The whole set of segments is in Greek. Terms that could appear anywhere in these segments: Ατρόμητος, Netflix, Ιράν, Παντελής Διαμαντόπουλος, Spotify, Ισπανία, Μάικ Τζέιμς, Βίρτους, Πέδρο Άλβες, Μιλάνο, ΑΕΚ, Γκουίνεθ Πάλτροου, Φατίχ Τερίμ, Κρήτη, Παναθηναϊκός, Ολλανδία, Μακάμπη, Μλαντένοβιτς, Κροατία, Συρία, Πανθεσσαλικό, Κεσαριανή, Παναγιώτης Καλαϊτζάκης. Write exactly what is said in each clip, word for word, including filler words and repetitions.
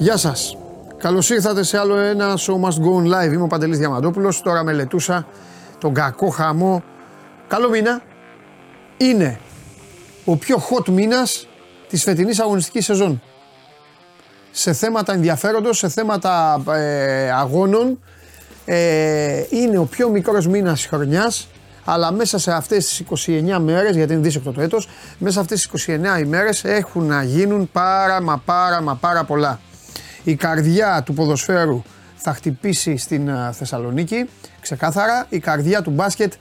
Γεια σας. Καλώς ήρθατε σε άλλο ένα Show Must Go On Live. Είμαι ο Παντελής Διαμαντόπουλος. Τώρα μελετούσα τον κακό χαμό. Καλό μήνα. Είναι ο πιο hot μήνας της φετινής αγωνιστικής σεζόν. Σε θέματα ενδιαφέροντος, σε θέματα ε, αγώνων. Ε, είναι ο πιο μικρός μήνας χρονιάς. Αλλά μέσα σε αυτές τις είκοσι εννιά μέρες, γιατί είναι δύσκολο το έτος, μέσα σε αυτές τις είκοσι εννιά ημέρες έχουν να γίνουν πάρα μα πάρα μα πάρα πολλά. Η καρδιά του ποδοσφαίρου θα χτυπήσει στην uh, Θεσσαλονίκη, ξεκάθαρα. Η καρδιά του μπάσκετ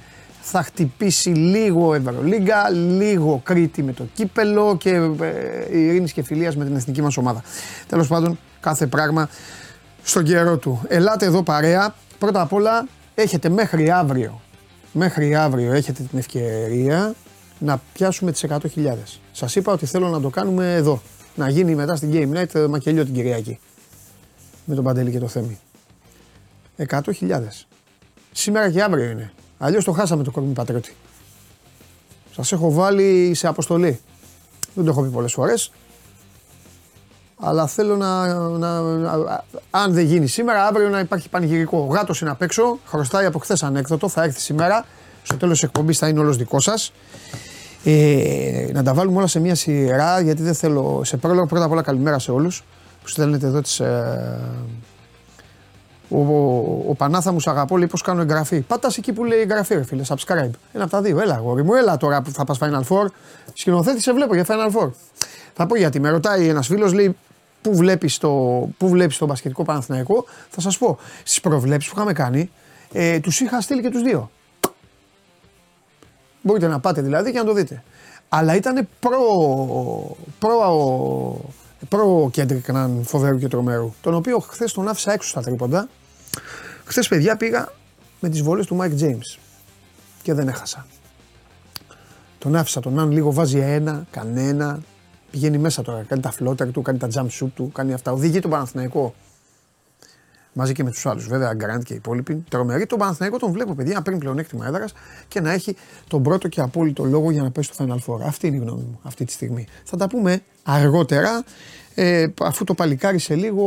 θα χτυπήσει λίγο Ευρωλίγκα, λίγο Κρήτη με το Κύπελλο και ε, ειρήνης και φιλίας με την εθνική μας ομάδα. Τέλος πάντων, κάθε πράγμα στον καιρό του. Ελάτε εδώ παρέα. Πρώτα απ' όλα έχετε μέχρι αύριο. Μέχρι αύριο έχετε την ευκαιρία να πιάσουμε τις εκατό χιλιάδες. Σας είπα ότι θέλω να το κάνουμε εδώ. Να γίνει μετά στην Game Night μακελιό την Κυριακή. Με τον Παντέλη και το Θέμη. εκατό χιλιάδες. Σήμερα και αύριο είναι. Αλλιώς το χάσαμε το κορμί πατριώτη. Σας έχω βάλει σε αποστολή. Δεν το έχω πει πολλές φορές. Αλλά θέλω να, να, να... Αν δεν γίνει σήμερα, αύριο να υπάρχει πανηγυρικό. Ο γάτος είναι απ' έξω. Χρωστάει από χθες ανέκδοτο. Θα έρθει σήμερα. Στο τέλος της εκπομπής θα είναι όλος δικό σας. Ε, να τα βάλουμε όλα σε μια σειρά, γιατί δεν θέλω. Σε πρόλογο, πρώτα απ' όλα καλημέρα σε όλους που στέλνετε εδώ τις. Ε, ο ο, ο Πανάθα μου σ' αγαπώ, λέει, πώς κάνω εγγραφή. Πάτας εκεί που λέει εγγραφή, ρε φίλε, subscribe. Ένα από τα δύο, έλα αγόρι μου, έλα τώρα που θα πας Final Four. Σκηνοθέτη, σε βλέπω για Final Four. Θα πω γιατί. Με ρωτάει ένας φίλος, λέει, πού βλέπεις το, πού βλέπεις το μπασκετικό Παναθηναϊκό. Θα σας πω. Στις προβλέψεις που είχαμε κάνει, ε, τους είχα στείλει και τους δύο. Μπορείτε να πάτε δηλαδή και να το δείτε. Αλλά ήταν προ, προ, προ Κέντρικναν, φοβερού και τρομερού. Τον οποίο χθες τον άφησα έξω στα τρίποντα. Χθες, παιδιά, πήγα με τις βολές του Μάικ Τζέιμς. Και δεν έχασα. Τον άφησα τον αν λίγο, βάζει ένα, κανένα. Πηγαίνει μέσα τώρα. Κάνει τα φλότερ του, κάνει τα jump shoot του, κάνει αυτά. Οδηγεί τον Παναθηναϊκό. Μαζί και με τους άλλους, βέβαια, Γκραντ και οι υπόλοιποι. Τρομερή. Τον Παναθηναϊκό τον βλέπω, παιδιά, πριν πλεονέκτημα έδρας και να έχει τον πρώτο και απόλυτο λόγο για να πέσει στο Final Four. Αυτή είναι η γνώμη μου αυτή τη στιγμή. Θα τα πούμε αργότερα, ε, αφού το παλικάρι σε λίγο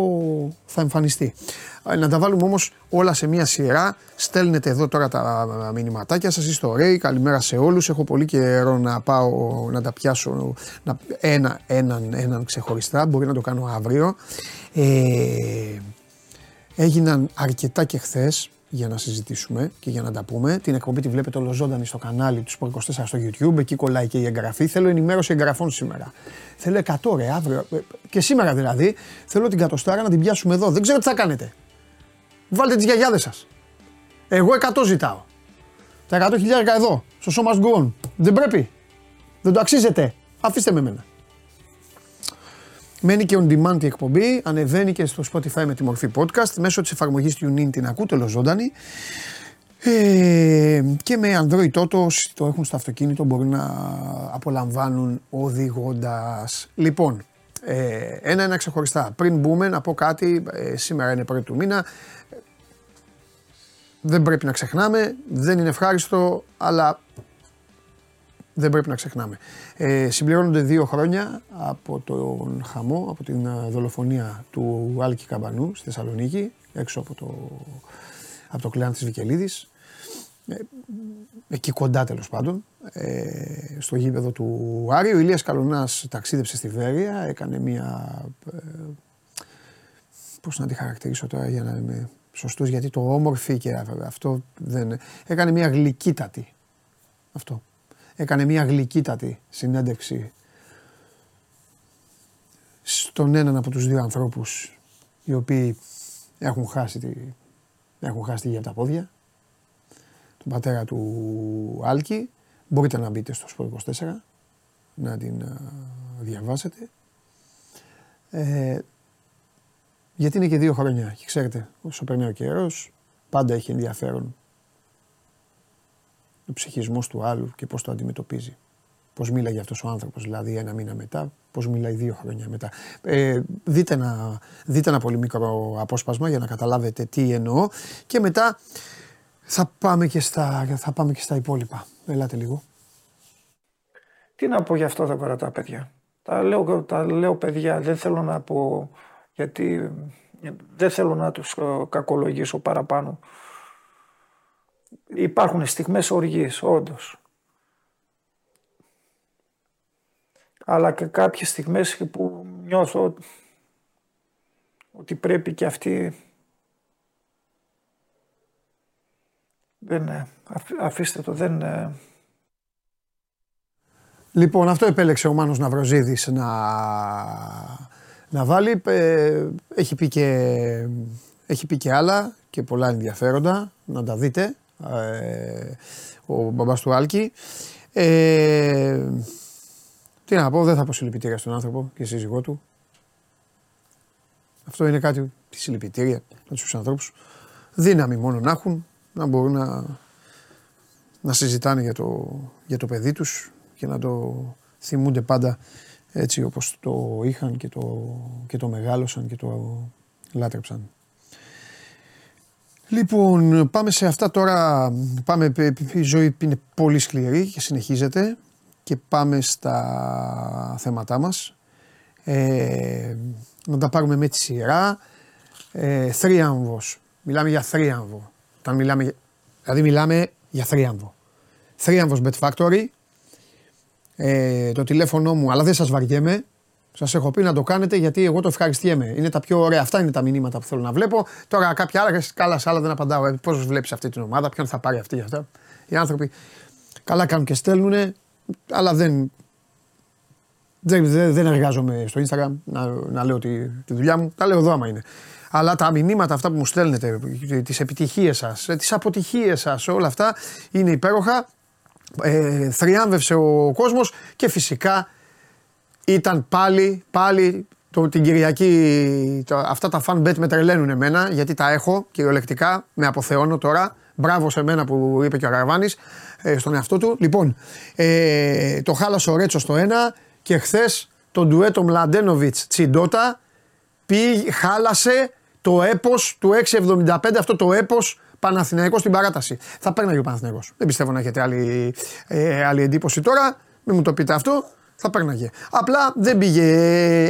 θα εμφανιστεί. Να τα βάλουμε όμως όλα σε μία σειρά. Στέλνετε εδώ τώρα τα μηνυματάκια σας, στο Ray. Καλημέρα σε όλους. Έχω πολύ καιρό να πάω να τα πιάσω να, ένα, έναν, έναν ξεχωριστά. Μπορεί να το κάνω αύριο. Ε, Έγιναν αρκετά και χθες για να συζητήσουμε και για να τα πούμε. Την εκπομπή τη βλέπετε ολοζώντανη στο κανάλι του Σπορ είκοσι τέσσερα στο YouTube. Εκεί κολλάει και η εγγραφή. Θέλω ενημέρωση εγγραφών σήμερα. Θέλω εκατό ρε αύριο. Και σήμερα δηλαδή. Θέλω την κατοστάρα να την πιάσουμε εδώ. Δεν ξέρω τι θα κάνετε. Βάλτε τις γιαγιάδες σας. Εγώ εκατό ζητάω. Τα εκατό χιλιάδες εδώ. Στο σώμα γκουόν. Δεν πρέπει. Δεν το αξίζετε. Αφήστε με εμένα. Μένει και on demand η εκπομπή, ανεβαίνει και στο Spotify με τη μορφή podcast, μέσω της εφαρμογής TuneIn την ακούτε ολοζώντανη ε, και με Android Toto, το έχουν στο αυτοκίνητο, μπορεί να απολαμβάνουν οδηγώντας. Λοιπόν, ένα-ένα ξεχωριστά. Πριν μπούμε να πω κάτι, ε, σήμερα είναι πρώτη του μήνα, δεν πρέπει να ξεχνάμε, δεν είναι ευχάριστο, αλλά... Δεν πρέπει να ξεχνάμε. Ε, συμπληρώνονται δύο χρόνια από τον χαμό, από την δολοφονία του Άλκη Καμπανού στη Θεσσαλονίκη, έξω από το, από το κλεάν της Βικελίδης, ε, εκεί κοντά τέλος πάντων, ε, στο γήπεδο του Άρη. Ο Ηλίας Καλονάς ταξίδεψε στη Βέρεια, έκανε μία... Ε, πώς να τη χαρακτηρίσω τώρα για να είμαι σωστός, γιατί το όμορφη και αυτό δεν... Έκανε μία γλυκύτατη, αυτό. Έκανε μια γλυκύτατη συνέντευξη στον έναν από τους δύο ανθρώπους οι οποίοι έχουν χάσει τη, έχουν χάσει τη γη από τα πόδια, τον πατέρα του Άλκη. Μπορείτε να μπείτε στο Σπορ είκοσι τέσσερα να την διαβάσετε, ε, γιατί είναι και δύο χρόνια και ξέρετε όσο περνάει ο καιρός πάντα έχει ενδιαφέρον ο ψυχισμός του άλλου και πώς το αντιμετωπίζει. Πώς μίλαγε αυτός ο άνθρωπος, δηλαδή ένα μήνα μετά, πώς μιλάει δύο χρόνια μετά. Ε, δείτε, ένα, δείτε ένα πολύ μικρό απόσπασμα για να καταλάβετε τι εννοώ και μετά θα πάμε και στα, θα πάμε και στα υπόλοιπα. Ελάτε λίγο. Τι να πω για αυτά τα παρατά παιδιά. Τα λέω, τα λέω παιδιά, δεν θέλω να πω γιατί δεν θέλω να τους κακολογήσω παραπάνω. Υπάρχουν στιγμές οργής, όντως. Αλλά και κάποιες στιγμές που νιώθω ότι πρέπει και αυτοί... Δεν, αφήστε το, δεν... Λοιπόν, αυτό επέλεξε ο Μάνος Ναυροζίδης να, να βάλει. Ε, έχει, πει και, έχει πει και άλλα και πολλά ενδιαφέροντα, να τα δείτε. Ε, ο μπαμπάς του Άλκη. Ε, τι να πω, δεν θα πω συλληπιτήρια στον άνθρωπο και σύζυγό του. Αυτό είναι κάτι, τη συλληπιτήρια με τους ανθρώπους. Δύναμη μόνο να έχουν, να μπορούν να, να συζητάνε για το, για το παιδί τους και να το θυμούνται πάντα έτσι όπως το είχαν και το, και το μεγάλωσαν και το λάτρεψαν. Λοιπόν, πάμε σε αυτά τώρα, πάμε, η ζωή είναι πολύ σκληρή και συνεχίζεται και πάμε στα θέματά μας. Ε, να τα πάρουμε με τη σειρά. Ε, θρίαμβος, μιλάμε για θρίαμβο. Όταν μιλάμε για... Δηλαδή μιλάμε για θρίαμβο. Θρίαμβος Bet Factory. Ε, το τηλέφωνο μου, αλλά δεν σας βαριέμαι. Σας έχω πει να το κάνετε γιατί εγώ το ευχαριστιέμαι. Είναι τα πιο ωραία. Αυτά είναι τα μηνύματα που θέλω να βλέπω. Τώρα κάποια άλλα, καλά σε άλλα δεν απαντάω. Ε, πώς βλέπεις αυτή την ομάδα, ποιον θα πάρει αυτή για αυτά. Οι άνθρωποι καλά κάνουν και στέλνουνε, αλλά δεν, δεν, δεν, δεν εργάζομαι στο Instagram να, να λέω τη, τη δουλειά μου. Τα λέω εδώ άμα είναι. Αλλά τα μηνύματα αυτά που μου στέλνετε, τις επιτυχίες σας, τις αποτυχίες σας, όλα αυτά είναι υπέροχα. Ε, θριάμβευσε ο κόσμος και φυσικά ήταν πάλι, πάλι το, την Κυριακή, το, αυτά τα fan bet με τρελαίνουν εμένα γιατί τα έχω κυριολεκτικά, με αποθεώνω τώρα. Μπράβο σε μένα που είπε και ο Αραβάνης ε, στον εαυτό του. Λοιπόν, ε, το χάλασε ο Ρέτσος το ένα και χθες το ντουέτο Μλαντένοβιτς Τσιντότα πήγε, χάλασε το έπος του έξι εβδομήντα πέντε, αυτό το έπος Παναθηναϊκός στην παράταση. Θα παίρναγε ο Παναθηναϊκός. Δεν πιστεύω να έχετε άλλη, ε, άλλη εντύπωση τώρα. Μην μου το πείτε αυτό. Θα παίρναγε. Απλά δεν πήγε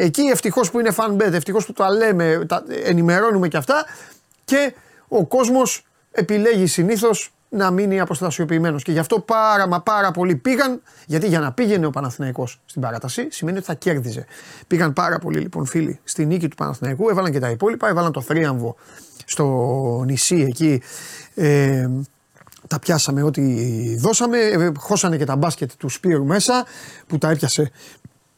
εκεί. Ευτυχώς που είναι fan bet, ευτυχώς που τα λέμε, τα ενημερώνουμε και αυτά. Και ο κόσμος επιλέγει συνήθως να μείνει αποστασιοποιημένος. Και γι' αυτό πάρα μα πάρα πολλοί πήγαν. Γιατί για να πήγαινε ο Παναθηναϊκός στην παράταση σημαίνει ότι θα κέρδιζε. Πήγαν πάρα πολλοί λοιπόν φίλοι στη νίκη του Παναθηναϊκού. Έβαλαν και τα υπόλοιπα. Έβαλαν το θρίαμβο στο νησί εκεί. Ε, τα πιάσαμε ό,τι δώσαμε. Ε, χώσανε και τα μπάσκετ του Σπύρου μέσα που τα έπιασε,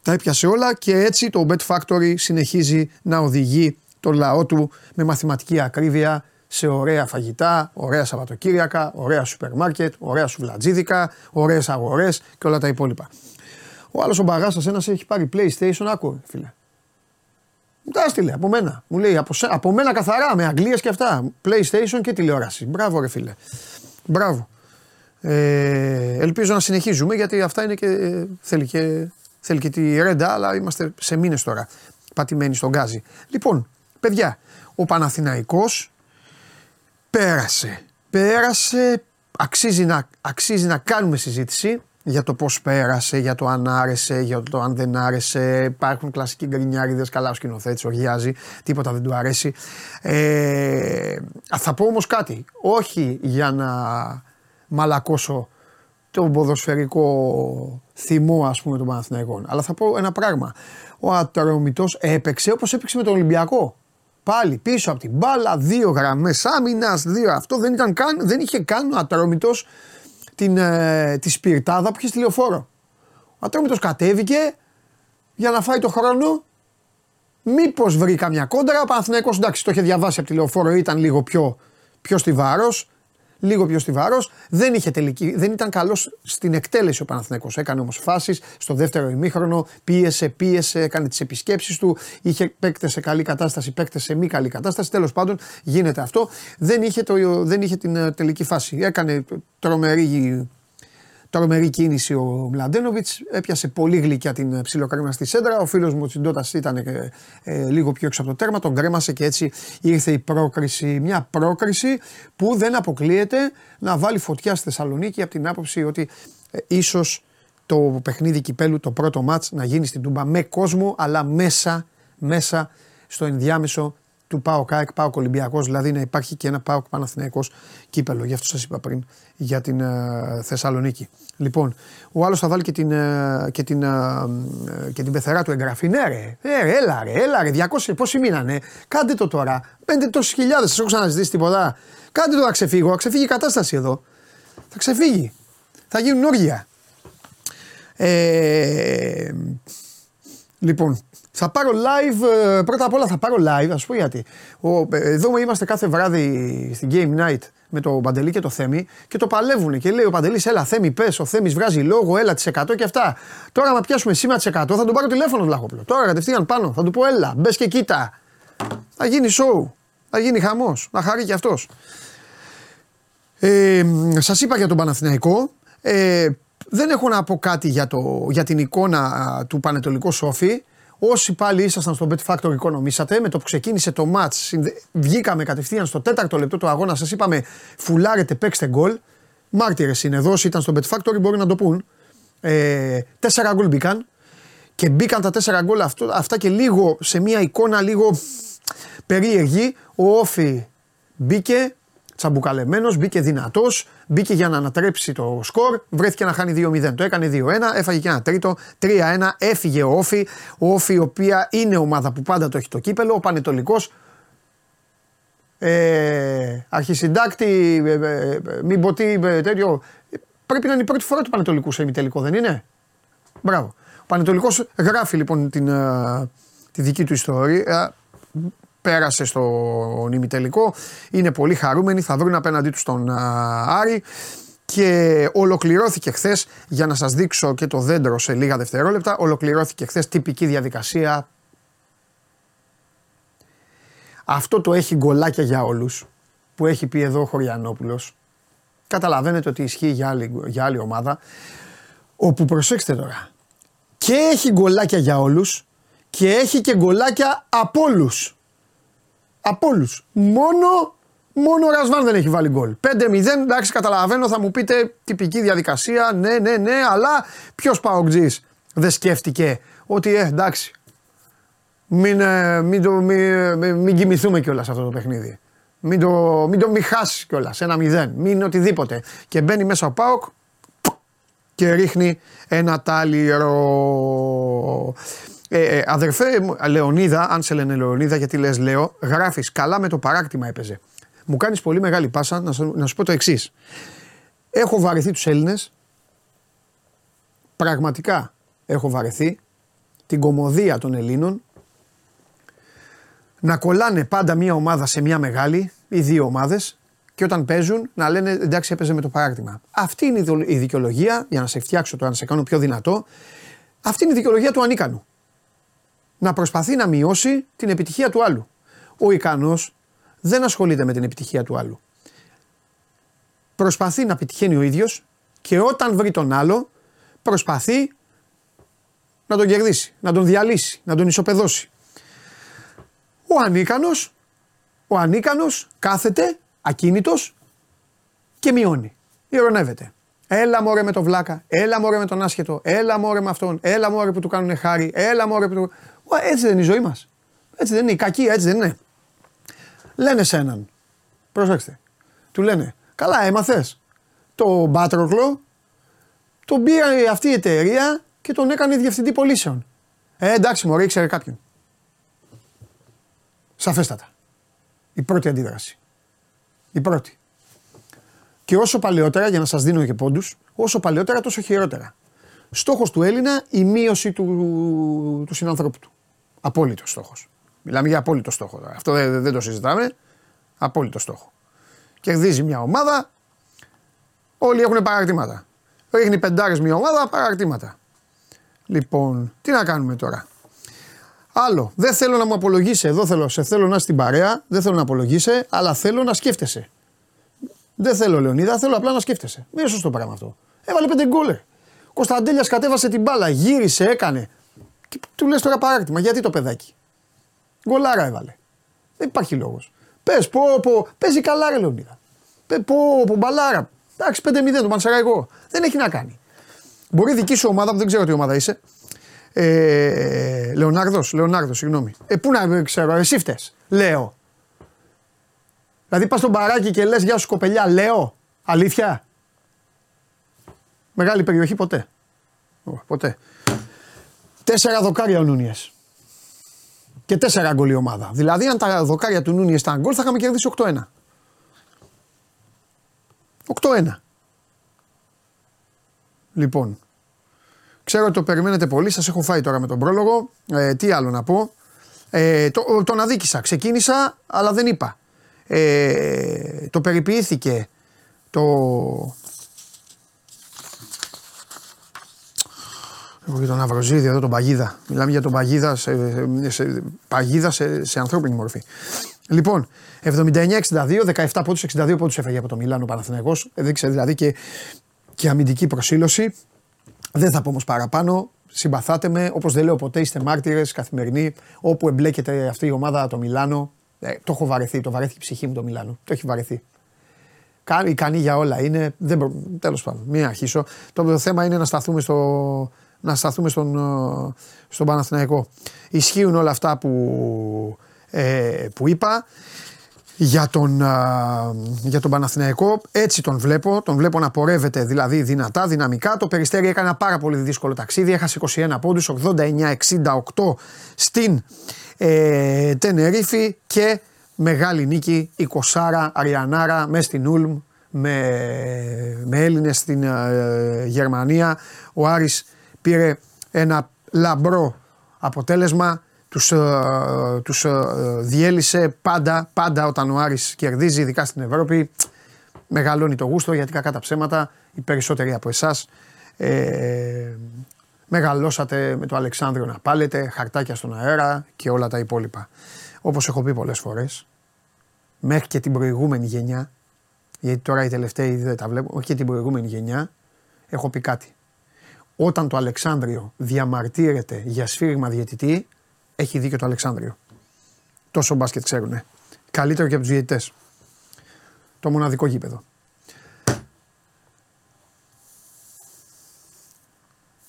τα έπιασε όλα. Και έτσι το Bet Factory συνεχίζει να οδηγεί το λαό του με μαθηματική ακρίβεια σε ωραία φαγητά, ωραία Σαββατοκύριακα, ωραία σούπερ μάρκετ, ωραία σουβλατζίδικα, ωραίες αγορές και όλα τα υπόλοιπα. Ο άλλος ο μπαγάστας ένας έχει πάρει PlayStation, άκου φίλε. Μου τα έστειλε από μένα. Μου λέει από, σε, από μένα καθαρά, με Αγγλίες και αυτά. PlayStation και τηλεόραση. Μπράβο ρε φίλε. Μπράβο. Ε, ελπίζω να συνεχίζουμε γιατί αυτά είναι και, ε, θέλει, και θέλει και τη ρέντα, αλλά είμαστε σε μήνες τώρα πατημένοι στον γκάζι. Λοιπόν, παιδιά, ο Παναθηναϊκός Πέρασε, πέρασε, αξίζει να, αξίζει να κάνουμε συζήτηση για το πώς πέρασε, για το αν άρεσε, για το αν δεν άρεσε. Υπάρχουν κλασικοί γκρινιάριδες, καλά ο σκηνοθέτης οργιάζει, τίποτα δεν του αρέσει. Ε, θα πω όμως κάτι, όχι για να μαλακώσω τον ποδοσφαιρικό θυμό ας πούμε των Παναθηναϊκών, αλλά θα πω ένα πράγμα. Ο Ατρόμητος έπαιξε όπως έπαιξε με τον Ολυμπιακό. Πάλι πίσω από την μπάλα, δύο γραμμές άμυνας, δύο αυτό. Δεν, ήταν καν, δεν είχε καν ο Ατρόμητος την, ε, τη σπιρτάδα που είχε στη Λεωφόρο. Ο Ατρόμητος κατέβηκε για να φάει το χρόνο. Μήπως βρει καμιά κόντρα. Ο Παναθηναϊκός, εντάξει, το είχε διαβάσει από τη Λεωφόρο, ήταν λίγο πιο, πιο στιβάρος. Λίγο πιο στιβάρος. Δεν είχε τελική, δεν ήταν καλός στην εκτέλεση ο Παναθηναϊκός. Έκανε όμως φάσεις στο δεύτερο ημίχρονο, πίεσε, πίεσε, έκανε τις επισκέψεις του. Είχε παίκτες σε καλή κατάσταση, παίκτες σε μη καλή κατάσταση. Τέλος πάντων, γίνεται αυτό. Δεν είχε, το, δεν είχε την τελική φάση. Έκανε τρομερή, τρομερή κίνηση ο Μλαντένοβιτς. Έπιασε πολύ γλυκιά την ψιλοκρέμα στη σέντρα. Ο φίλος μου Τσιντότας ήταν ε, ε, λίγο πιο έξω από το τέρμα. Τον κρέμασε και έτσι ήρθε η πρόκριση. Μια πρόκριση που δεν αποκλείεται να βάλει φωτιά στη Θεσσαλονίκη από την άποψη ότι ε, ίσως το παιχνίδι κυπέλου, το πρώτο μάτς να γίνει στην Τούμπα με κόσμο αλλά μέσα, μέσα στο ενδιάμεσο του ΠΑΟΚ ΑΕΚ, ΠΑΟΚ Ολυμπιακός, δηλαδή να υπάρχει και ένα ΠΑΟΚ Παναθηναϊκός κύπελλο. Γι' αυτό σας είπα πριν για την ε, Θεσσαλονίκη. Λοιπόν, ο άλλος θα βάλει και την, ε, και την, ε, και την πεθερά του εγγραφή. Ναι, ρε, ε, έλα, ρε, έλα, ρε, διακόσιοι πόσοι μείνανε. Κάντε το τώρα. Πέντε τόσες χιλιάδες, σας έχω ξαναζητήσει τίποτα. Κάντε το να ξεφύγω. Θα ξεφύγει η κατάσταση εδώ. Θα ξεφύγει. Θα γίνουν όργια. Ε, λοιπόν, θα πάρω live, πρώτα απ' όλα θα πάρω live, ας πω γιατί. Ο, εδώ είμαστε κάθε βράδυ στην Game Night με τον Παντελή και το Θέμη και το παλεύουν και λέει ο Παντελής έλα Θέμη πες, ο Θέμης βγάζει λόγο, έλα τις εκατό και αυτά. Τώρα να πιάσουμε σήμα τις εκατό θα τον πάρω τηλέφωνο Βλαχόπλο, τώρα κατευθείαν πάνω, θα του πω έλα, μπες και κοίτα. Θα γίνει show, θα γίνει χαμός, να χαρεί και αυτός. Ε, σας είπα για τον Παναθηναϊκό. Ε, δεν έχω να πω κάτι για, το, για την εικόνα του Πανετολικού Σόφι. Όσοι πάλι ήσασταν στο Bet Factory οικονομήσατε, με το που ξεκίνησε το match βγήκαμε κατευθείαν στο τέταρτο λεπτό του αγώνα, σας είπαμε φουλάρετε, παίξτε γκολ. Μάρτυρες είναι εδώ, όσοι ήταν στο Bet Factory μπορεί να το πούν. Ε, τέσσερα γκολ μπήκαν και μπήκαν τα τέσσερα γκολ αυτά και λίγο σε μια εικόνα λίγο περίεργη. Ο Όφι μπήκε τσαμπουκαλεμένος, μπήκε δυνατός, μπήκε για να ανατρέψει το σκορ, βρέθηκε να χάνει δύο μηδέν, το έκανε δύο ένα, έφαγε και ένα τρίτο, τρία ένα, έφυγε ο Όφι, ο Όφι η οποία είναι ομάδα που πάντα το έχει το κύπελλο, ο Πανετολικός ε, αρχισυντάκτη, ε, ε, μην πω τι, ε, τέτοιο, πρέπει να είναι η πρώτη φορά του Πανετολικού σε ημιτελικό, δεν είναι, μπράβο. Ο Πανετολικός γράφει λοιπόν την, ε, τη δική του ιστορία. Πέρασε στον ημιτελικό, είναι πολύ χαρούμενοι, θα βρουν απέναντί τους τον α, Άρη και ολοκληρώθηκε χθες, για να σας δείξω και το δέντρο σε λίγα δευτερόλεπτα, ολοκληρώθηκε χθες τυπική διαδικασία. Αυτό το έχει γκολάκια για όλους που έχει πει εδώ ο Χωριανόπουλος. Καταλαβαίνετε ότι ισχύει για άλλη, για άλλη ομάδα, όπου προσέξτε τώρα, και έχει γκολάκια για όλους και έχει και γκολάκια από όλους. Από όλους. Μόνο, μόνο ο Ρασβάν δεν έχει βάλει γκολ. πέντε μηδέν, εντάξει, καταλαβαίνω, θα μου πείτε τυπική διαδικασία, ναι, ναι, ναι, αλλά ποιος ΠΑΟΚτζής δεν σκέφτηκε ότι ε, εντάξει, μην, μην, το, μην, μην κοιμηθούμε κιόλας αυτό το παιχνίδι. Μην το μην, το, μην χάσει κιόλας, ένα μηδέν, μην οτιδήποτε. Και μπαίνει μέσα ο ΠΑΟΚ και ρίχνει ένα τάλιρο. Ε, ε, αδερφέ Λεωνίδα, αν σε λένε Λεωνίδα γιατί λες Λέο, γράφεις καλά με το παράκτημα έπαιζε. Μου κάνεις πολύ μεγάλη πάσα να σου, να σου πω το εξής. Έχω βαρεθεί τους Έλληνες, πραγματικά έχω βαρεθεί την κωμωδία των Ελλήνων να κολλάνε πάντα μια ομάδα σε μια μεγάλη ή δύο ομάδες και όταν παίζουν να λένε εντάξει έπαιζε με το παράκτημα. Αυτή είναι η δικαιολογία, για να σε φτιάξω τώρα, να σε κάνω πιο δυνατό, αυτή είναι η δικαιολογία του ανίκανου. Να προσπαθεί να μειώσει την επιτυχία του άλλου. Ο ικανός δεν ασχολείται με την επιτυχία του άλλου. Προσπαθεί να πετυχαίνει ο ίδιος και όταν βρει τον άλλο προσπαθεί να τον κερδίσει, να τον διαλύσει, να τον ισοπεδώσει. Ο ανίκανος, ο ανίκανος κάθεται ακίνητος και μειώνει, ηρωνεύεται. Έλα μωρέ με τον βλάκα, έλα μωρέ με τον άσχετο, έλα μωρέ με αυτόν, έλα μωρέ που του κάνουν χάρη, έλα μωρέ που του... Έτσι δεν είναι η ζωή μας. Έτσι δεν είναι η κακία, έτσι δεν είναι. Λένε σε έναν, προσέξτε, του λένε, καλά έμαθες, τον Μπάτροκλο, τον πήρε αυτή η εταιρεία και τον έκανε διευθυντή πωλήσεων. Ε, εντάξει μωρέ, ήξερε κάποιον. Σαφέστατα. Η πρώτη αντίδραση. Η πρώτη. Και όσο παλαιότερα, για να σας δίνω και πόντους, όσο παλαιότερα τόσο χειρότερα. Στόχος του Έλληνα η μείωση του, του συνανθρώπου του. Απόλυτος στόχος. Μιλάμε για απόλυτο στόχο τώρα. Αυτό δεν, δεν το συζητάμε. Απόλυτο στόχο. Κερδίζει μια ομάδα, όλοι έχουν παρακτήματα. Ρίχνει πεντάρες μια ομάδα, παρακτήματα. Λοιπόν, τι να κάνουμε τώρα. Άλλο, δεν θέλω να μου απολογείσαι. Εδώ θέλω, σε θέλω να είσαι στην παρέα, δεν θέλω να απολογείσαι, αλλά θέλω να σκέφτεσαι. Δεν θέλω Λεωνίδα, θέλω απλά να σκέφτεσαι. Μην είναι σωστό πράγμα αυτό. Έβαλε πέντε γκολ. Κωνσταντέλιας κατέβασε την μπάλα, γύρισε, έκανε. Και του λες τώρα παράκτημα, γιατί το παιδάκι. Γκολάρα έβαλε. Δεν υπάρχει λόγος. Πες, πω, πω, παίζει καλά ρε Λεωνίδα. Πε, πω, πω, μπαλάρα. Εντάξει, πέντε μηδέν, το Πανσεραϊκό. Δεν έχει να κάνει. Μπορεί δική σου ομάδα, που δεν ξέρω τι ομάδα είσαι, Ε, Λεωνάρδος, Λεωνάρδος, συγγνώμη. Ε, πού να ξέρω, εσύ φτες, λέω. Δηλαδή πας στον μπαράκι και λες γεια σου κοπελιά, λέω. Αλήθεια. Μεγάλη περιοχή ποτέ. Ποτέ. Τέσσερα δοκάρια ο Νούνιες. Και τέσσερα γκολ η ομάδα. Δηλαδή, αν τα δοκάρια του Νούνιες ήταν γκολ, θα είχαμε κερδίσει οκτώ ένα. οκτώ ένα. Λοιπόν. Ξέρω ότι το περιμένετε πολύ. Σας έχω φάει τώρα με τον πρόλογο. Ε, τι άλλο να πω. Ε, το, τον αδίκησα. Ξεκίνησα, αλλά δεν είπα. Ε, το περιποιήθηκε το... Έχω και τον Αυροζίδη εδώ, τον Παγίδα. Μιλάμε για τον Παγίδα σε, σε, παγίδα σε, σε ανθρώπινη μορφή. Λοιπόν, εβδομήντα εννιά εξήντα δύο, δεκαεπτά πόντους, εξήντα δύο πόντους έφαγε από το Μιλάνο ο Παναθηναϊκός. Έδειξε δηλαδή και, και αμυντική προσήλωση. Δεν θα πω όμως παραπάνω. Συμπαθάτε με, όπως δεν λέω ποτέ, είστε μάρτυρες καθημερινοί. Όπου εμπλέκεται αυτή η ομάδα το Μιλάνο. Ε, το έχω βαρεθεί, το βαρέθηκε η ψυχή μου το Μιλάνο. Το έχει βαρεθεί. Κάνει, ικανή για όλα είναι. Δεν προ... Τέλος πάντων, μην αρχίσω. Το, το θέμα είναι να σταθούμε στο. Να σταθούμε στον, στον Παναθηναϊκό. Ισχύουν όλα αυτά που, ε, που είπα για τον, ε, για τον Παναθηναϊκό. Έτσι τον βλέπω. Τον βλέπω να πορεύεται δηλαδή δυνατά, δυναμικά. Το Περιστέρι έκανε ένα πάρα πολύ δύσκολο ταξίδι. Έχασε είκοσι ένα πόντους, ογδόντα εννιά εξήντα οκτώ στην ε, Τενερίφη και μεγάλη νίκη η Κοσάρα Αριανάρα μες στην Ούλμ με, με Έλληνες στην ε, Γερμανία. Ο Άρης πήρε ένα λαμπρό αποτέλεσμα, τους, ε, τους ε, διέλυσε πάντα, πάντα όταν ο Άρης κερδίζει, ειδικά στην Ευρώπη, μεγαλώνει το γούστο γιατί κακά τα ψέματα, οι περισσότεροι από εσάς ε, μεγαλώσατε με το Αλεξάνδριο να πάλετε, χαρτάκια στον αέρα και όλα τα υπόλοιπα. Όπως έχω πει πολλές φορές, μέχρι και την προηγούμενη γενιά, γιατί τώρα οι τελευταίοι δεν τα βλέπω, όχι και την προηγούμενη γενιά, έχω πει κάτι. Όταν το Αλεξάνδριο διαμαρτύρεται για σφύριγμα διαιτητή, έχει δίκιο το Αλεξάνδριο. Τόσο μπάσκετ ξέρουνε. Καλύτερο και από τους διαιτητές. Το μοναδικό γήπεδο.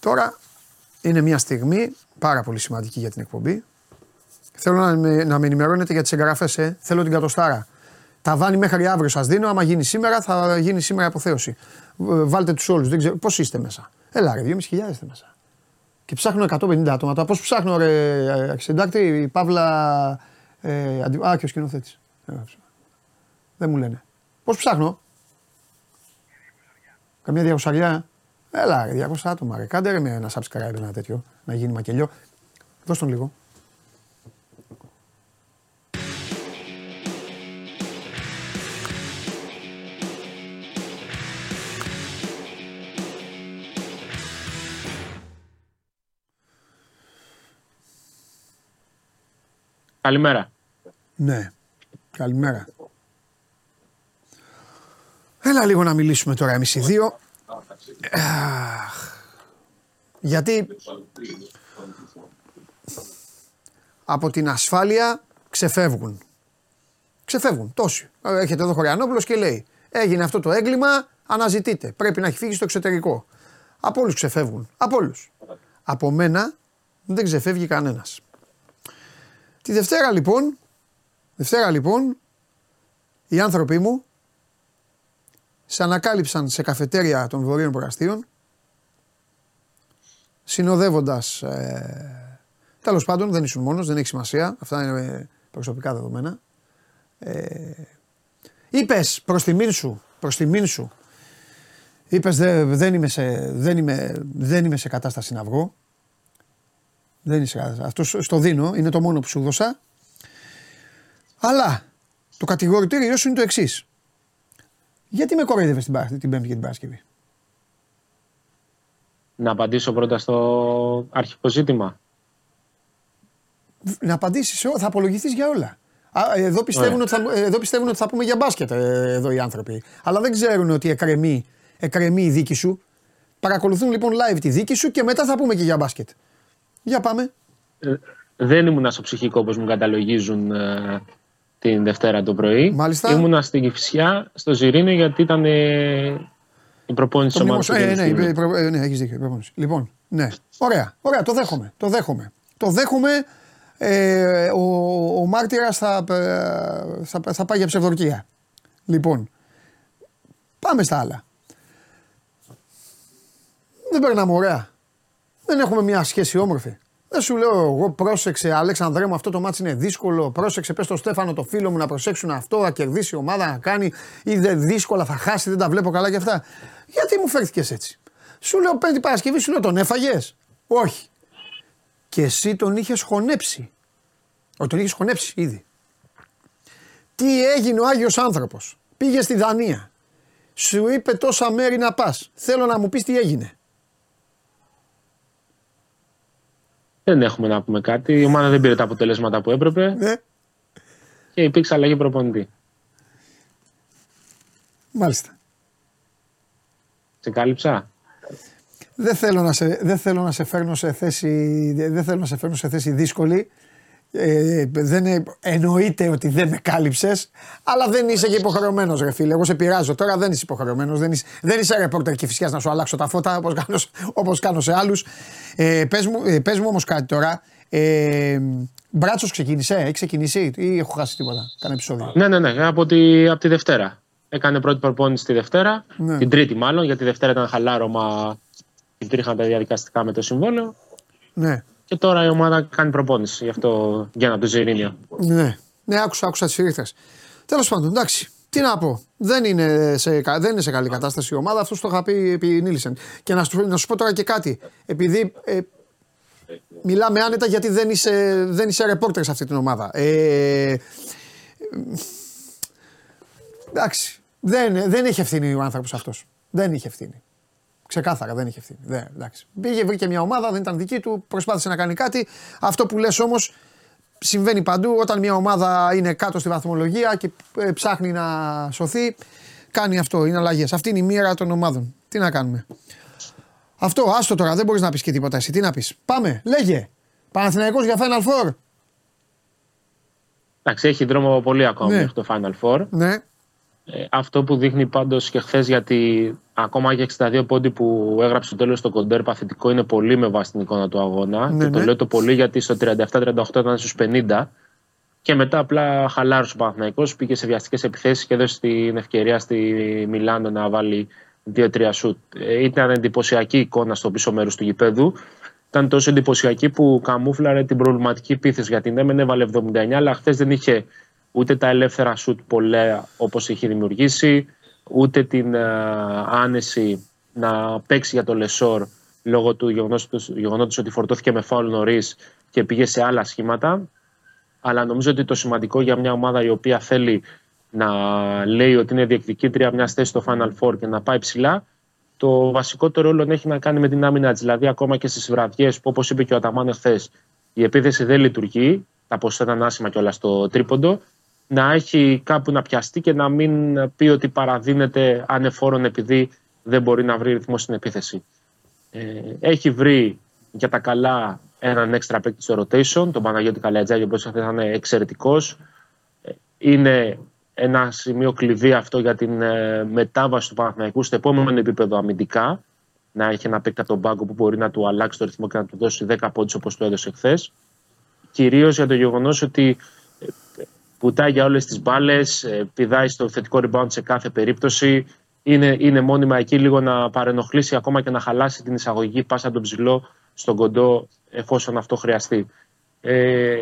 Τώρα είναι μια στιγμή πάρα πολύ σημαντική για την εκπομπή. Θέλω να με, να με ενημερώνετε για τις εγγραφές. Ε. Θέλω την κατοστάρα. Ταβάνι μέχρι αύριο σας δίνω. Άμα γίνει σήμερα, θα γίνει σήμερα αποθέωση. Βάλτε τους όλους. Δεν ξέρω πώς είστε μέσα. Έλα ρε, δυόμισι χιλιάδες είστε μέσα. Και ψάχνω εκατόν πενήντα άτομα. Τώρα πώς ψάχνω ρε, αξιντάκτη, η Παύλα, ε, αντι... α και ο σκηνοθέτης. Δεν μου λένε. Πώς ψάχνω. Καμιά διακόσια. Έλα ρε, διακόσια άτομα ρε. Κάντε ρε με ένα subscribe, ένα τέτοιο, να γίνει μακελιό. Δώσ' τον λίγο. Καλημέρα. Ναι, καλημέρα. Έλα λίγο να μιλήσουμε τώρα εμείς οι δύο. Γιατί από την ασφάλεια ξεφεύγουν. Ξεφεύγουν τόσοι. Έχετε εδώ Χωριανόπουλος και λέει έγινε αυτό το έγκλημα, αναζητείτε. Πρέπει να έχει φύγει στο εξωτερικό. Από όλους ξεφεύγουν. Από όλους. Από μένα δεν ξεφεύγει κανένας. Τη Δευτέρα λοιπόν, Δευτέρα λοιπόν, οι άνθρωποι μου σε ανακάλυψαν σε καφετέρια των Βορείων Προαστίων, συνοδεύοντας, ε, τέλος πάντων δεν ήσουν μόνος, δεν έχει σημασία, αυτά είναι προσωπικά δεδομένα. Ε, είπες προς τιμήν σου, προς τιμήν σου, είπες δε, δεν, είμαι σε, δεν, είμαι, δεν είμαι σε κατάσταση να βγω. Δεν είσαι, αυτό στο δίνω, είναι το μόνο που σου δώσα. Αλλά το κατηγορητήριό σου είναι το εξής. Γιατί με κοροϊδεύες την, την Πέμπτη και την Παρασκευή. Να απαντήσω πρώτα στο αρχικό ζήτημα. Να απαντήσεις, θα απολογηθείς για όλα. Εδώ πιστεύουν, ότι θα, εδώ πιστεύουν ότι θα πούμε για μπάσκετ εδώ οι άνθρωποι. Αλλά δεν ξέρουν ότι εκρεμεί, εκρεμεί η δίκη σου. Παρακολουθούν λοιπόν live τη δίκη σου και μετά θα πούμε και για μπάσκετ. Για πάμε. Ε, δεν ήμουνα στο ψυχικό όπως μου καταλογίζουν ε, την Δευτέρα το πρωί. Μάλιστα. Ήμουνα στην Κηφισιά, στο Ζιρήνιο, γιατί ήταν ε, Η προπόνηση το μνημοσ... ε, ναι, ναι, προ... ε, ναι, έχεις δίκιο, η προπόνηση. Λοιπόν, ναι. Ωραία, ωραία, το δέχομαι. Το δέχομαι. Το δέχομαι. Ε, ο, ο μάρτυρας θα, θα, θα πάει για ψευδορκία. Λοιπόν, πάμε στα άλλα. Δεν περνάμε ωραία. Δεν έχουμε μια σχέση όμορφη. Δεν σου λέω εγώ, πρόσεξε Αλέξανδρέ μου, αυτό το μάτς είναι δύσκολο. Πρόσεξε, πες στον Στέφανο, το φίλο μου, να προσέξουν αυτό, να κερδίσει η ομάδα, να κάνει. Ή δε, δύσκολα θα χάσει, δεν τα βλέπω καλά και αυτά. Γιατί μου φέρθηκες έτσι? Σου λέω Πέμπτη Παρασκευή, σου λέω τον έφαγες? Όχι. Και εσύ τον είχες χωνέψει. Ο, τον είχες χωνέψει ήδη. Τι έγινε ο Άγιος άνθρωπος? Πήγε στη Δανία. Σου είπε τόσα μέρη να πας. Θέλω να μου πεις τι έγινε. Δεν έχουμε να πούμε κάτι. Η ομάδα δεν πήρε τα αποτελέσματα που έπρεπε. Ναι. Και υπήρξε αλλαγή προπονητή. Μάλιστα. Σε κάλυψα. Δεν θέλω να σε, δεν θέλω να σε φέρνω σε θέση, δεν θέλω να σε φέρνω σε θέση δύσκολη. Ε, δεν, εννοείται ότι δεν με κάλυψες, αλλά δεν είσαι και υποχρεωμένος, ρε φίλε. Εγώ σε πειράζω τώρα, δεν είσαι υποχρεωμένος. Δεν είσαι, δεν είσαι ρεπόρτερ και φυσικά να σου αλλάξω τα φώτα όπως κάνω, όπως κάνω σε άλλους. Ε, πες μου, ε, πες μου όμως κάτι τώρα. Ε, Μπράτσος ξεκίνησε, έχει ξεκινήσει ή έχω χάσει τίποτα? Κάνε επεισόδιο. Ναι, ναι, ναι. Από τη, από τη Δευτέρα. Έκανε πρώτη προπόνηση τη Δευτέρα. Ναι. Την Τρίτη, μάλλον, γιατί τη Δευτέρα ήταν χαλάρωμα. Υπήρχαν τα διαδικαστικά με το συμβόλαιο. Ναι. Και τώρα η ομάδα κάνει προπόνηση, γι' αυτό βγαίνω από το Ζερίνιο. Ναι, ναι, άκουσα, άκουσα τις φυρίχτες. Τέλος πάντων, εντάξει, τι να πω. Δεν είναι σε, δεν είναι σε καλή κατάσταση η ομάδα, αυτό το είχα πει επί Νίλσεν. Και να σου, να σου πω τώρα και κάτι. Επειδή ε, μιλάμε άνετα, γιατί δεν είσαι, δεν είσαι ρεπόρτερ σε αυτή την ομάδα. Ε, ε, εντάξει, δεν, δεν έχει ευθύνη ο άνθρωπος αυτός. Δεν είχε ευθύνη. Ξεκάθαρα, δεν είχε ευθύνη. Δε, εντάξει. Πήγε, βρήκε μια ομάδα, δεν ήταν δική του, προσπάθησε να κάνει κάτι. Αυτό που λες όμως συμβαίνει παντού. Όταν μια ομάδα είναι κάτω στη βαθμολογία και ε, ψάχνει να σωθεί, κάνει αυτό. Είναι αλλαγές. Αυτή είναι η μοίρα των ομάδων. Τι να κάνουμε. Αυτό, άστο τώρα, δεν μπορείς να πεις και τίποτα εσύ. Τι να πεις. Πάμε, λέγε. Παναθηναϊκός για Final Four. Εντάξει, έχει δρόμο πολύ ακόμα μέχρι το Final Four. Ναι. Ε, αυτό που δείχνει πάντως και χθες, γιατί ακόμα και εξήντα δύο πόντοι που έγραψε στο τέλος το κοντέρ παθητικό είναι πολύ με βάση την εικόνα του αγώνα. Ναι, και ναι. Το λέω το πολύ γιατί στο τριάντα επτά τριάντα οκτώ ήταν στους πενήντα και μετά απλά χαλάρωσε ο Παναθηναϊκός, πήγε σε βιαστικές επιθέσεις και έδωσε την ευκαιρία στη Μιλάνο να βάλει δύο τρία σουτ. Ε, ήταν εντυπωσιακή εικόνα στο πίσω μέρος του γηπέδου. Ήταν τόσο εντυπωσιακή που καμούφλαρε την προβληματική επίθεση, γιατί ναι, μεν έβαλε εβδομήντα εννιά, αλλά χθες δεν είχε ούτε τα ελεύθερα σουτ πολλά όπως είχε δημιουργήσει, ούτε την ε, άνεση να παίξει για το Λεσόρ λόγω του γεγονότος ότι φορτώθηκε με φάουλ νωρίς και πήγε σε άλλα σχήματα. Αλλά νομίζω ότι το σημαντικό για μια ομάδα η οποία θέλει να λέει ότι είναι διεκδικήτρια μιας θέσης στο Final Four και να πάει ψηλά, το βασικότερο όλο έχει να κάνει με την άμυνα της. Δηλαδή, ακόμα και στις βραδιές που, όπως είπε και ο Αταμάν χθες, η επίθεση δεν λειτουργεί, τα ποσά ήταν άσημα κιόλας στο τρίποντο, να έχει κάπου να πιαστεί και να μην πει ότι παραδίνεται ανεφόρον επειδή δεν μπορεί να βρει ρυθμό στην επίθεση. Ε, έχει βρει για τα καλά έναν έξτρα παίκτη στο rotation, τον Παναγιώτη Καλατζάκη, ο οποίος ήταν εξαιρετικός. Είναι ένα σημείο κλειδί αυτό για την μετάβαση του Παναθηναϊκού στο επόμενο επίπεδο αμυντικά. Να έχει ένα παίκτη από τον πάγκο που μπορεί να του αλλάξει το ρυθμό και να του δώσει δέκα πόντους όπως του έδωσε χθες. Κυρίως για το γεγονός ότι βουτάει για όλες τις μπάλες, πηδάει στο θετικό rebound σε κάθε περίπτωση. Είναι, είναι μόνιμα εκεί λίγο να παρενοχλήσει ακόμα και να χαλάσει την εισαγωγική πάσα τον ψηλό στον κοντό, εφόσον αυτό χρειαστεί. Ε,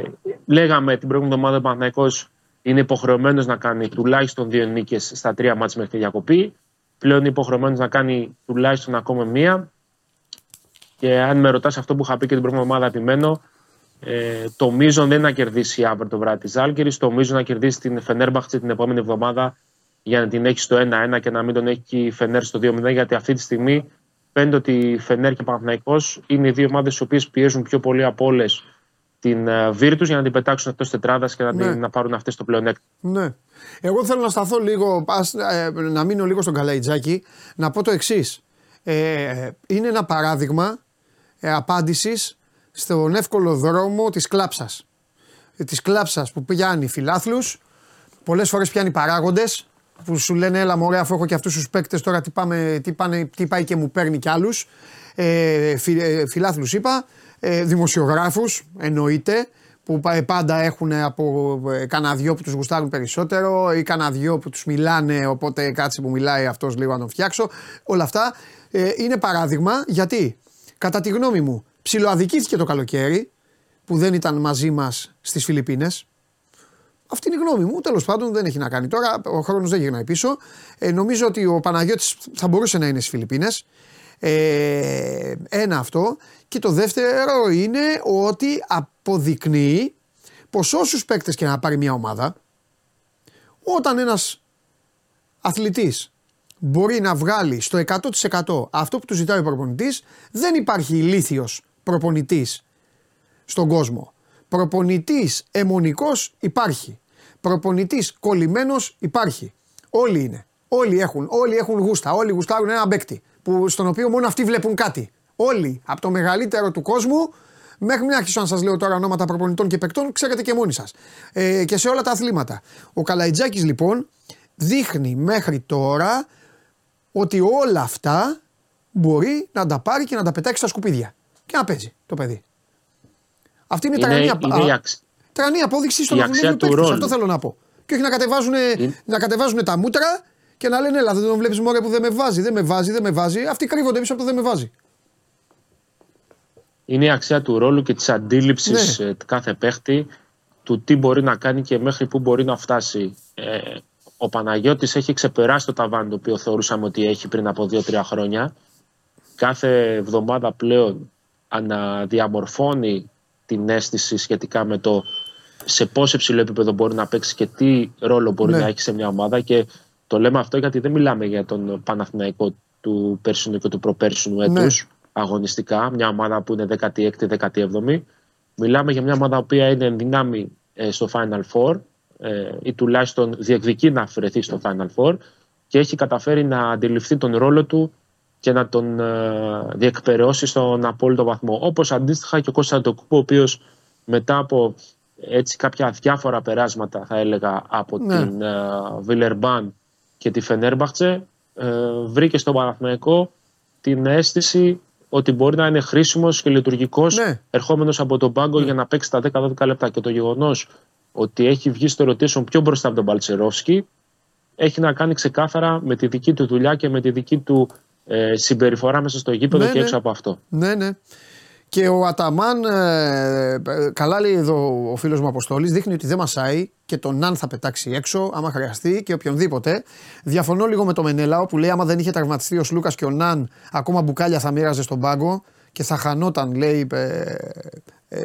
λέγαμε την προηγούμενη εβδομάδα ο Παναθηναϊκός είναι υποχρεωμένος να κάνει τουλάχιστον δύο νίκες στα τρία μάτς μέχρι τη διακοπή. Πλέον είναι υποχρεωμένος να κάνει τουλάχιστον ακόμα μία. Και αν με ρωτάς αυτό που είχα πει και την προηγούμενη εβδομάδα, επιμένω. Ε, το μείζον δεν είναι να κερδίσει αύριο το βράδυ της Ζάλγκηρης, το μείζον να κερδίσει την Φενέρμπαχτσε την επόμενη εβδομάδα για να την έχει στο ένα ένα και να μην τον έχει η Φενέρ στο δύο μηδέν, γιατί αυτή τη στιγμή φαίνεται ότι η Φενέρ και ο Παναθηναϊκός είναι οι δύο ομάδες οι οποίες πιέζουν πιο πολύ από όλες την Βίρτους για να την πετάξουν εκτός τετράδας και να, ναι. την, να πάρουν αυτές το πλεονέκτημα. Ναι. Εγώ θέλω να σταθώ λίγο, ας, ε, να μείνω λίγο στον Καλαϊτζάκη, να πω το εξής. Ε, είναι ένα παράδειγμα ε, απάντησης στον εύκολο δρόμο της κλάψας. Της κλάψας που πιάνει φιλάθλους, πολλές φορές πιάνει παράγοντες, που σου λένε έλα μωρέ αφού έχω και αυτούς τους παίκτες τώρα τι, πάμε, τι, πάνε, τι πάει και μου παίρνει κι άλλους, ε, φι, ε, φιλάθλους είπα, ε, δημοσιογράφους εννοείται, που πάντα έχουν από κανένα δυο που τους γουστάρουν περισσότερο ή κανένα δυο που τους μιλάνε, οπότε κάτσε που μιλάει αυτός λίγο να τον φτιάξω. Όλα αυτά ε, είναι παράδειγμα γιατί κατά τη γνώμη μου ψιλοαδικήθηκε το καλοκαίρι που δεν ήταν μαζί μας στις Φιλιππίνες. Αυτή είναι η γνώμη μου, τέλος πάντων δεν έχει να κάνει τώρα, ο χρόνος δεν γυρνάει πίσω. Ε, νομίζω ότι ο Παναγιώτης θα μπορούσε να είναι στις Φιλιππίνες. Ε, ένα αυτό και το δεύτερο είναι ότι αποδεικνύει πως όσους παίκτες και να πάρει μια ομάδα, όταν ένας αθλητής μπορεί να βγάλει στο εκατό τοις εκατό αυτό που του ζητάει ο προπονητής, δεν υπάρχει ηλίθιος προπονητής στον κόσμο. Προπονητής αιμονικός υπάρχει, προπονητής κολλημένος υπάρχει, όλοι είναι, όλοι έχουν, όλοι έχουν γούστα, όλοι γουστάρουν έναν παίκτη που, στον οποίο μόνο αυτοί βλέπουν κάτι. Όλοι, από το μεγαλύτερο του κόσμου, μέχρι μην άρχισω να σας λέω τώρα ονόματα προπονητών και παικτών, ξέρετε και μόνοι σας. Ε, και σε όλα τα αθλήματα. Ο Καλαϊτζάκης λοιπόν δείχνει μέχρι τώρα ότι όλα αυτά μπορεί να τα πάρει και να τα πετάξει στα σκουπίδια. Και να παίζει το παιδί. Αυτή είναι, είναι, τρανή, είναι α, η αξ... τρανή απόδειξη στον αγωνισμό του παίκτης. Αυτό θέλω να πω. Και όχι να κατεβάζουν, είναι... να κατεβάζουν τα μούτρα και να λένε έλα δεν τον βλέπεις μωρέ που δεν με βάζει, δεν με βάζει, δεν με βάζει. Αυτοί κρύβονται πίσω από το δεν με βάζει. Είναι η αξία του ρόλου και της αντίληψης ναι. κάθε παίχτη του τι μπορεί να κάνει και μέχρι πού μπορεί να φτάσει. Ε, ο Παναγιώτης έχει ξεπεράσει το ταβάνι το οποίο θεωρούσαμε ότι έχει πριν από δύο τρία χρόνια. Κάθε εβδομάδα πλέον αναδιαμορφώνει την αίσθηση σχετικά με το σε πόσο υψηλό επίπεδο μπορεί να παίξει και τι ρόλο μπορεί ναι. να έχει σε μια ομάδα. Και το λέμε αυτό γιατί δεν μιλάμε για τον Παναθηναϊκό του πέρσινου και του προπέρσινου έτους. Ναι. Αγωνιστικά, μια ομάδα που είναι δεκαέξι δεκαεπτά. Μιλάμε για μια ομάδα που είναι εν δυνάμει στο Final Four ή τουλάχιστον διεκδικεί να αφαιρεθεί στο Final Four και έχει καταφέρει να αντιληφθεί τον ρόλο του και να τον διεκπεραιώσει στον απόλυτο βαθμό. Όπως αντίστοιχα και ο Κώστας Αντοκούπο, ο οποίος μετά από έτσι κάποια διάφορα περάσματα, θα έλεγα, από ναι. την Βιλερμπάν και τη Φενέρμπαχτσε, βρήκε στον Παναθηναϊκό την αίσθηση ότι μπορεί να είναι χρήσιμος και λειτουργικός ναι. ερχόμενος από τον πάγκο ναι. για να παίξει τα δέκα δώδεκα λεπτά. Και το γεγονός ότι έχει βγει στο rotation πιο μπροστά από τον Μπαλτσερόφσκι έχει να κάνει ξεκάθαρα με τη δική του δουλειά και με τη δική του ε, συμπεριφορά μέσα στο γήπεδο ναι, και έξω ναι. από αυτό. Ναι, ναι. Και ο Αταμάν, ε, καλά λέει εδώ ο φίλος μου Αποστόλης, δείχνει ότι δεν μασάει και τον αν θα πετάξει έξω, άμα χρειαστεί και οποιονδήποτε. Διαφωνώ λίγο με τον Μενέλαο που λέει: άμα δεν είχε τραυματιστεί ο Σλούκας και ο Ναν, ακόμα μπουκάλια θα μοίραζε στον πάγκο και θα χανόταν, λέει,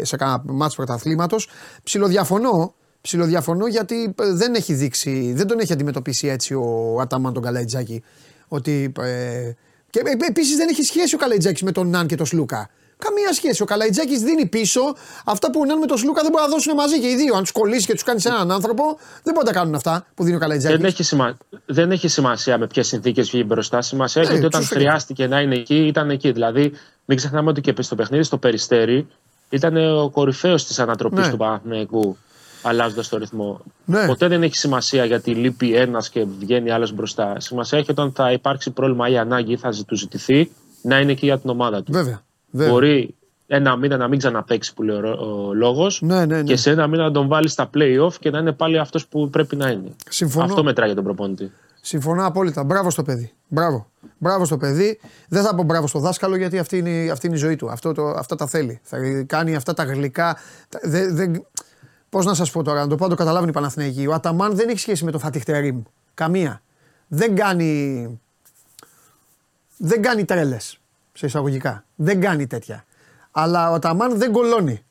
σε κανένα μάτς πρωταθλήματος. Ψιλοδιαφωνώ, ψιλοδιαφωνώ γιατί δεν έχει δείξει, δεν τον έχει αντιμετωπίσει έτσι ο Αταμάν τον Καλαϊτζάκη. Ότι, ε, και επίσης δεν έχει σχέση ο Καλαϊτζάκης με τον Ναν και τον Σλούκα. Καμία σχέση. Ο Καλαϊτζάκης δίνει πίσω αυτά που ο Ναν με τον Σλούκα δεν μπορεί να δώσουν μαζί και οι δύο. Αν τους κολλήσει και τους κάνεις έναν άνθρωπο, δεν μπορεί να τα κάνουν αυτά που δίνει ο Καλαϊτζάκης. Δεν έχει, σημα... δεν έχει σημασία με ποιες συνθήκες βγει μπροστά. Σημασία έχει ότι όταν χρειάστηκε να είναι εκεί, ήταν εκεί. Δηλαδή, μην ξεχνάμε ότι και στο παιχνίδι, στο Περιστέρι, ήταν ο κορυφαίος της ανατροπής ναι. του Παναθηναϊκού, αλλάζοντας το ρυθμό. Ναι. Ποτέ δεν έχει σημασία γιατί λείπει ένας και βγαίνει άλλος μπροστά. Σημασία έχει όταν θα υπάρξει πρόβλημα ή ανάγκη ή θα του ζητηθεί να είναι εκεί για την ομάδα του. Βέβαια. Βέβαια. Μπορεί ένα μήνα να μην ξαναπαίξει που λέει ο λόγος ναι, ναι, ναι. και σε ένα μήνα να τον βάλει στα play-off και να είναι πάλι αυτός που πρέπει να είναι. Συμφωνώ. Αυτό μετράει για τον προπονητή. Συμφωνώ απόλυτα. Μπράβο στο παιδί. Μπράβο. Μπράβο στο παιδί. Δεν θα πω μπράβο στο δάσκαλο γιατί αυτή είναι, αυτή είναι η ζωή του. Αυτό το, αυτά τα θέλει. Θα κάνει αυτά τα γλυκά. Δε, δε, πώς να σας πω τώρα, να το πω να το καταλάβουν οι Παναθηναϊκοί. Ο Αταμάν δεν έχει σχέση με το Φατίχ Τερίμ. Καμία. Δεν κάνει, δεν κάνει τρέλες. Σε εισαγωγικά. Δεν κάνει τέτοια. Αλλά ο Αταμάν δεν κολώνει.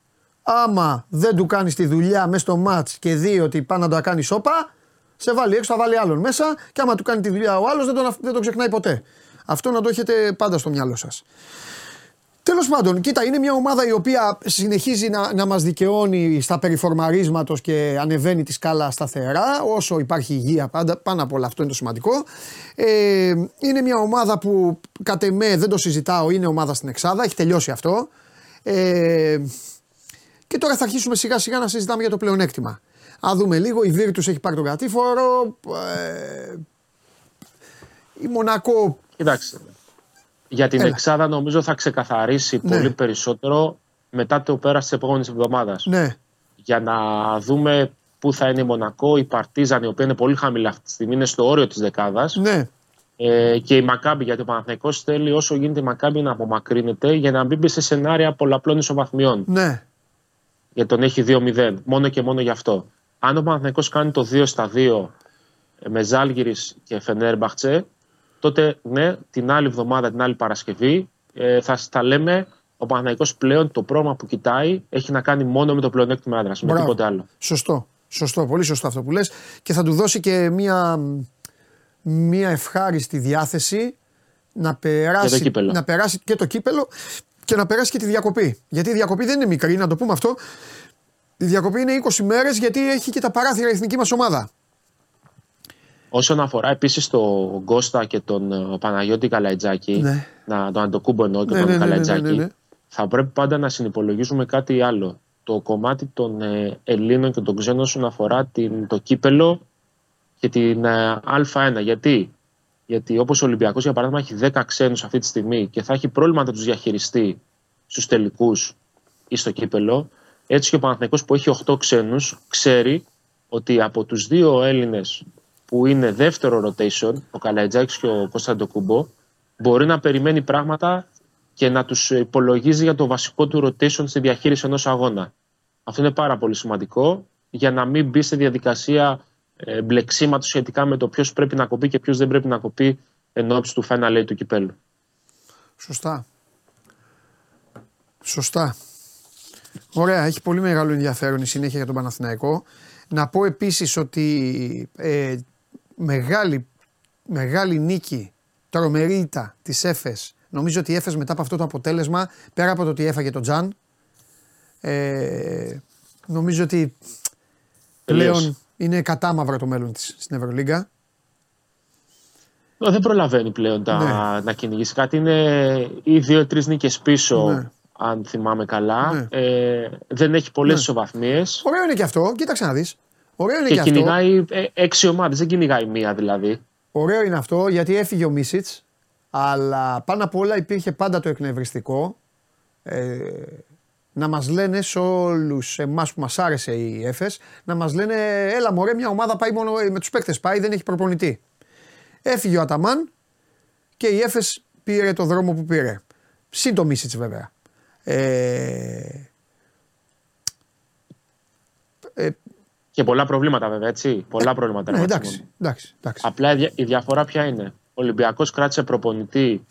Άμα δεν του κάνει τη δουλειά μέσα στο μάτς και δει ότι πάει να το κάνει σόπα, σε βάλει έξω, θα βάλει άλλον μέσα. Και άμα του κάνει τη δουλειά ο άλλος, δεν τον, δεν τον ξεχνάει ποτέ. Αυτό να το έχετε πάντα στο μυαλό σας. Τέλος πάντων, κοίτα, είναι μια ομάδα η οποία συνεχίζει να, να μας δικαιώνει στα περιφορμαρίσματος και ανεβαίνει τη σκάλα σταθερά, όσο υπάρχει υγεία πάντα, πάνω από όλα αυτό είναι το σημαντικό. Ε, είναι μια ομάδα που κατ' εμέ δεν το συζητάω, είναι ομάδα στην Εξάδα, έχει τελειώσει αυτό. Ε, και τώρα θα αρχίσουμε σιγά σιγά να συζητάμε για το πλεονέκτημα. Α δούμε λίγο. Η Βίρτους έχει πάρει τον κατήφορο. Ε, η Μονακό. Κοιτάξτε. Για την Έλα. Εξάδα νομίζω θα ξεκαθαρίσει ναι. πολύ περισσότερο μετά το πέρας της επόμενης εβδομάδας. Ναι. Για να δούμε πού θα είναι η Μονακό, η Παρτίζαν, η οποία είναι πολύ χαμηλά αυτή τη στιγμή, είναι στο όριο της δεκάδας. Ναι. Ε, και η Μακάμπη, γιατί ο Παναθηναϊκός θέλει όσο γίνεται η Μακάμπη να απομακρύνεται για να μπει σε σενάρια πολλαπλών ισοβαθμιών. Ναι. Γιατί τον έχει δύο μηδέν. Μόνο και μόνο γι' αυτό. Αν ο Παναθηναϊκός κάνει το δύο στα δύο με Ζάλγιρις και Φενέρμπαχτσε, τότε ναι, την άλλη εβδομάδα, την άλλη Παρασκευή, ε, θα τα λέμε. Ο Παναθηναϊκός πλέον το πρόγραμμα που κοιτάει έχει να κάνει μόνο με το πλεονέκτημα έδρας, με τίποτα άλλο. Σωστό. Σωστό. Πολύ σωστό αυτό που λες. Και θα του δώσει και μία, μία ευχάριστη διάθεση να περάσει και, να περάσει και το κύπελλο και να περάσει και τη διακοπή. Γιατί η διακοπή δεν είναι μικρή, να το πούμε αυτό. Η διακοπή είναι είκοσι μέρες γιατί έχει και τα παράθυρα η εθνική μας ομάδα. Όσον αφορά επίσης τον Κώστα και τον Παναγιώτη Καλαϊτζάκη, ναι. να, τον Αντοκούμπο εννοώ και ναι, τον ναι, Καλαϊτζάκη, ναι, ναι, ναι, ναι. θα πρέπει πάντα να συνυπολογίζουμε κάτι άλλο. Το κομμάτι των Ελλήνων και των ξένων όσον αφορά την, το κύπελλο και την Α1. Γιατί, Γιατί όπως ο Ολυμπιακός για παράδειγμα έχει δέκα ξένους αυτή τη στιγμή και θα έχει πρόβλημα να τους διαχειριστεί στους τελικούς ή στο κύπελλο, έτσι και ο Παναθηναϊκός που έχει οκτώ ξένους ξέρει ότι από τους δύο Έλληνες που είναι δεύτερο rotation, ο Καλαϊτζάκης και ο Κωνσταντοκούμπο, μπορεί να περιμένει πράγματα και να τους υπολογίζει για το βασικό του rotation στη διαχείριση ενός αγώνα. Αυτό είναι πάρα πολύ σημαντικό για να μην μπει στη διαδικασία ε, μπλεξίματος σχετικά με το ποιος πρέπει να κοπεί και ποιος δεν πρέπει να κοπεί εν ώψη του final eight του κυπέλλου. Σωστά. Σωστά. Ωραία, έχει πολύ μεγάλο ενδιαφέρον η συνέχεια για τον Παναθηναϊκό. Να πω επίσης ότι ε, μεγάλη, μεγάλη νίκη, τρομερή ήττα της Έφες. Νομίζω ότι η Έφες μετά από αυτό το αποτέλεσμα, πέρα από το ότι έφαγε τον Τζαν, ε, νομίζω ότι πλέον είναι κατάμαυρα το μέλλον της στην Ευρωλίγκα. Δεν προλαβαίνει πλέον τα, ναι. να κυνηγήσει κάτι. Είναι ή δύο-τρεις νίκες πίσω. Ναι. Αν θυμάμαι καλά, ναι. ε, δεν έχει πολλές ναι. ισοβαθμίες. Ωραίο είναι και αυτό, κοίταξε να δεις. Ωραίο είναι και, και αυτό. Κυνηγάει έξι ομάδες, δεν κυνηγάει μία δηλαδή. Ωραίο είναι αυτό γιατί έφυγε ο Μίσιτς, αλλά πάνω απ' όλα υπήρχε πάντα το εκνευριστικό ε, να μας λένε σε όλους εμάς που μας άρεσε η Έφες, να μας λένε έλα μωρέ, μια ομάδα πάει μόνο με τους παίκτες, πάει, δεν έχει προπονητή. Έφυγε ο Αταμάν και η Έφες πήρε το δρόμο που πήρε. Συν το Μίσιτς βέβαια. Ε... Ε... Και πολλά προβλήματα βέβαια έτσι. Πολλά ε... προβλήματα. Ναι, εντάξει, εντάξει, εντάξει. Απλά η διαφορά ποια είναι. Ο Ολυμπιακός κράτησε προπονητή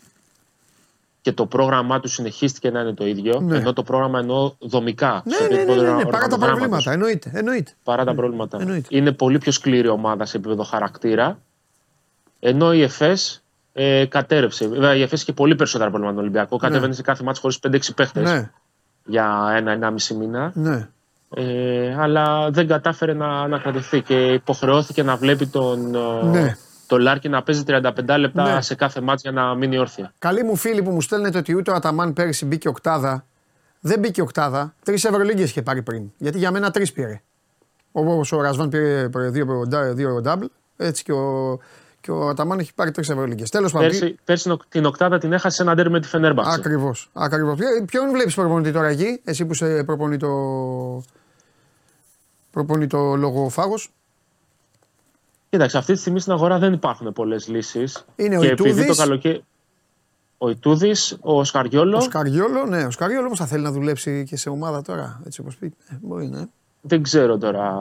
και το πρόγραμμά του συνεχίστηκε να είναι το ίδιο. Ναι. Ενώ το πρόγραμμα εννοώ δομικά. Ναι, ναι, ναι, ναι, ναι, ναι, ναι. Παρά τα προβλήματα. Εννοείται. εννοείται. Παρά τα ναι, προβλήματα. Εννοείται. Είναι πολύ πιο σκληρή ομάδα σε επίπεδο χαρακτήρα. Ενώ η ΕΦΕΣ. Ε, κατέρευσε. Βέβαια η Εφές είχε πολύ περισσότερα προβλήματα στον Ολυμπιακό. Κατέβαινε ναι. σε κάθε μάτς χωρίς πέντε έξι παίχτες ναι. για ένα ενάμιση μήνα. Ναι. Ε, αλλά δεν κατάφερε να ανακρατηθεί και υποχρεώθηκε να βλέπει τον, ναι. τον Λάρκη να παίζει τριάντα πέντε λεπτά ναι. σε κάθε μάτς για να μείνει όρθια. Καλοί μου φίλοι που μου στέλνετε ότι ούτε ο Αταμάν πέρυσι μπήκε οκτάδα. Δεν μπήκε οκτάδα. Τρεις Ευρωλίγκες είχε πάρει πριν. Γιατί για μένα τρεις πήρε. Όπως ο Ρασβάν πήρε δύο ντάμπλ, έτσι και ο. Και ο Αταμάν έχει πάρει τρεις Ευρωλίγκες. Τέλος πάντων. Πέρσι, πέρσι την οκτάδα την έχασε ένα ντέρμπι με τη Φενέρμπαχτσε. Ακριβώς. Ακριβώς. Ποιον βλέπεις προπονητή τώρα εκεί, εσύ που σε προπονεί το. προπονεί το λογοφάγος. Κοίταξε, αυτή τη στιγμή στην αγορά δεν υπάρχουν πολλές λύσεις. Είναι ο Ιτούδης. Το καλοκαί... Ο Ιτούδης, ο Σκαριόλο. Ο Σκαριόλο, ναι. Ο Σκαριόλο όμως θα θέλει να δουλέψει και σε ομάδα τώρα. Έτσι όπως πει. Ε, μπορεί, ναι. Δεν ξέρω τώρα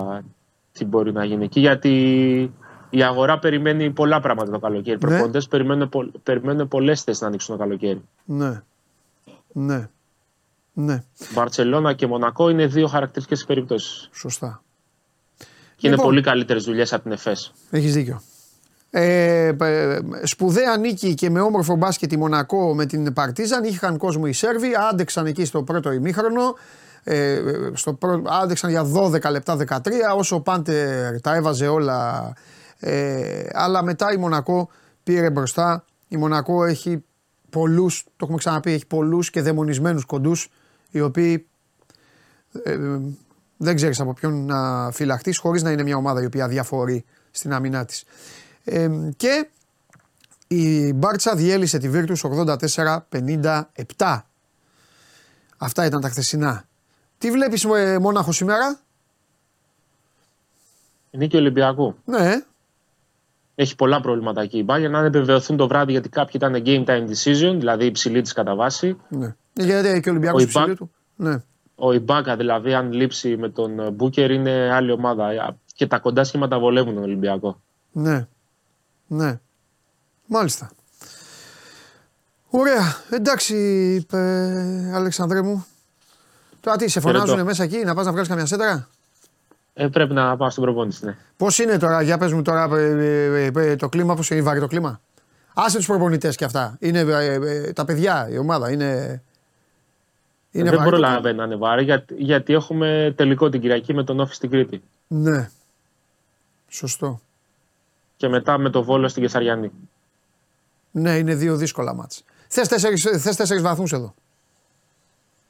τι μπορεί να γίνει εκεί γιατί. Η αγορά περιμένει πολλά πράγματα το καλοκαίρι. Ναι. Προπονητές περιμένουν, πο, περιμένουν πολλές θέσεις να ανοίξουν το καλοκαίρι. Ναι. Ναι. ναι. Μπαρτσελώνα και Μονακό είναι δύο χαρακτηριστικές περιπτώσεις. Σωστά. Και λοιπόν, είναι πολύ καλύτερες δουλειές από την ΕΦΕΣ. Έχεις δίκιο. Ε, σπουδαία νίκη και με όμορφο μπάσκετ η Μονακό με την Παρτίζαν. Είχαν κόσμο οι Σέρβοι. Άντεξαν εκεί στο πρώτο ημίχρονο. Ε, στο πρω... Άντεξαν για δώδεκα λεπτά δεκατρία. Όσο ο Πάντερ τα έβαζε όλα. Ε, αλλά μετά η Μονακό πήρε μπροστά. Η Μονακό έχει πολλούς, το έχουμε ξαναπεί, έχει πολλούς και δαιμονισμένους κοντούς οι οποίοι ε, Δεν ξέρεις από ποιον να φυλαχτείς, χωρίς να είναι μια ομάδα η οποία διαφορεί στην αμυνά της. Ε, και η Μπάρτσα διέλυσε τη Βίρτους ογδόντα τέσσερα πενήντα επτά. Αυτά ήταν τα χθεσινά. Τι βλέπεις ε, Μόναχο σήμερα? Νίκη Ολυμπιακού. Ναι. Έχει πολλά προβλήματα εκεί η Μπάγερν. Αν επιβεβαιωθούν το βράδυ, γιατί κάποιοι ήταν game time decision, δηλαδή υψηλή της κατά βάση. Ναι. Γιατί και ο Ολυμπιακός ο υψηλή Ιπα... του. Ναι. Ο Ιμπάκα, δηλαδή, αν λείψει με τον Μπούκερ, είναι άλλη ομάδα. Και τα κοντά σχήματα βολεύουν τον Ολυμπιακό. Ναι. Ναι. Μάλιστα. Ωραία. Εντάξει, είπε, Αλεξανδρέ μου. Τώρα τι, σε φωνάζουν μέσα εκεί να πας να βγάλεις καμιά σέντρα? Ε, πρέπει να πάω στην προπόνηση, ναι. Πώς είναι τώρα, για πες μου τώρα το κλίμα, πώς είναι βαρύ το κλίμα? Άσε τους προπονητές και αυτά. Είναι τα παιδιά, η ομάδα, είναι... Είναι δεν προλαβαίνει να είναι βάρη, γιατί, γιατί έχουμε τελικό την Κυριακή με τον Όφη στην Κρήτη. Ναι. Σωστό. Και μετά με το Βόλο στην Κεσαριανή. Ναι, είναι δύο δύσκολα μάτς. Θες τέσσερις, θες τέσσερις βαθμούς εδώ.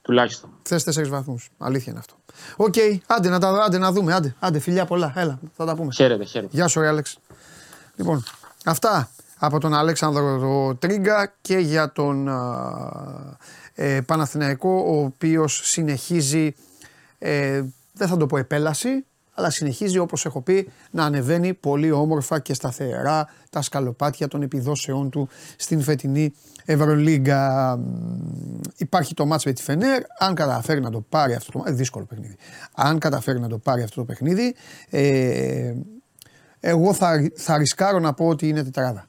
Τουλάχιστον. Θες τέσσερις βαθμούς. Αλήθεια είναι αυτό. Οκ, okay. Άντε, να τα, άντε να δούμε. Άντε, άντε, φιλιά πολλά. Έλα, θα τα πούμε. Χαίρετε, χαίρετε. Γεια σου, Άλεξ. Λοιπόν, αυτά από τον Αλέξανδρο Τρίγκα και για τον... Α... Ε, Παναθηναϊκό, ο οποίος συνεχίζει, ε, δεν θα το πω επέλαση, αλλά συνεχίζει, όπως έχω πει, να ανεβαίνει πολύ όμορφα και σταθερά τα σκαλοπάτια των επιδόσεών του στην φετινή Ευρωλίγκα. Υπάρχει το μάτς με τη Φενέρ, αν καταφέρει να το πάρει αυτό το μάτς, δύσκολο παιχνίδι, αν καταφέρει να το πάρει αυτό το παιχνίδι, ε, εγώ θα, θα ρισκάρω να πω ότι είναι τετράδα.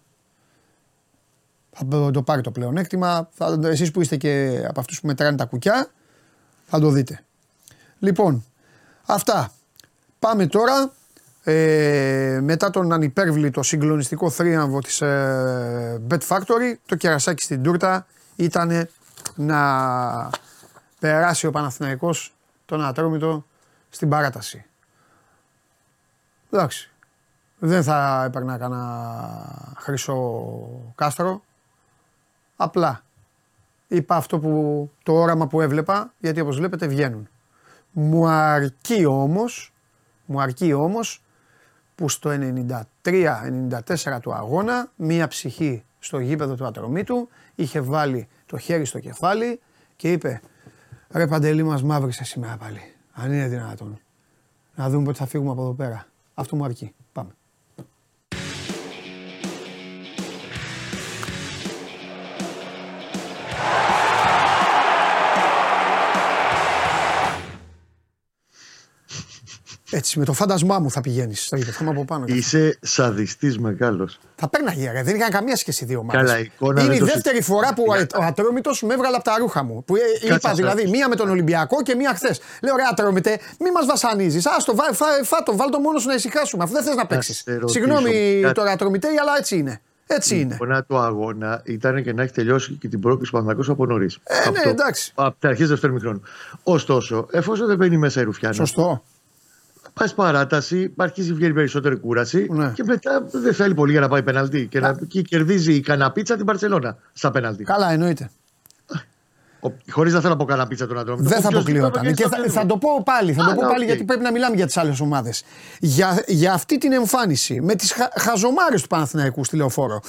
Θα το πάρει το πλεονέκτημα. Θα, εσείς που είστε και από αυτούς που μετράνε τα κουκιά, θα το δείτε. Λοιπόν, αυτά. Πάμε τώρα. Ε, μετά τον ανυπέρβλητο συγκλονιστικό θρίαμβο της ε, Bet Factory, το κερασάκι στην τούρτα ήταν να περάσει ο Παναθηναϊκός τον Ατρόμητο στην παράταση. Εντάξει. Δεν θα έπαιρνα κανένα χρυσό κάστρο. Απλά είπα αυτό που το όραμα που έβλεπα, γιατί όπως βλέπετε βγαίνουν. Μου αρκεί όμως, μου αρκεί όμως που στο ενενήντα τρία ενενήντα τέσσερα του αγώνα μία ψυχή στο γήπεδο του Ατρομήτου είχε βάλει το χέρι στο κεφάλι και είπε «Ρε Παντελή, μας μαύρισε σήμερα πάλι, αν είναι δυνατόν. Να δούμε πότε θα φύγουμε από εδώ πέρα». Αυτό μου αρκεί. Πάμε. Έτσι, με το φάντασμά μου θα πηγαίνεις. Θα είμαι από πάνω. Είσαι σαδιστής μεγάλος. Θα παίρναγε, ρε. Δεν είχαν καμία σχέση δύο ομάδες. Είναι η δεύτερη το... φορά που ο Ατρόμητος με έβγαλε από τα ρούχα μου. Που είπα Κάτσα, δηλαδή θα... μία με τον Ολυμπιακό και μία χθες. Λέω, ρε Ατρόμητε, μη μας βασανίζεις. Άστο, φά, φά το, βάλ το μόνο σου να ησυχάσουμε. Αφού δεν θες να παίξεις. Συγγνώμη κάτι... τώρα Ατρόμητε, αλλά έτσι είναι. Έτσι είναι. Η εικόνα του αγώνα ήταν και να έχει τελειώσει και την πρόκληση του Παναθηναϊκού από νωρίς. Ε, ναι, εντάξει. Από τα αρχή δεύτερου μηχρόνου. Ωστόσο, εφόσον δεν μπαίνει μέσα η Ρουφιάνα. Σωστό. Πας παράταση, αρχίζει βγαίνει περισσότερη κούραση, ναι. Και μετά δεν θέλει πολύ για να πάει πεναλτί. Και, να, και κερδίζει η καναπίτσα την Μπαρσελόνα στα πεναλτί. Καλά, εννοείται. Χωρίς να θέλω να πω καναπίτσα τον Ατρόμητο. Δεν θα αποκλειόταν. Και θα, θα το πω πάλι, θα Α, το πω πάλι okay. Γιατί πρέπει να μιλάμε για τις άλλες ομάδες. Για, για αυτή την εμφάνιση με τις χα, χαζομάρες του Παναθηναϊκού στη Λεωφόρο.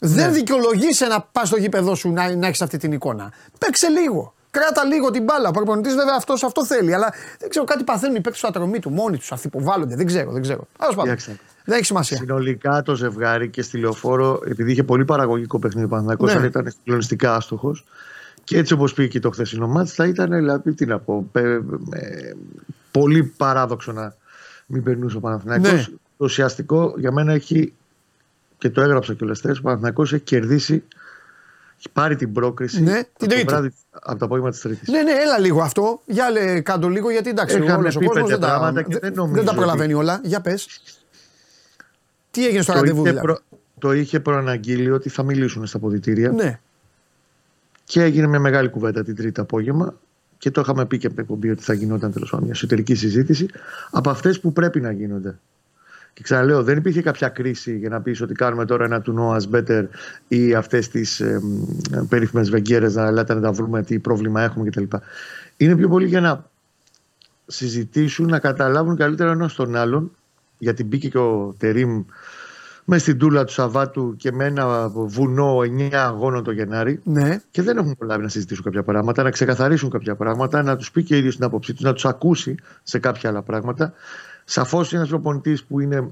Δεν ναι. δικαιολογείσαι να πας στο γήπεδό σου να, να έχεις αυτή την εικόνα. Παίξε λίγο. Κράτα λίγο την μπάλα. Ο προπονητής βέβαια αυτός αυτό θέλει. Αλλά δεν ξέρω, κάτι παθαίνουν οι παίκτες του Ατρομήτου μόνοι τους. Αυτοί που βάλλονται. Δεν ξέρω, δεν ξέρω. Ας πάμε. Δεν έχει σημασία. Συνολικά το ζευγάρι και στη Λεωφόρο, επειδή είχε πολύ παραγωγικό παιχνίδι Παναθηναϊκός, ναι. ήταν συγκλονιστικά άστοχος. Και έτσι όπως πήγε και το χθεσινό μάτς, θα ήταν δηλαδή, τι να πω, πε, με, πολύ παράδοξο να μην περνούσε ο Παναθηναϊκός. Ναι. Το ουσιαστικό για μένα έχει, και το έγραψα κιόλας χθες, ο Παναθηναϊκός έχει κερδίσει. Έχει πάρει την πρόκριση ναι, την το βράδυ, από το απόγευμα της Τρίτης. Ναι, ναι, έλα λίγο αυτό. Για λέ, κάτω λίγο, γιατί εντάξει, όλος ο κόσμος δεν τα, δεν, δεν τα προλαβαίνει ότι... όλα. Για πες. Τι έγινε στο το ραντεβού δηλαδή. Προ... Το είχε προαναγγείλει ότι θα μιλήσουν στα αποδυτήρια. Ναι. Και έγινε μια μεγάλη κουβέντα την Τρίτη απόγευμα. Και το είχαμε πει και από την εκπομπή ότι θα γινόταν τέλος πάντων μια εσωτερική συζήτηση από αυτές που πρέπει να γίνονται. Και ξαναλέω, δεν υπήρχε κάποια κρίση για να πεις ότι κάνουμε τώρα ένα του Noah's Better ή αυτές τις ε, ε, περίφημες βεγγέρες να λέτε να τα βρούμε, τι πρόβλημα έχουμε κτλ. Είναι πιο πολύ για να συζητήσουν, να καταλάβουν καλύτερα ένας τον άλλον, γιατί μπήκε και ο Τερίμ μες στην τούλα του Σαββάτου και με ένα βουνό εννέα αγώνων το Γενάρη. Ναι. Και δεν έχουν προλάβει να συζητήσουν κάποια πράγματα, να ξεκαθαρίσουν κάποια πράγματα, να τους πει και ίδιος την άποψή τους, να τους ακούσει σε κάποια άλλα πράγματα. Σαφώς ένας προπονητής που είναι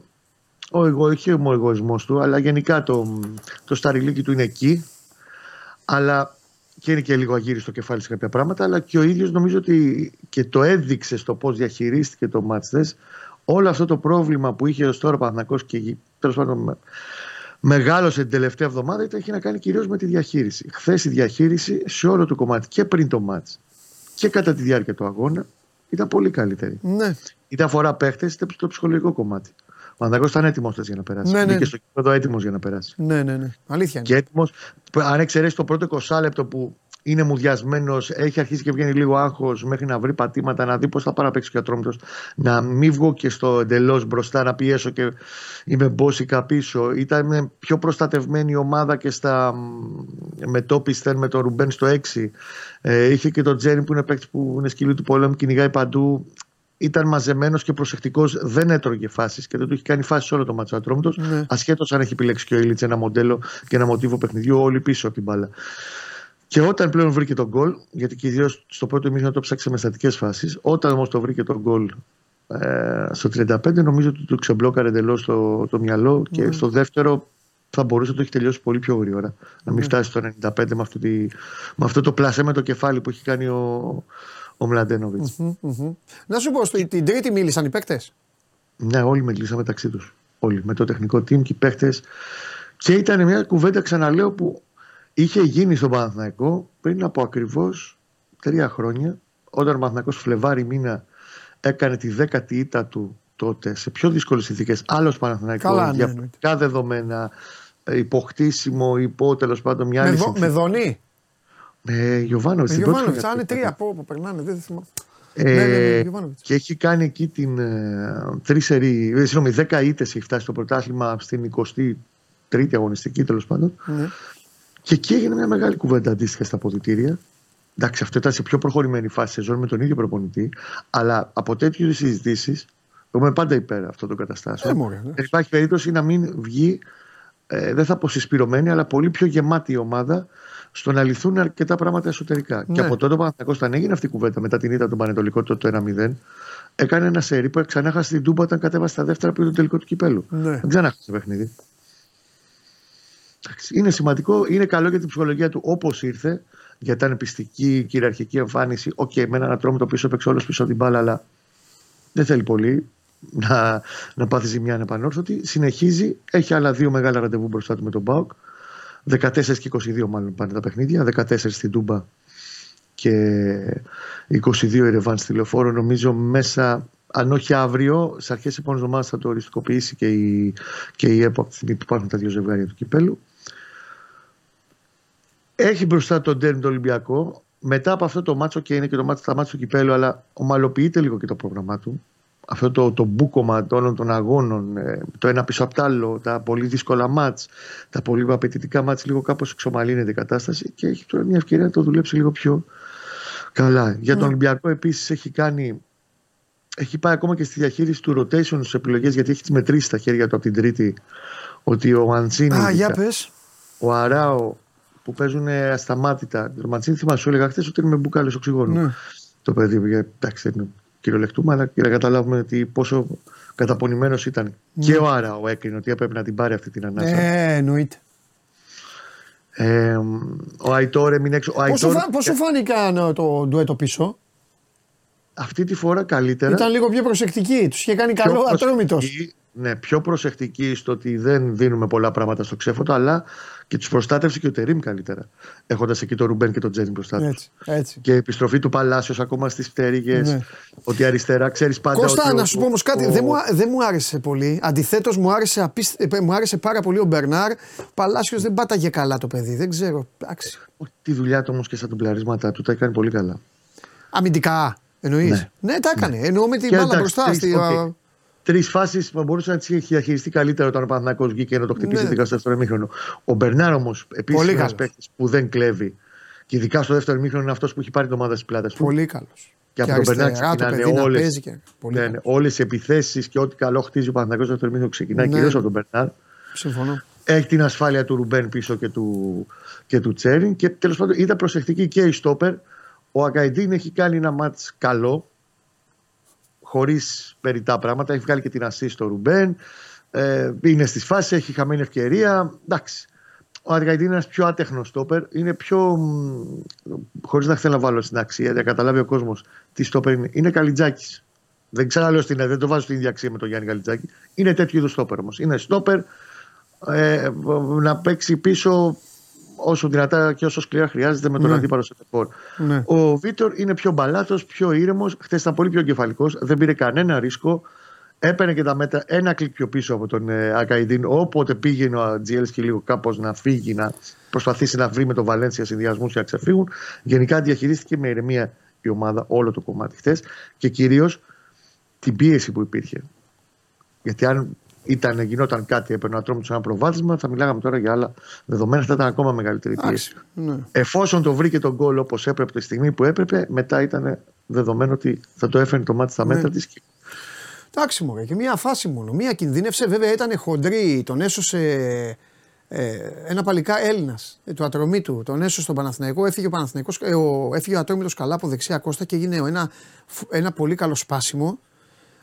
ο εγω, όχι ο εγωισμός του, αλλά γενικά το, το σταριλίκι του είναι εκεί. Αλλά και είναι και λίγο αγύρι στο κεφάλι σε κάποια πράγματα, αλλά και ο ίδιος νομίζω ότι και το έδειξε στο πώς διαχειρίστηκε το μάτς. Όλο αυτό το πρόβλημα που είχε ως τώρα ο Παναθηναϊκός και τέλος πάντων μεγάλωσε την τελευταία εβδομάδα, ήταν, είχε να κάνει κυρίως με τη διαχείριση. Χθες η διαχείριση σε όλο το κομμάτι και πριν το μάτς και κατά τη διάρκεια του αγώνα ήταν πολύ καλύτερη. Ναι. Είτε αφορά παίχτες είτε στο ψυχολογικό κομμάτι. Ο Παναθηναϊκός ήταν έτοιμος για να περάσει. Ναι, ναι. Είναι και στο κήπεδο έτοιμος για να περάσει. Ναι, ναι, ναι. Αλήθεια. Και έτοιμος, αν εξαιρέσει το πρώτο είκοσι λεπτό που είναι μουδιασμένος, έχει αρχίσει και βγαίνει λίγο άγχος μέχρι να βρει πατήματα, να δει πώς θα πάρει να παίξει και ο Ατρόμητος. Να μην βγω και στο εντελώς μπροστά, να πιέσω και είμαι μπόσικα πίσω. Ήταν πιο προστατευμένη η ομάδα και στα μετόπισθεν με τον Ρουμπέν στο έξι. Ε, είχε και τον Τζέρι που είναι παίκτης που είναι σκύλι του πολέμου, κυνηγάει παντού. Ήταν μαζεμένος και προσεκτικός, δεν έτρωγε φάσεις και δεν του έχει κάνει φάσεις όλο το μάτσο ο Ατρόμητος. Mm. Ασχέτως αν έχει επιλέξει και ο Ήλιτς ένα μοντέλο και ένα μοτίβο παιχνιδιού, όλοι πίσω από την μπάλα. Και όταν πλέον βρήκε τον γκολ, γιατί κυρίως στο πρώτο ημίχρονο το ψάξε με στατικές φάσεις, όταν όμως το βρήκε τον γκολ ε, στο τριάντα πέντε, νομίζω ότι του ξεμπλόκαρε εντελώς το, το μυαλό και mm. στο δεύτερο θα μπορούσε να το έχει τελειώσει πολύ πιο γρήγορα. Mm. Να μην φτάσει στο ενενήντα πέντε με αυτό, τη, με αυτό το πλασέ με το κεφάλι που έχει κάνει ο, ο Μλαντένοβιτς. Mm-hmm, mm-hmm. Να σου πω, στο, την Τρίτη μίλησαν οι παίκτες. Ναι, όλοι μιλήσαμε μεταξύ τους. Όλοι. Με το τεχνικό team και οι παίκτες. Και ήταν μια κουβέντα, ξαναλέω, που είχε γίνει στον Παναθηναϊκό πριν από ακριβώς τρία χρόνια, όταν ο Παναθηναϊκός Φλεβάρη μήνα έκανε τη δέκατη ήττα του τότε σε πιο δύσκολες συνθήκες. Άλλος Παναθηναϊκός, διαφορετικά δεδομένα, υποκτήσιμο, υπό τέλος πάντων μια άλλη. Με, δο, με Δονή. Με Γιωβάνοβιτς. Με Γιωβάνοβιτς, αν είναι τρία από όπου περνάνε, δεν θυμάμαι. Ε, ναι, ναι, ναι, και έχει κάνει εκεί την τρίσερη, συγγνώμη, δέκα ήττες έχει φτάσει στο πρωτάθλημα στην εικοστή τρίτη αγωνιστική τέλος πάντων. Ναι. Και εκεί έγινε μια μεγάλη κουβέντα αντίστοιχα στα αποδυτήρια. Εντάξει, αυτό ήταν σε πιο προχωρημένη φάση σεζόν με τον ίδιο προπονητή. Αλλά από τέτοιες συζητήσεις, εγώ είμαι πάντα υπέρ αυτών των καταστάσεων. Ε, δεν υπάρχει περίπτωση να μην βγει, ε, δεν θα πω συσπηρωμένη, αλλά πολύ πιο γεμάτη η ομάδα στο να λυθούν αρκετά πράγματα εσωτερικά. Ναι. Και από τότε ο Παναθηναϊκός, όταν έγινε αυτή η κουβέντα μετά την ήττα του Πανετολικού το ένα μηδέν, έκανε ένα σερί που ξανά χάσει την Τούμπα όταν κατέβασε τα δεύτερα πριν το τελικό του κυπέλου. Ναι. Δεν ξανά χάσει παιχνίδι. Είναι σημαντικό, είναι καλό για την ψυχολογία του όπως ήρθε, γιατί ήταν πιστική, κυριαρχική εμφάνιση. Οκ, okay, με έναν Ατρόμητο πίσω έπαιξε όλος πίσω την μπάλα, αλλά δεν θέλει πολύ να, να πάθει ζημιά ανεπανόρθωτη. Συνεχίζει, έχει άλλα δύο μεγάλα ραντεβού μπροστά του με τον ΠΑΟΚ. δεκατέσσερα και είκοσι δύο μάλλον πάνε τα παιχνίδια. δεκατέσσερα στην Τούμπα και είκοσι δύο η Ρεβάν στη Λεωφόρο. Νομίζω μέσα, αν όχι αύριο, στις αρχές της επόμενης εβδομάδας θα το οριστικοποιήσει και η, και η ΕΠΟ από τη στιγμή που υπάρχουν τα δύο ζευγάρια του κυπέλου. Έχει μπροστά τον ντέρμπι το Ολυμπιακό. Μετά από αυτό το μάτσο, και είναι και το μάτσο, τα μάτσο του κυπέλου, αλλά ομαλοποιείται λίγο και το πρόγραμμά του. Αυτό το, το μπούκομα όλων των αγώνων, το ένα πίσω απ' τ' άλλο, τα πολύ δύσκολα μάτς, τα πολύ απαιτητικά μάτς, λίγο κάπως εξομαλύνεται η κατάσταση και έχει τώρα μια ευκαιρία να το δουλέψει λίγο πιο καλά. Για τον Ολυμπιακό επίσης έχει κάνει. Έχει πάει ακόμα και στη διαχείριση του rotation στις επιλογές, γιατί έχει τις μετρήσει στα χέρια του από την Τρίτη ότι ο Μαντσίνη, ah, yeah, ο Αράο που παίζουν ασταμάτητα. Ο Μαντσίνη, θυμάσαι, σου έλεγα χθες ότι είναι με μπουκάλες οξυγόνου. Yeah. Το παιδί, εντάξει, κυριολεκτούμε, αλλά και να καταλάβουμε ότι πόσο καταπονημένος ήταν. Yeah. Και ο Αράο έκρινε ότι έπρεπε να την πάρει αυτή την ανάσα. Ε, εννοείται. Ε, ο Αϊτόρ έμεινε έξω. Πώς σου φάνηκαν το ντουέτο πίσω? Αυτή τη φορά καλύτερα. Ήταν λίγο πιο προσεκτική. Τους είχε κάνει καλό Ατρόμητος. Ναι, πιο προσεκτική στο ότι δεν δίνουμε πολλά πράγματα στο ξέφωτο, αλλά και τους προστάτευσε και ο Τερίμ καλύτερα. Έχοντας εκεί τον Ρουμπέν και τον Τζένι μπροστά τους. Και η επιστροφή του Παλάσιος ακόμα στις πτέρυγες. Ναι. Ότι αριστερά ξέρεις πάντα. Κώστα, να σου πω όμως κάτι. Ο... Δεν, μου, δεν μου άρεσε πολύ. Αντιθέτως, μου άρεσε, απίστε... μου άρεσε πάρα πολύ ο Μπερνάρ. Ο Παλάσιος δεν πάταγε καλά το παιδί. Δεν ξέρω. Τη δουλειά του όμως και στα τουμπλαρίσματα του τα έκανε πολύ καλά. Αμυντικά. Εννοείς. Ναι. ναι, τα έκανε. Ναι. Εννοώ με την μπάλα μπροστά. Στη... Okay. Τρεις φάσεις που μπορούσε να τις είχε διαχειριστεί καλύτερα όταν ο Παναθηναϊκός βγήκε να το χτυπήσει, ναι, ειδικά στο δεύτερο ημίχρονο. Ο Μπερνάρ όμως επίσης είναι ένας παίκτης που δεν κλέβει. Και ειδικά στο δεύτερο ημίχρονο είναι αυτός που έχει πάρει την ομάδα στις πλάτες του. Πολύ καλός. και, και από τον Μπερνάρ ξεκινάνε όλες, και... ναι, ναι, όλες οι επιθέσεις και ό,τι καλό χτίζει ο Παναθηναϊκός στο τριμήνιο ξεκινάει ναι. κυρίως από τον Μπερνάρ. Συμφωνώ. Έχει την ασφάλεια του Ρουμπέν πίσω και του, και του Τσέριν. Και τέλος πάντων ήταν προσεκτική και η στόπερ. Ο Ακαϊντίν έχει κάνει ένα μάτς καλό, χωρίς περιτά πράγματα. Έχει βγάλει και την ασίστ στο Ρουμπέν. Ε, είναι στις φάσεις, έχει χαμένη ευκαιρία. Εντάξει. Ο Ακαϊντίν είναι ένας πιο άτεχνος στόπερ. Είναι πιο. Χωρίς να θέλω να βάλω στην αξία, για να καταλάβει ο κόσμος τι στόπερ είναι. Είναι Καλιτζάκης. Δεν ξαναλέω στην δεν το βάζω στην ίδια αξία με τον Γιάννη Καλιτζάκη. Είναι τέτοιου είδους στόπερ όμως. Είναι στόπερ. Ε, να παίξει πίσω όσο δυνατά και όσο σκληρά χρειάζεται με τον ναι. αντίπαλο σε τεπόρ. Ναι. Ο Βίτορ είναι πιο μπαλάτος, πιο ήρεμος. Χθες ήταν πολύ πιο εγκεφαλικός, δεν πήρε κανένα ρίσκο. Έπαιρνε και τα μέτρα ένα κλικ πιο πίσω από τον ε, Ακαϊντίν. Όποτε πήγαινε ο Τζιέλς και λίγο κάπως να φύγει, να προσπαθήσει να βρει με τον Βαλένσια συνδυασμούς και να ξεφύγουν. Γενικά διαχειρίστηκε με ηρεμία η ομάδα όλο το κομμάτι χθες και κυρίως την πίεση που υπήρχε. Γιατί αν. Ήταν, γινόταν κάτι, έπαιρνε ο Ατρόμητος ένα προβάδισμα, θα μιλάγαμε τώρα για άλλα δεδομένα, θα ήταν ακόμα μεγαλύτερη πίεση. Ναι. Εφόσον το βρήκε τον γκολ όπως έπρεπε τη στιγμή που έπρεπε, μετά ήταν δεδομένο ότι θα το έφερνε το μάτι στα μέτρα ναι. της. Εντάξει, μωρέ, και μία φάση μόνο. Μία κινδύνευσε, βέβαια ήταν χοντρή, τον έσωσε ε, ένα παλικά Έλληνας του Ατρομήτου, τον έσωσε στον Παναθηναϊκό, έφυγε ο, Παναθηναϊκός, ε, ο, έφυγε ο Ατρόμητος καλά από δεξιά Κώστα και έγινε ένα, ένα πολύ καλό σπάσιμο.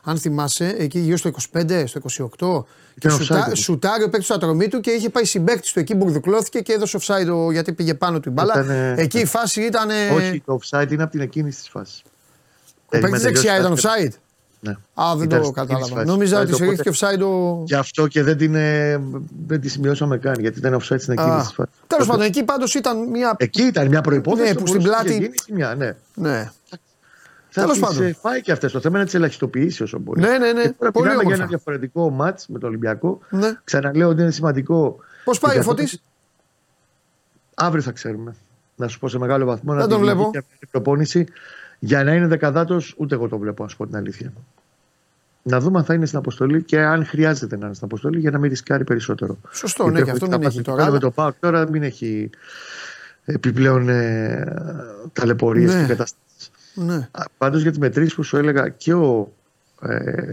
Αν θυμάσαι, εκεί γύρω στο είκοσι πέντε, στο είκοσι οκτώ, σουτά, σουτάρει ο παίκτης του Ατρομήτου και είχε πάει συμπαίκτης του εκεί, μπουρδουκλώθηκε και έδωσε offside γιατί πήγε πάνω του η μπάλα. Ήτανε... Εκεί η φάση ήταν. Όχι, το offside είναι από την εκκίνηση της φάσης. Ο παίκτης δεξιά ήταν offside. Ναι. Α, δεν ήταν το κατάλαβα. Νόμιζα ότι συρρίχθηκε offside ο. Γι' αυτό και δεν την, δεν τη σημειώσαμε καν, γιατί ήταν offside στην εκκίνηση της φάσης. Τέλος πάντων, εκεί πάντως ήταν μια. Εκεί ήταν μια προϋπόθεση που στην πλάτη. Ναι. Θα τις φάει και αυτές. Το θέμα είναι να τις ελαχιστοποιήσει όσο μπορεί. Ναι, ναι, ναι. Και τώρα πολύ για ένα διαφορετικό μάτς με τον Ολυμπιακό. Ναι. Ξαναλέω ότι είναι σημαντικό. Πώς πάει ο Φώτης? Αύριο θα ξέρουμε. Να σου πω σε μεγάλο βαθμό να, να τον βλέπω. Και αυτή την προπόνηση για να είναι δεκαδάτος, ούτε εγώ το βλέπω, να σου πω την αλήθεια. Να δούμε αν θα είναι στην αποστολή και αν χρειάζεται να είναι στην αποστολή για να μην ρισκάρει περισσότερο. Σωστό, γιατί ναι, γι' αυτό δεν έχει τώρα. Με το ΠΑΟΚ τώρα μην έχει επιπλέον ε, ταλαιπωρίες και καταστάσεις. Ναι. Πάντως για τις μετρήσεις που σου έλεγα και ο ε,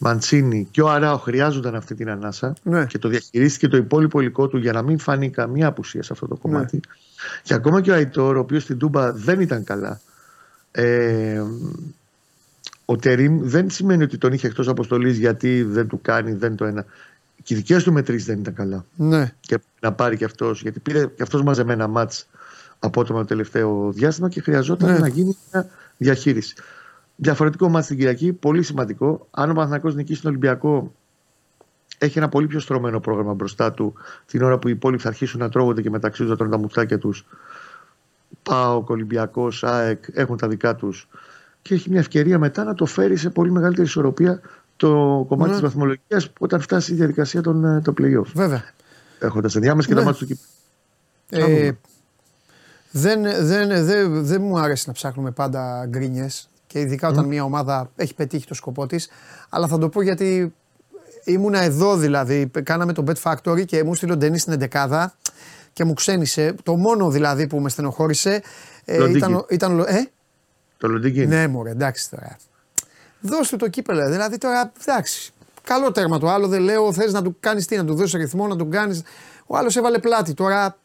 Μαντσίνη και ο Αράο χρειάζονταν αυτή την ανάσα ναι. και το διαχειρίστηκε το υπόλοιπο υλικό του για να μην φανεί καμία απουσία σε αυτό το κομμάτι ναι. και ακόμα και ο Αϊτόρ ο οποίος στην Τούμπα δεν ήταν καλά ε, ο Τερίμ δεν σημαίνει ότι τον είχε εκτός αποστολής γιατί δεν του κάνει δεν το ένα και οι δικές του μετρήσεις δεν ήταν καλά ναι. και να πάρει και αυτός γιατί πήρε και αυτός μαζεμένα μάτς απότομα το τελευταίο διάστημα και χρειαζόταν ναι. να γίνει μια διαχείριση. Διαφορετικό μάτς στην Κυριακή, πολύ σημαντικό. Αν ο Παναθηναϊκός νικήσει τον Ολυμπιακό, έχει ένα πολύ πιο στρωμένο πρόγραμμα μπροστά του την ώρα που οι υπόλοιποι θα αρχίσουν να τρώγονται και μεταξύ τους να τρώνε τα μουστάκια τους. ΠΑΟΚ, Ολυμπιακός, ΑΕΚ έχουν τα δικά τους και έχει μια ευκαιρία μετά να το φέρει σε πολύ μεγαλύτερη ισορροπία το κομμάτι ναι. της βαθμολογίας όταν φτάσει η διαδικασία των play-off. Βέβαια. Έχοντας ενδιάμεση ναι. και τα μάτς του Κύπελλου. Ε... Δεν, δεν, δεν, δεν μου άρεσε να ψάχνουμε πάντα γκρίνιες και ειδικά όταν mm. μια ομάδα έχει πετύχει το σκοπό της. Αλλά θα το πω γιατί ήμουνα εδώ δηλαδή. Κάναμε το Bet Factory και μου στείλε ο Ντενής στην εντεκάδα και μου ξένησε. Το μόνο δηλαδή που με στενοχώρησε ε, ήταν, ήταν. Ε? Το Λοντίκι. Ναι, μωρέ, εντάξει τώρα. Δώσ' του το κύπελλο. Δηλαδή τώρα εντάξει. Καλό τέρμα το άλλο. Δεν λέω θες να του κάνεις τι, να του δώσεις ρυθμό, να του κάνεις. Ο άλλος έβαλε πλάτη τώρα.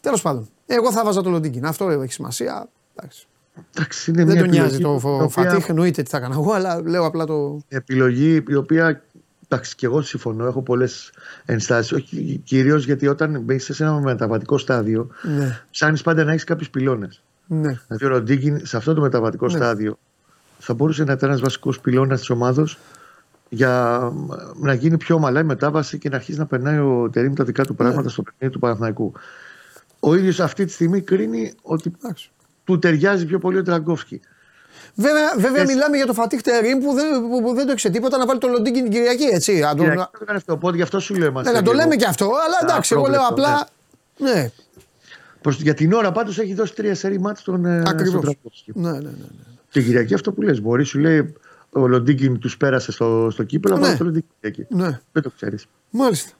Τέλος πάντων. Εγώ θα βάζα το Λοντίνγκιν. Αυτό έχει σημασία. Εντάξει. Εντάξει, είναι δεν τον νοιάζει το Φατίχ, εννοείται τι θα έκανα εγώ, αλλά λέω απλά το. Επιλογή η οποία. Εντάξει, και εγώ συμφωνώ, έχω πολλές ενστάσεις. Κυρίως γιατί όταν είσαι σε ένα μεταβατικό στάδιο, ναι. ψάχνεις πάντα να έχεις κάποιους πυλώνες. Ναι. Δηλαδή ο Λοντίνγκιν σε αυτό το μεταβατικό ναι. στάδιο θα μπορούσε να ήταν ένας βασικός πυλώνας της ομάδος για να γίνει πιο ομαλά η μετάβαση και να αρχίσει να περνάει ο Τερίμ τα δικά του πράγματα ναι. στο παιχνίδι του Παναθηναϊκού. Ο ίδιος αυτή τη στιγμή κρίνει ότι Άξι. Του ταιριάζει πιο πολύ ο Τραγκόφσκι. Βέβαια, βέβαια Έσ... μιλάμε για το Φατίχ Τερίμ που δεν, που, που δεν το έχει τίποτα να βάλει το Λοντίνγκιν την Κυριακή. Έτσι. Κυριακή αν τον... το έκανε αυτό, οπότε γι' αυτό σου λέω εμάς. Ναι, να το λέμε και αυτό, αλλά εντάξει, εγώ λέω απλά. Ναι. Ναι. Προς, για την ώρα πάντως έχει δώσει τρία σερί μάτς στον, στον Τραγκόφσκι. Ναι, ναι, ναι, ναι. Την Κυριακή αυτό που λες, μπορεί σου λέει ο Λοντίνγκιν του πέρασε στο, στο κύπελλο, αλλά ναι. το Λοντίνγκιν Κυριακή. Ναι. Δεν το ξέρει. Μάλιστα.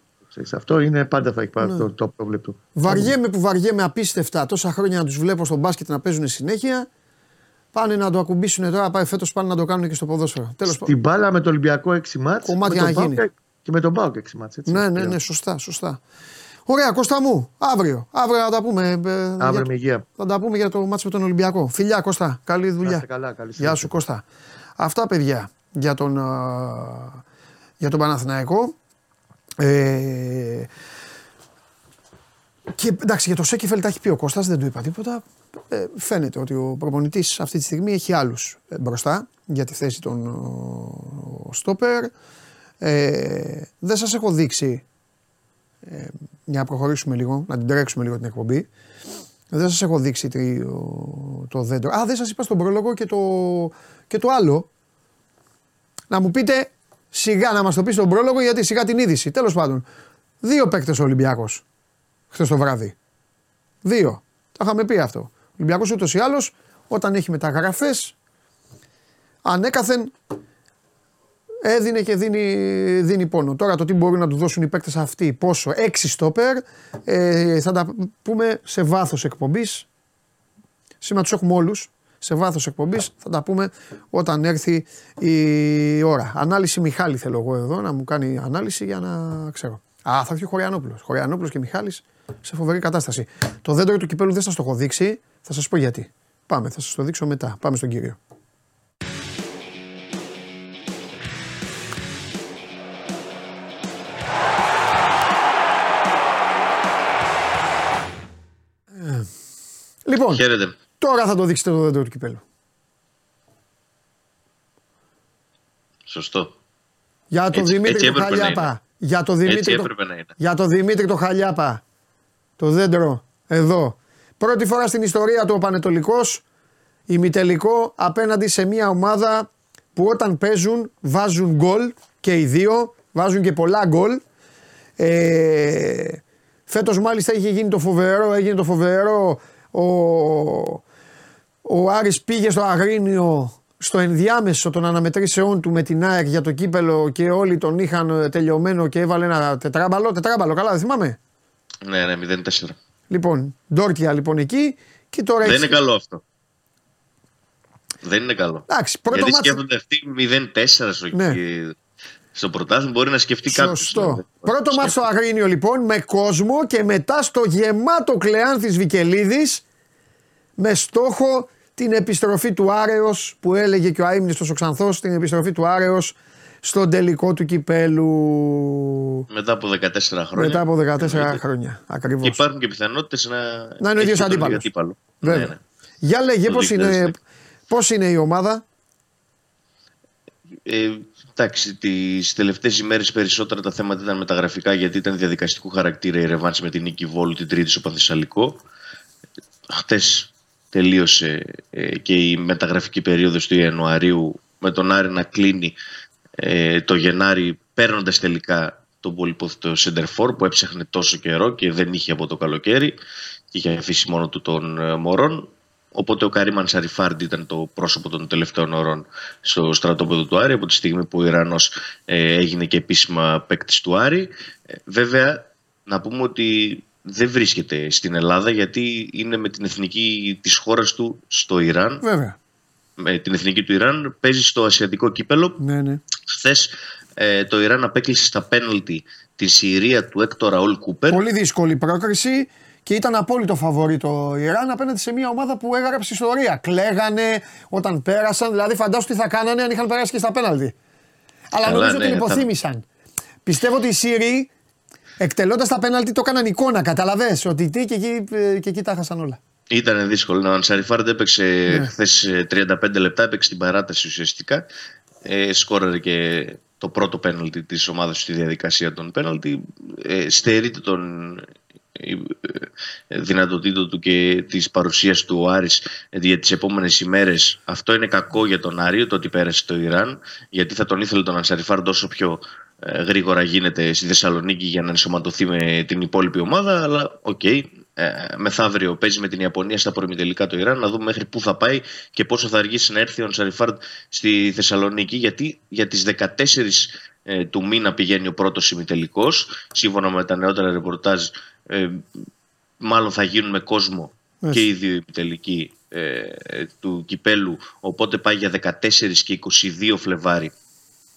Αυτό είναι πάντα θα έχει ναι. το, το πρόβλεπτο. Βαριέμαι που βαριέμαι απίστευτα τόσα χρόνια να τους βλέπω στον μπάσκετ να παίζουν συνέχεια. Πάνε να το ακουμπήσουν τώρα, πάει φέτος πάνε να το κάνουν και στο ποδόσφαιρο. Τέλος πάντων. Την μπάλα με το Ολυμπιακό έξι μάτς. Κομμάτια να γίνει. Και με τον ΠΑΟΚ έξι μάτς. Ναι, ναι, ναι, σωστά, σωστά. Ωραία, Κώστα μου, αύριο. Αύριο θα τα πούμε. Αύριο με υγεία. Θα τα πούμε για το μάτς με τον Ολυμπιακό. Φιλιά, Κώστα. Καλή δουλειά. Καλά, καλή γεια σου, Κώστα. Αυτά, παιδιά, για τον, για τον Παναθηναϊκό. Ε, και εντάξει, για το Σέκεφελ τα έχει πει ο Κώστας, δεν του είπα τίποτα. Ε, φαίνεται ότι ο προπονητής αυτή τη στιγμή έχει άλλους ε, μπροστά για τη θέση των ο, ο στόπερ. Ε, δεν σας έχω δείξει, ε, για να προχωρήσουμε λίγο, να την τρέξουμε λίγο την εκπομπή, δεν σας έχω δείξει τρι, ο, το δέντρο. Α, δεν σας είπα στον πρόλογο και το, και το άλλο. Να μου πείτε, σιγά να μας το πει στον πρόλογο, γιατί σιγά την είδηση. Τέλος πάντων, δύο παίκτες ο Ολυμπιακός χθες το βράδυ. Δύο. Τα είχαμε πει αυτό. Ο Ολυμπιακός ούτως ή άλλως, όταν έχει μεταγραφές, ανέκαθεν έδινε και δίνει, δίνει πόνο. Τώρα το τι μπορούν να του δώσουν οι παίκτες αυτοί, πόσο, έξι στόπερ, ε, θα τα πούμε σε βάθος εκπομπής. Σήμερα τους έχουμε όλους. Σε βάθος εκπομπής θα τα πούμε όταν έρθει η ώρα. Ανάλυση Μιχάλη θέλω εγώ εδώ, να μου κάνει ανάλυση για να ξέρω. Α, θα έρθει ο Χωριανόπουλος. Χωριανόπουλος και Μιχάλης σε φοβερή κατάσταση. Το δέντρο του κυπέλου δεν σας το έχω δείξει, θα σας πω γιατί. Πάμε, θα σας το δείξω μετά. Πάμε στον κύριο. Λοιπόν, χαίρετε. Τώρα θα το δείξετε το δέντρο του κυπέλου. Σωστό. Για τον Δημήτρη το Χαλιάπα. Για τον Δημήτρη, το... Για τον Δημήτρη το Χαλιάπα. Το δέντρο εδώ. Πρώτη φορά στην ιστορία του ο Πανετολικός ημιτελικό απέναντι σε μια ομάδα που όταν παίζουν βάζουν γκολ και οι δύο, βάζουν και πολλά γκολ. Ε... Φέτος μάλιστα είχε γίνει το φοβερό, έγινε το φοβερό. Ο, ο Άρης πήγε στο Αγρίνιο στο ενδιάμεσο των αναμετρήσεών του με την ΑΕΚ για το κύπελλο και όλοι τον είχαν τελειωμένο και έβαλε ένα τετράμπαλο, τετράμπαλο καλά δεν θυμάμαι. Ναι, ναι, μηδέν τέσσερα. Λοιπόν, Ντόρκια λοιπόν εκεί και τώρα δεν έχεις... είναι καλό αυτό. Δεν είναι καλό. Εντάξει, πρώτο γιατί μάτσο... σκέφτονται αυτοί μηδέν τέσσερα στο, ναι. Στο πρωτάθλημα μπορεί να σκεφτεί κάποιος. Σωστό. Κάποιος. Πρώτο μάτσο στο Αγρίνιο λοιπόν με κόσμο και μετά στο γεμάτο κλεάν της Βικελίδης με στόχο την επιστροφή του Άρεος που έλεγε και ο αείμνηστος ο Ξανθός, την επιστροφή του Άρεος στον τελικό του κυπέλου. Μετά από δεκατέσσερα χρόνια. Μετά από δεκατέσσερα χρόνια. Ακριβώς. Και υπάρχουν και πιθανότητες να, να είναι ο ίδιος αντίπαλος. Βέβαια. Ναι, ναι. Για λέγε πώς είναι, πώς είναι η ομάδα. Ε, εντάξει, τις τελευταίες ημέρες περισσότερα τα θέματα ήταν μεταγραφικά γιατί ήταν διαδικαστικού χαρακτήρα η ρεβάνς με την νίκη Βόλου την Τρίτη στο Πανθεσσαλικό. Χτες τελείωσε ε, και η μεταγραφική περίοδος του Ιανουαρίου με τον Άρη να κλείνει ε, το Γενάρη παίρνοντας τελικά τον πολυποθητό Σεντερφόρ που έψαχνε τόσο καιρό και δεν είχε από το καλοκαίρι και είχε αφήσει μόνο του των ε, Μωρών. Οπότε ο Καρίμαν Σαριφάρντι ήταν το πρόσωπο των τελευταίων ωρών στο στρατόπεδο του Άρη, από τη στιγμή που ο Ιρανός ε, έγινε και επίσημα παίκτης του Άρη. Ε, βέβαια, να πούμε ότι δεν βρίσκεται στην Ελλάδα, γιατί είναι με την εθνική της χώρας του στο Ιράν. Βέβαια. Με την εθνική του Ιράν, παίζει στο ασιατικό κύπελλο. Ναι, ναι. Χθες ε, το Ιράν απέκλεισε στα πέναλτι τη Συρία του Έκτορ Ραούλ Κούπερ. Πολύ δύσκολη πρόκριση. Και ήταν απόλυτο φαβορί το Ιράν απέναντι σε μια ομάδα που έγραψε ιστορία. Κλαίγανε όταν πέρασαν, δηλαδή φαντάσου τι θα κάνανε αν είχαν περάσει και στα πέναλτι. Αλλά νομίζω ναι, ότι την υποθύμησαν. Θα... Πιστεύω ότι οι Σύριοι εκτελώντας τα πέναλτι το έκαναν εικόνα, καταλαβες, ότι τι και εκεί, και εκεί τα χάσαν όλα. Ήταν δύσκολο. Ο Ανσαριφάρντ έπαιξε ναι. Χθες τριάντα πέντε λεπτά, έπαιξε την παράταση ουσιαστικά. Ε, σκόραρε και... το πρώτο πέναλτι της ομάδας στη διαδικασία των πέναλτι, ε, στερείται των ε, δυνατοτήτων του και της παρουσίας του ο Άρης για τις επόμενες ημέρες. Αυτό είναι κακό για τον Άρη, το ότι πέρασε το Ιράν, γιατί θα τον ήθελε τον Ανσαριφάρντ όσο πιο ε, γρήγορα γίνεται στη Θεσσαλονίκη για να ενσωματωθεί με την υπόλοιπη ομάδα, αλλά οκ. Okay. Ε, μεθαύριο παίζει με την Ιαπωνία στα προημιτελικά το Ιράν, να δούμε μέχρι πού θα πάει και πόσο θα αργήσει να έρθει ο Ανσαριφάρντ στη Θεσσαλονίκη, γιατί για τις δεκατέσσερις ε, του μήνα πηγαίνει ο πρώτος ημιτελικός σύμφωνα με τα νεότερα ρεπορτάζ, ε, μάλλον θα γίνουν με κόσμο yes. και οι δύο ημιτελικοί ε, του Κυπέλλου, οπότε πάει για δεκατέσσερα και είκοσι δύο Φλεβάρι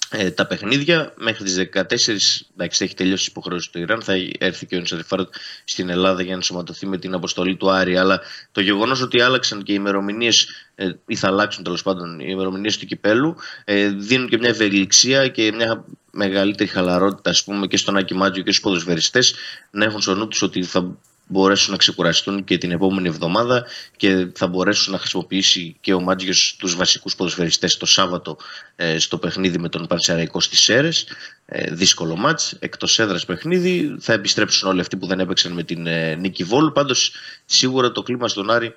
ε, τα παιχνίδια. Μέχρι τις δεκατέσσερις, εντάξει, έχει τελειώσει η υποχρέωση του Ιράν, θα έρθει και ο Ινσαριφάρ στην Ελλάδα για να ενσωματωθεί με την αποστολή του Άρη, αλλά το γεγονός ότι άλλαξαν και οι ημερομηνίες ε, ή θα αλλάξουν τέλος πάντων οι ημερομηνίες του Κυπέλλου ε, δίνουν και μια ευελιξία και μια μεγαλύτερη χαλαρότητα, ας πούμε, και στον Άκη Μάτζιο και στους ποδοσφαιριστές να έχουν στο νου τους ότι θα μπορέσουν να ξεκουραστούν και την επόμενη εβδομάδα και θα μπορέσουν να χρησιμοποιήσει και ο Μάτζιος τους βασικούς ποδοσφαιριστές το Σάββατο ε, στο παιχνίδι με τον Πανσεραϊκό στις Σέρες. Ε, δύσκολο μάτς, εκτός έδρας παιχνίδι. Θα επιστρέψουν όλοι αυτοί που δεν έπαιξαν με την ε, νίκη Βόλου. Πάντως, σίγουρα το κλίμα στον Άρη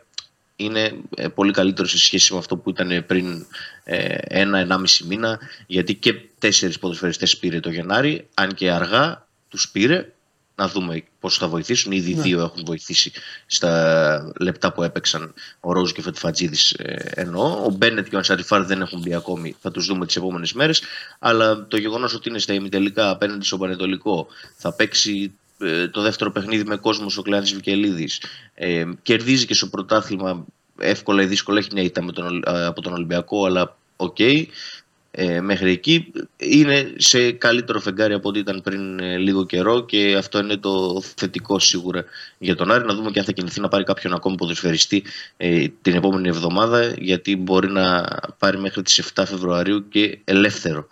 είναι ε, πολύ καλύτερο σε σχέση με αυτό που ήταν πριν ε, ένα-ενάμιση μήνα, γιατί και τέσσερις ποδοσφαιριστές πήρε το Γενάρη, αν και αργά τους πήρε. Να δούμε πώς θα βοηθήσουν. Ήδη ναι. δύο έχουν βοηθήσει στα λεπτά που έπαιξαν, ο Ρόζου και ο Φετφατζίδης εννοώ. Ο Μπένετ και ο Ανσαριφάρ δεν έχουν μπει ακόμη, θα τους δούμε τις επόμενες μέρες. Αλλά το γεγονός ότι είναι στα ημιτελικά απέναντι στον Πανετολικό, θα παίξει ε, το δεύτερο παιχνίδι με κόσμο ο Κλεάνης Βικελίδης, ε, κερδίζει και στο πρωτάθλημα εύκολα ή δύσκολα, έχει μια ήττα με τον, από τον Ολυμπιακό, αλλά οκ. Okay. Ε, μέχρι εκεί είναι σε καλύτερο φεγγάρι από ό,τι ήταν πριν ε, λίγο καιρό, και αυτό είναι το θετικό σίγουρα για τον Άρη. Να δούμε και αν θα κινηθεί να πάρει κάποιον ακόμη ποδοσφαιριστή ε, την επόμενη εβδομάδα, γιατί μπορεί να πάρει μέχρι τις εφτά Φεβρουαρίου και ελεύθερο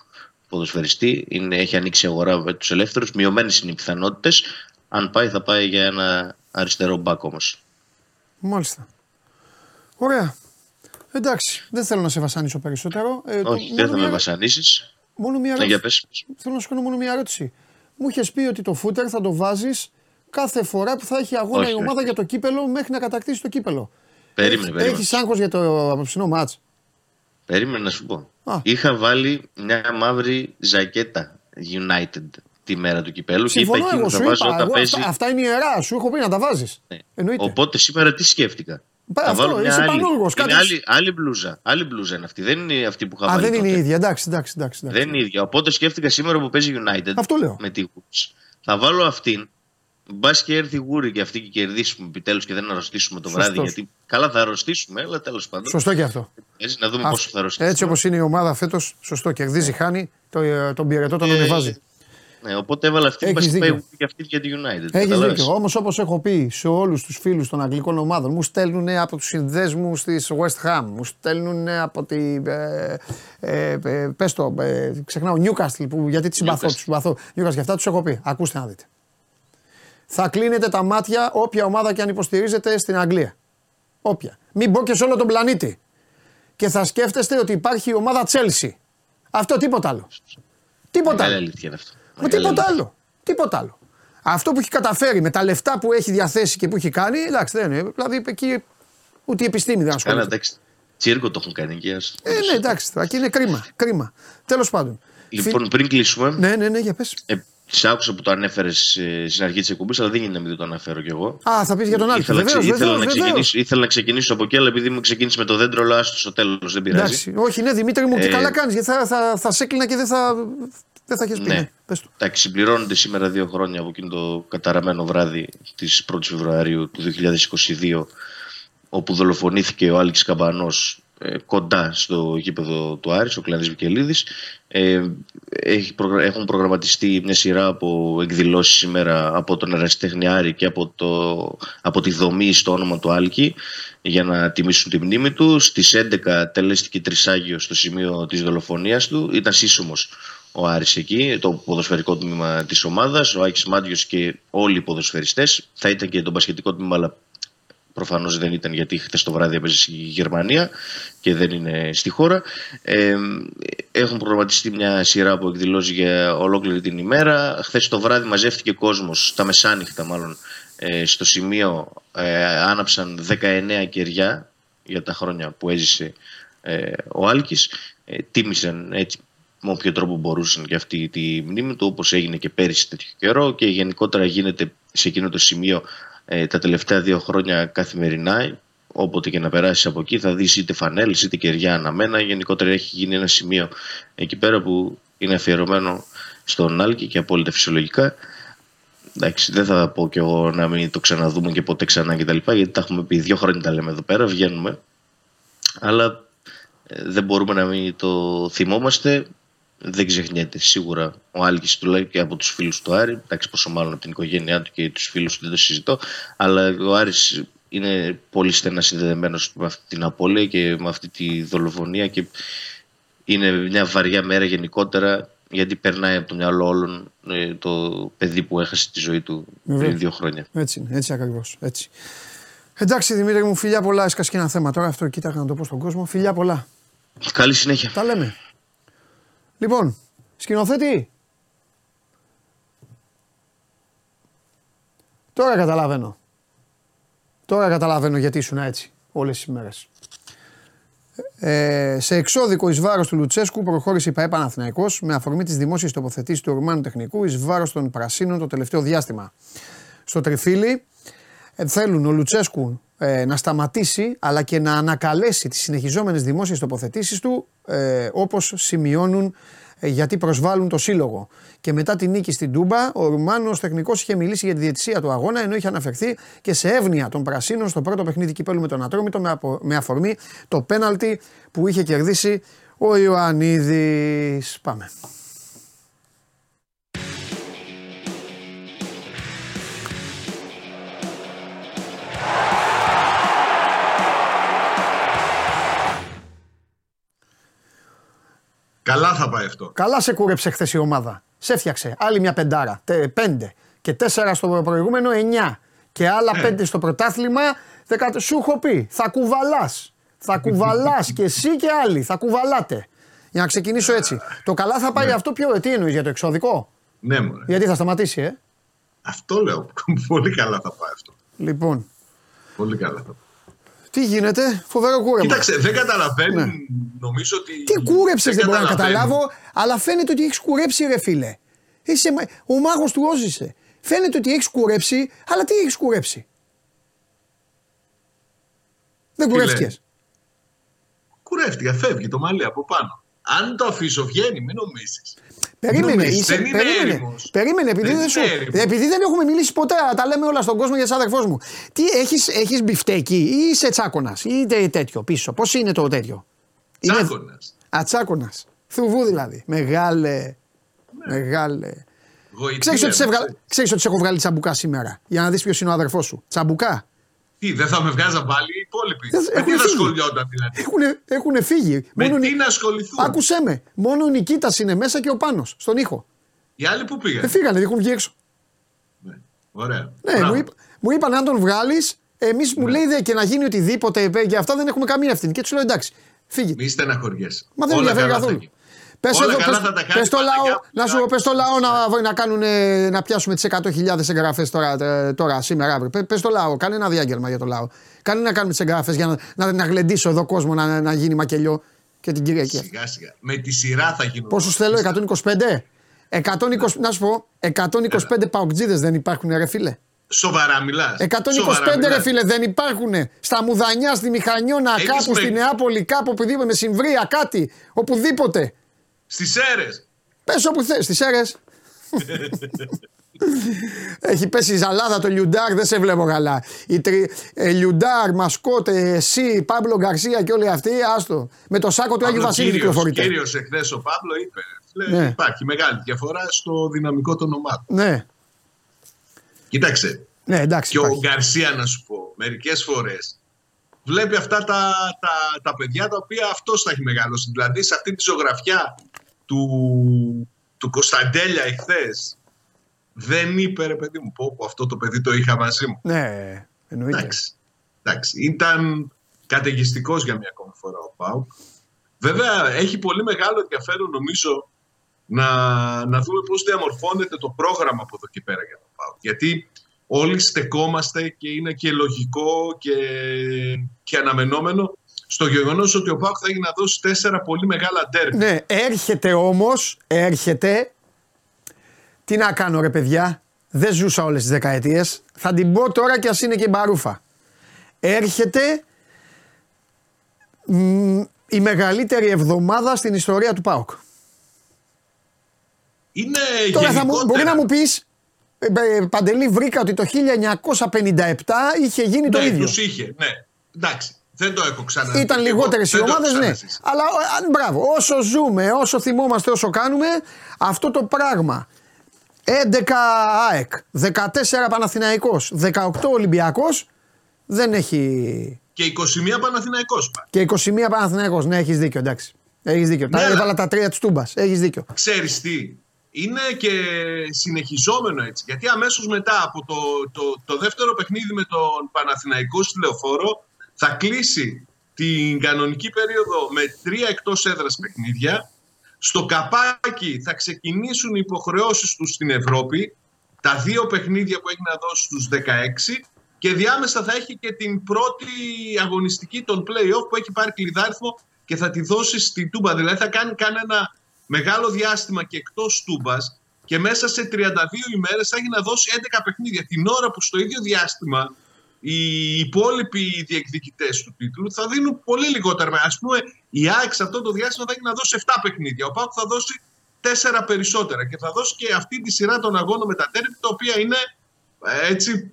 ποδοσφαιριστή. Είναι, έχει ανοίξει η αγορά με τους ελεύθερους, μειωμένες είναι οι πιθανότητες. Αν πάει, θα πάει για ένα αριστερό μπακ όμως. Μάλιστα. Ωραία. Εντάξει, δεν θέλω να σε βασανίσω περισσότερο. Ε, Όχι, δεν θα με βασανίσεις. Μόνο μία ερώτηση. Θέλω να σου κάνω μόνο μία ερώτηση. Μου είχες πει ότι το φούτερ θα το βάζεις κάθε φορά που θα έχει αγώνα Όχι, η ομάδα ρε. για το κύπελλο, μέχρι να κατακτήσει το κύπελλο. Περίμενε, περίμενε. Έχεις άγχος για το απόψινό μάτς? Περίμενε να σου πω. Α. Είχα βάλει μια μαύρη ζακέτα United τη μέρα του κυπέλλου. Συμφωνώ, και είπα εκείνο θα βάζω όταν εγώ, παίζει. Αυτά, αυτά είναι ιερά, σου έχω πει να τα βάζεις. Ναι. Οπότε σήμερα τι σκέφτηκα? Θα αυτό, βάλω μια είσαι άλλη, κάτι... άλλη, άλλη, μπλούζα. άλλη μπλούζα είναι αυτή, δεν είναι αυτή που είχα βάλει. Α, δεν τότε. είναι η ίδια, εντάξει, εντάξει, εντάξει. Δεν είναι η ίδια, οπότε σκέφτηκα σήμερα που παίζει United αυτό λέω. με τη Wolves. Θα βάλω αυτήν, μπας και έρθει η Γούρη και αυτή και κερδίσουμε επιτέλους και δεν αρρωστήσουμε το Σωστός. βράδυ, γιατί καλά θα αρρωστήσουμε, αλλά τέλος πάντων. Σωστό και αυτό. Έτσι, να δούμε πόσο θα αρρωστήσουμε. Έτσι όπως είναι η ομάδα φέτος, σωστό, κερδίζει, χάνει, το, τον πυρετό τον ανεβάζει. Ναι, οπότε έβαλα αυτή που παίζουν και αυτή για τη United. Έχεις δίκιο. Όμως όπως έχω πει σε όλους τους φίλους των αγγλικών ομάδων, μου στέλνουν από τους συνδέσμους της West Ham, μου στέλνουν από τη... Ε, ε, ε, πες το, ε, ξεχνάω, Newcastle, που, γιατί τη συμπαθώ, τη συμπαθώ. Newcastle, και αυτά τους έχω πει. Ακούστε να δείτε. Θα κλείνετε τα μάτια όποια ομάδα και αν υποστηρίζετε στην Αγγλία. Όποια. Μην μπω και σε όλο τον πλανήτη. Και θα σκέφτεστε ότι υπάρχει η ομάδα Chelsea. Αυτό, τίποτα άλλο. Τίποτα άλλο. Μα τίποτα άλλο. Τίποτα άλλο. Αυτό που έχει καταφέρει με τα λεφτά που έχει διαθέσει και που έχει κάνει, εντάξει, δεν είναι. Δηλαδή εκεί ούτε η επιστήμη δεν ασχολείται. Καλά, εντάξει. Τσίρκο το έχουν κάνει και ας... Ε, ναι, εντάξει, εκεί είναι κρίμα. κρίμα. Τέλος πάντων. Λοιπόν, Φι... πριν κλείσουμε. Ναι, ναι, ναι, για πες. Ε, σ' άκουσα που το ανέφερες ε, στην αρχή της εκπομπής, αλλά δεν γίνεται να μην το αναφέρω κι εγώ. Α, θα πεις για τον Άλκη. Ήθελα, βεβαίως, ξε... βεβαίως, ήθελα, βεβαίως. Να ήθελα να ξεκινήσω από εκεί, αλλά επειδή μου ξεκίνησε με το δέντρο, αλλά άστο στο τέλος, δεν πειράζει. Εντάξει, όχι, ναι, Δημήτρη μου, και καλά κάνεις, γιατί θα σε έκλεινα και δεν θα. Δεν θα έχεις πει, ναι. Πες του. Εντάξει, συμπληρώνονται σήμερα δύο χρόνια από εκείνο το καταραμένο βράδυ της πρώτης Φεβρουαρίου του δύο χιλιάδες είκοσι δύο, όπου δολοφονήθηκε ο Άλκης Καμπανός ε, κοντά στο γήπεδο του Άρη, ο Κλεάνης Βικελίδης. Ε, έχουν προγραμματιστεί μια σειρά από εκδηλώσεις σήμερα από τον ερασιτέχνη Άρη και από, το, από τη δομή στο όνομα του Άλκη, για να τιμήσουν τη μνήμη του. Στις έντεκα τελέστηκε τρισάγιο στο σημείο της δολοφονίας του. Ήταν σύσσωμος ο Άρης εκεί, το ποδοσφαιρικό τμήμα της ομάδας, ο Άκης Μάντιος και όλοι οι ποδοσφαιριστές. Θα ήταν και το μπασκετικό τμήμα, αλλά προφανώς δεν ήταν, γιατί χτες το βράδυ έπαιζε στη Γερμανία και δεν είναι στη χώρα. Ε, έχουν προγραμματιστεί μια σειρά από εκδηλώσεις για ολόκληρη την ημέρα. Χθες το βράδυ μαζεύτηκε κόσμος, τα μεσάνυχτα μάλλον, ε, στο σημείο ε, άναψαν δεκαεννέα κεριά για τα χρόνια που έζησε ε, ο Άλκης. Ε, τίμησαν έτσι με όποιο τρόπο μπορούσαν και αυτή τη μνήμη του, όπως έγινε και πέρυσι τέτοιο καιρό, και γενικότερα γίνεται σε εκείνο το σημείο ε, τα τελευταία δύο χρόνια καθημερινά. Όποτε και να περάσεις από εκεί θα δεις είτε φανέλες είτε κεριά αναμένα. Γενικότερα έχει γίνει ένα σημείο εκεί πέρα που είναι αφιερωμένο στον Άλκη και απόλυτα φυσιολογικά. Εντάξει, δεν θα πω κι εγώ να μην το ξαναδούμε και ποτέ ξανά κτλ. Γιατί τα έχουμε πει, δύο χρόνια τα λέμε εδώ πέρα, βγαίνουμε αλλά δεν μπορούμε να μην το θυμόμαστε. Δεν ξεχνιέται σίγουρα ο Άλκης, τουλάχιστον και από τους φίλους του Άρη. Εντάξει, πόσο μάλλον από την οικογένειά του και τους φίλους του δεν το συζητώ. Αλλά ο Άρης είναι πολύ στενά συνδεδεμένος με αυτή την απώλεια και με αυτή τη δολοφονία. Και είναι μια βαριά μέρα γενικότερα, γιατί περνάει από το μυαλό όλων το παιδί που έχασε τη ζωή του πριν δύο χρόνια. Έτσι είναι, έτσι ακριβώς. Έτσι. Εντάξει, Δημήτρη μου, φιλιά πολλά. Έσκασε και ένα θέμα τώρα. Αυτό κοίταγα να το πω στον κόσμο. Φιλιά πολλά. Καλή συνέχεια. Τα λέμε. Λοιπόν, σκηνοθέτη. Τώρα καταλαβαίνω. Τώρα καταλαβαίνω γιατί ήσουν έτσι όλες τις ημέρες. Ε, σε εξώδικο εις βάρος του Λουτσέσκου προχώρησε η ΠΑΕ Παναθηναϊκός με αφορμή τις δημόσιες τοποθετήσεις του Ρουμάνου τεχνικού εις βάρος των Πρασίνων το τελευταίο διάστημα. Στο τριφύλι ε, θέλουν ο Λουτσέσκου ε, να σταματήσει αλλά και να ανακαλέσει τις συνεχιζόμενες δημόσιες τοποθετήσεις του ε, όπως σημειώνουν ε, γιατί προσβάλλουν το σύλλογο. Και μετά τη νίκη στην Τούμπα, ο Ρουμάνος τεχνικός είχε μιλήσει για τη διαιτησία του αγώνα, ενώ είχε αναφερθεί και σε εύνοια των Πρασίνων στο πρώτο παιχνίδι Κυπέλλου με τον Ατρόμητο με, απο... με αφορμή το πέναλτι που είχε κερδίσει ο Ιωαννίδης. Πάμε. Καλά θα πάει αυτό. Καλά σε κούρεψε χθες η ομάδα. Σε έφτιαξε άλλη μια πεντάρα. Τε, πέντε. Και τέσσερα στο προηγούμενο, εννιά. Και άλλα ε. πέντε στο πρωτάθλημα. Δεκα... Σου έχω πει, θα κουβαλάς. Θα κουβαλάς και εσύ και άλλοι. Θα κουβαλάτε. Για να ξεκινήσω έτσι. Το καλά θα πάει ναι. αυτό ποιο, τι εννοείς για το εξωδικό. Ναι, μωρέ. Γιατί θα σταματήσει, ε. Αυτό λέω. Πολύ καλά θα πάει αυτό. Λοιπόν. Πολύ καλά θα πάει. Τι γίνεται, φοβερό κούρεμα. Κοίταξε, δεν καταλαβαίνω. Ναι. Νομίζω ότι. Τι κούρεψες, δεν, δεν μπορώ να καταλάβω, αλλά φαίνεται ότι έχεις κουρέψει, ρε φίλε. Είσαι, ο μάγος του Όζ είσαι. Φαίνεται ότι έχεις κουρέψει, αλλά τι έχεις κουρέψει. Δεν κουρεύτηκες. Κουρεύτηκα, φεύγει το μαλλί από πάνω. Αν το αφήσω, βγαίνει, μην νομίζεις. Περίμενε, νομίζεις, είσαι, δεν περίμενε, είναι περίμενε επειδή, δεν δεν σου, επειδή δεν έχουμε μιλήσει ποτέ, τα λέμε όλα στον κόσμο για σαν αδερφός μου. Τι έχεις, έχεις μπιφτέκι ή είσαι τσάκωνας ή τέτοιο πίσω, πώς είναι το τέτοιο. Τσάκωνας. Α, τσάκωνας, θουβού δηλαδή, μεγάλε, ναι. μεγάλε. Ξέρεις ότι, βγα... ξέρεις ότι σε έχω βγάλει τσαμπουκά σήμερα, για να δεις ποιος είναι ο αδερφός σου, τσαμπουκά. Τι, δεν θα με βγάζαν πάλι οι υπόλοιποι. Με τι θα ασχολιόταν δηλαδή. Έχουν, έχουν φύγει. Με μόνο τι νι... να ασχοληθούν. Άκουσέ με. Μόνο ο Νικήτας είναι μέσα και ο Πάνος στον ήχο. Οι άλλοι που πήγαν. Δεν φύγανε, δεν έχουν βγει έξω. Ναι, ωραία. Ναι, μου, είπα, μου είπαν αν τον βγάλεις, εμείς ναι. μου λέει δε, και να γίνει οτιδήποτε και αυτά δεν έχουμε καμία ευθύνη. Και τους λέω εντάξει, φύγει. Μη στεναχωριέσαι. Μα δεν ενδιαφέρει καθόλου. Πες το λαό, πες το λαό να, να, κάνουν, να πιάσουμε τις εκατό χιλιάδες εγγραφές τώρα, τώρα, σήμερα, αύριο. Πες το λαό, κάνε ένα διάγγελμα για το λαό. Κάνε να κάνουμε τις εγγραφές για να, να, να γλεντήσω εδώ κόσμο να, να γίνει μακελιό και την Κυριακή. Σιγά σιγά, με τη σειρά θα γίνουν. Πόσους θέλω, εκατόν είκοσι πέντε Να σου πω, εκατόν είκοσι πέντε παοκτζίδες δεν υπάρχουν ρε φίλε. Σοβαρά μιλάς. εκατόν είκοσι πέντε ρε φίλε δεν υπάρχουνε. Στα Μουδανιά, στη Μηχανιώνα, έχεις κάπου στη Νεάπολη, κάπου οπουδήποτε, με Συμβρία, κάτι, οπουδήποτε. Στις Σέρες. Πες όπου θες, στις Σέρες. Έχει πέσει η ζαλάδα το Λιουντάρ, δεν σε βλέπω καλά. Η τρι... ε, Λιουντάρ, Μασκότε, εσύ, Πάμπλο Γκαρσία και όλοι αυτοί, άστο. Με το σάκο του Άγιου Βασίλη κυκλοφορείται. Ο κύριος εχθές ο Πάμπλο είπε, λέει, ναι. υπάρχει μεγάλη διαφορά στο δυναμικό των ομάδων. Ναι. Κοίταξε, ναι, εντάξει, και υπάρχει. Ο Γκαρσία να σου πω, μερικές φορές... Βλέπει αυτά τα, τα, τα παιδιά τα οποία αυτός θα έχει μεγαλώσει. Δηλαδή σε αυτή τη ζωγραφιά του, του Κωνσταντέλια εχθές δεν είπε ρε παιδί μου πω, πω αυτό το παιδί το είχα μαζί μου. Ναι, εννοείται. Εντάξει, εντάξει. Ήταν καταιγιστικός για μια ακόμη φορά ο ΠΑΟΚ. Βέβαια έχει πολύ μεγάλο ενδιαφέρον νομίζω να, να δούμε πώς διαμορφώνεται το πρόγραμμα από εδώ και πέρα για τον ΠΑΟΚ. Γιατί... Όλοι στεκόμαστε και είναι και λογικό και, και αναμενόμενο στο γεγονός ότι ο ΠΑΟΚ θα έχει να δώσει τέσσερα πολύ μεγάλα ντέρμπι. Ναι, έρχεται όμως, έρχεται. Τι να κάνω ρε παιδιά, δεν ζούσα όλες τις δεκαετίες. Θα την πω τώρα κι ας είναι και μπαρούφα. Έρχεται μ, η μεγαλύτερη εβδομάδα στην ιστορία του ΠΑΟΚ. Είναι τώρα θα μου, μπορεί να μου πεις... Παντελή, βρήκα ότι το χίλια εννιακόσια πενήντα επτά είχε γίνει ναι, το ίδιο. Τους είχε, ναι. Εντάξει. Δεν το έχω ξαναδεί. Ήταν λιγότερες οι ομάδες, ναι. Αλλά μπράβο, όσο ζούμε, όσο θυμόμαστε, όσο κάνουμε, αυτό το πράγμα. έντεκα ΑΕΚ, δεκατέσσερα Παναθηναϊκός, δεκαοκτώ Ολυμπιακός, δεν έχει. Και είκοσι ένα Παναθηναϊκός. Και είκοσι ένα Παναθηναϊκός, ναι, έχεις δίκιο, εντάξει. Έχεις δίκιο. Ναι, τα έβαλα τα τρία της Τούμπας. Έχεις δίκιο. Ξέρεις τι. Είναι και συνεχιζόμενο έτσι. Γιατί αμέσως μετά από το, το, το δεύτερο παιχνίδι με τον Παναθηναϊκό στη Λεωφόρο θα κλείσει την κανονική περίοδο με τρία εκτός έδρας παιχνίδια. Στο καπάκι θα ξεκινήσουν οι υποχρεώσεις τους στην Ευρώπη. Τα δύο παιχνίδια που έχει να δώσει στους δεκαέξι. Και διάμεσα θα έχει και την πρώτη αγωνιστική των play-off που έχει πάρει κλειδάριθμο και θα τη δώσει στη Τούμπα. Δηλαδή θα κάνει κανένα μεγάλο διάστημα και εκτός Τούμπας και μέσα σε τριάντα δύο ημέρες θα έχει να δώσει έντεκα παιχνίδια. Την ώρα που στο ίδιο διάστημα οι υπόλοιποι διεκδικητές του τίτλου θα δίνουν πολύ λιγότερα. Ας πούμε, η ΑΕΚ σε αυτό το διάστημα θα έχει να δώσει επτά παιχνίδια. Ο ΠΑΟΚ θα δώσει τέσσερα περισσότερα και θα δώσει και αυτή τη σειρά των αγώνων με τα τέρμι, τα οποία είναι έτσι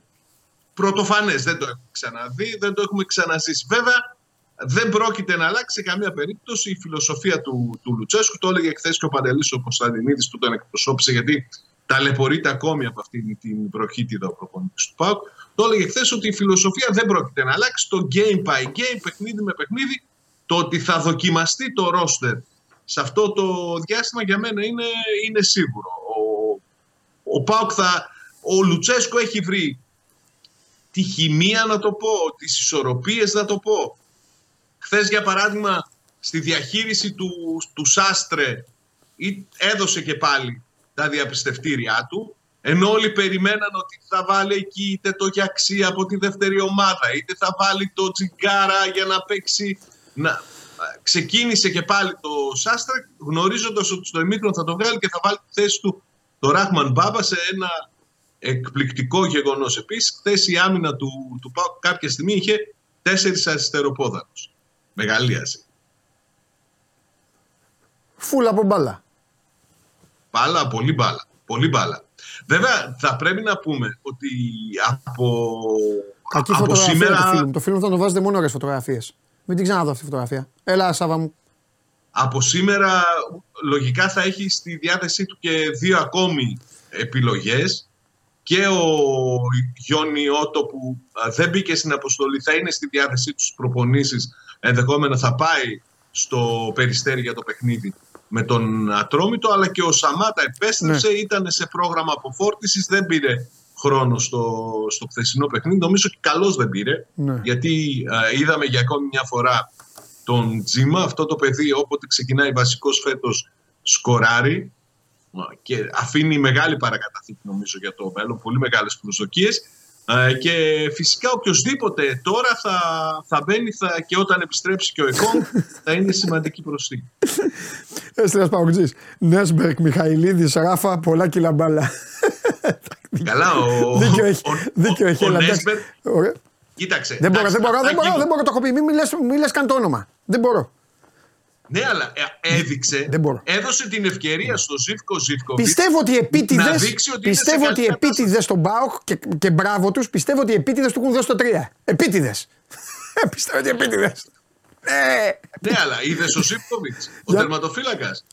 πρωτοφανές. Δεν το έχουμε ξαναδεί, δεν το έχουμε ξαναζήσει. Βέβαια, δεν πρόκειται να αλλάξει σε καμία περίπτωση η φιλοσοφία του, του Λουτσέσκου. Το έλεγε χθες και ο Παντελής ο Κωνσταντινίδης που τον εκπροσώπησε, γιατί ταλαιπωρείται ακόμη από αυτήν την προχύτιδα ο προπονητής του ΠΑΟΚ. Το έλεγε χθες ότι η φιλοσοφία δεν πρόκειται να αλλάξει. Το game by game, παιχνίδι με παιχνίδι, το ότι θα δοκιμαστεί το ρόστερ σε αυτό το διάστημα για μένα είναι, είναι σίγουρο. Ο, ο ΠΑΟΚ θα. Ο Λουτσέσκου έχει βρει τη χημεία, να το πω, τις ισορροπίες, να το πω. Χθες, για παράδειγμα, στη διαχείριση του, του Σάστρε έδωσε και πάλι τα διαπιστευτήριά του, ενώ όλοι περιμέναν ότι θα βάλει εκεί είτε το Γιαξί από τη δεύτερη ομάδα, είτε θα βάλει το Τζιγκάρα για να παίξει. Να... Ξεκίνησε και πάλι το Σάστρε, γνωρίζοντας ότι στο ημίχρονο θα το βγάλει και θα βάλει τη θέση του το Ράχμαν Μπάμπα σε ένα εκπληκτικό γεγονός. Επίσης, χθες η άμυνα του, του ΠΑΟΚ κάποια στιγμή είχε τέσσερις αριστεροπόδαρους. Μεγαλίαση. Φούλα από μπάλα. Μπάλα, πολύ μπάλα. Πολύ μπάλα. Βέβαια, θα πρέπει να πούμε ότι από, Κακή από σήμερα... Το φίλο, το φίλο θα το βάζετε μόνο ωραίες φωτογραφίες. Μην την ξαναδώ αυτή τη φωτογραφία. Έλα, Σάβα μου. Από σήμερα, λογικά, θα έχει στη διάθεσή του και δύο ακόμη επιλογές. Και ο Γιόνι Ότο που δεν μπήκε στην αποστολή θα είναι στη διάθεσή τους προπονήσεις. Ενδεχόμενα θα πάει στο Περιστέρι για το παιχνίδι με τον Ατρόμητο, αλλά και ο Σαμάτα επέστρεψε, ναι. Ήταν σε πρόγραμμα αποφόρτισης, δεν πήρε χρόνο στο, στο χθεσινό παιχνίδι. Νομίζω και καλώς δεν πήρε, ναι. Γιατί α, είδαμε για ακόμη μια φορά τον Τζίμα. Αυτό το παιδί όποτε ξεκινάει βασικός φέτος σκοράρει και αφήνει μεγάλη παρακαταθήκη νομίζω για το μέλλον, πολύ μεγάλες προσδοκίες. Και φυσικά οποιοδήποτε τώρα θα, θα μπαίνει θα, και όταν επιστρέψει και ο Εκόμ θα είναι σημαντική προσθήκη. Έστειλας Παοκτζής, Νέσμπερκ, Μιχαηλίδης, Ράφα, πολλά κιλά μπάλα. Καλά, ο, δίκιο έχει, ο, δίκιο έχει, ο, ο Νέσμπερκ, κοίταξε. Δεν μπορώ, δεν μπορώ, δεν μπορώ, δεν μπορώ, το έχω πει, μη λες καν το όνομα, δεν μπορώ. Ναι, αλλά έδειξε, έδωσε την ευκαιρία στο Ζίβκο Ζίβκοβιτς. Πιστεύω ότι επίτηδες, πιστεύω ότι επίτηδες στον ΠΑΟΚ και, και μπράβο τους, πιστεύω ότι επίτηδες του έχουν δώσει το τρία. Επίτηδες. Πιστεύω ότι επίτηδες. Ναι, αλλά είδες ο Ζίβκοβιτς, ο τερματοφύλακας.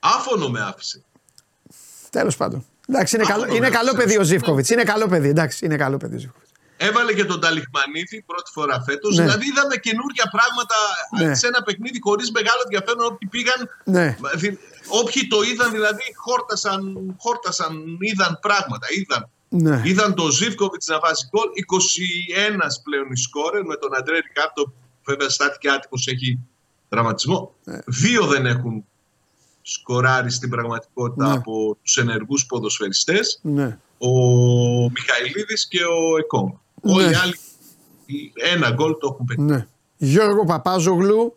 Άφωνο με άφησε. Τέλος πάντων. Εντάξει, είναι, καλό, είναι καλό παιδί ο Ζίβκοβιτς. Είναι καλό παιδί, εντάξει, είναι καλό παιδί ο Ζίβκοβιτς. Έβαλε και τον Ταλιχμανίδη πρώτη φορά φέτος. Ναι. Δηλαδή είδαμε καινούργια πράγματα, ναι. Σε ένα παιχνίδι χωρίς μεγάλο ενδιαφέρον. Όποιοι πήγαν, ναι. Όποιοι το είδαν δηλαδή χόρτασαν, χόρτασαν είδαν πράγματα. Είδαν, ναι. Είδαν τον Ζίβκοβιτς να βάζει γκολ. είκοσι ένα πλέον οι σκόρερ με τον Αντρέ Ρικάρντο που βέβαια στάθηκε άτυχος, έχει τραυματισμό. Ναι. Δύο δεν έχουν σκοράρει στην πραγματικότητα, ναι. Από τους ενεργούς ποδοσφαιριστές. Ναι. Ο Μιχαηλίδης και ο Εκόμ. Όλοι οι άλλοι ένα γκολ το έχουν πετύχει. Ναι. Γιώργο Παπάζογλου,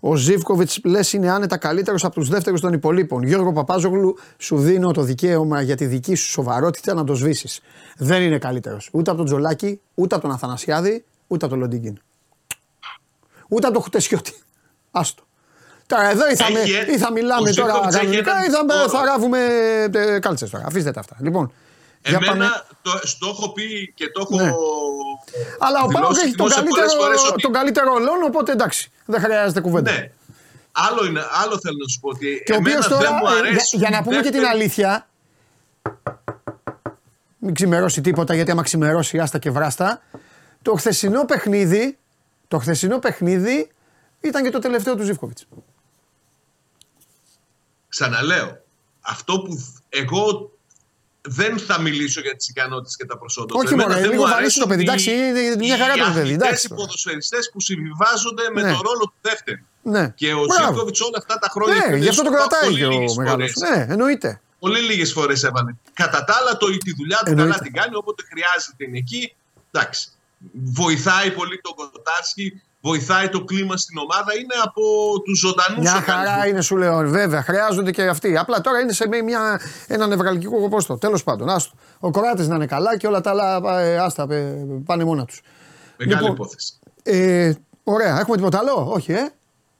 ο Ζίβκοβιτς λες είναι άνετα καλύτερος από τους δεύτερους των υπολείπων. Γιώργο Παπάζογλου, σου δίνω το δικαίωμα για τη δική σου σοβαρότητα να το σβήσεις. Δεν είναι καλύτερος ούτε από τον Τζολάκη, ούτε από τον Αθανασιάδη, ούτε από τον Λοντίγκιν. Ούτε από τον Χουτεσιώτη. Άστο. Τώρα εδώ ή θα, έχει, με, ή θα μιλάμε τώρα κανονικά ή θα, θα, θα γράφουμε ε, κάλτσες τώρα. Αφήστε τα αυτά. Λοιπόν. Εμένα το, το έχω πει και το έχω, ναι. Αλλά ο ΠΑΟΚ έχει τον καλύτερο, ότι... τον καλύτερο όλων, οπότε εντάξει, δεν χρειάζεται κουβέντα. Ναι. Άλλο, είναι, άλλο θέλω να σου πω ότι και εμένα δεν τώρα, μου αρέσει. Για, για να πούμε δεύτερη... και την αλήθεια, μην ξημερώσει τίποτα, γιατί άμα ξημερώσει άστα και βράστα, το χθεσινό παιχνίδι, το χθεσινό παιχνίδι ήταν και το τελευταίο του Ζίβκοβιτς. Ξαναλέω, αυτό που εγώ δεν θα μιλήσω για τις ικανότητες και τα προσόντα. Όχι μόνο, δεν μου αρέσει το παιδί, εντάξει, μια χαρά το παιδί. Οι αυτές οι ποδοσφαιριστές που συμβιβάζονται με ναι. τον ρόλο του δεύτερου. Ναι. Και ο Ζίβκοβιτς όλα αυτά τα χρόνια... Ναι, γι' αυτό το κρατάει και ο μεγάλος. Ναι, εννοείται. Πολύ λίγες φορές έβαλε. Κατά τα άλλα, το, τη δουλειά του καλά την κάνει, όποτε χρειάζεται είναι εκεί. Εντάξει, βοηθάει πολύ τον Κοτάρσκι. Βοηθάει το κλίμα στην ομάδα, είναι από τους ζωντανούς. Μια χαρά είναι, σου λέω, βέβαια. Χρειάζονται και αυτοί. Απλά τώρα είναι σε μια, ένα νευραλγικό κοπόστο. Τέλος πάντων, άστο. Ο Κοράτης να είναι καλά και όλα τα άλλα ε, άστα πάνε μόνα τους. Μεγάλη λοιπόν, υπόθεση. Ε, ωραία, έχουμε τίποτα άλλο, όχι, ε.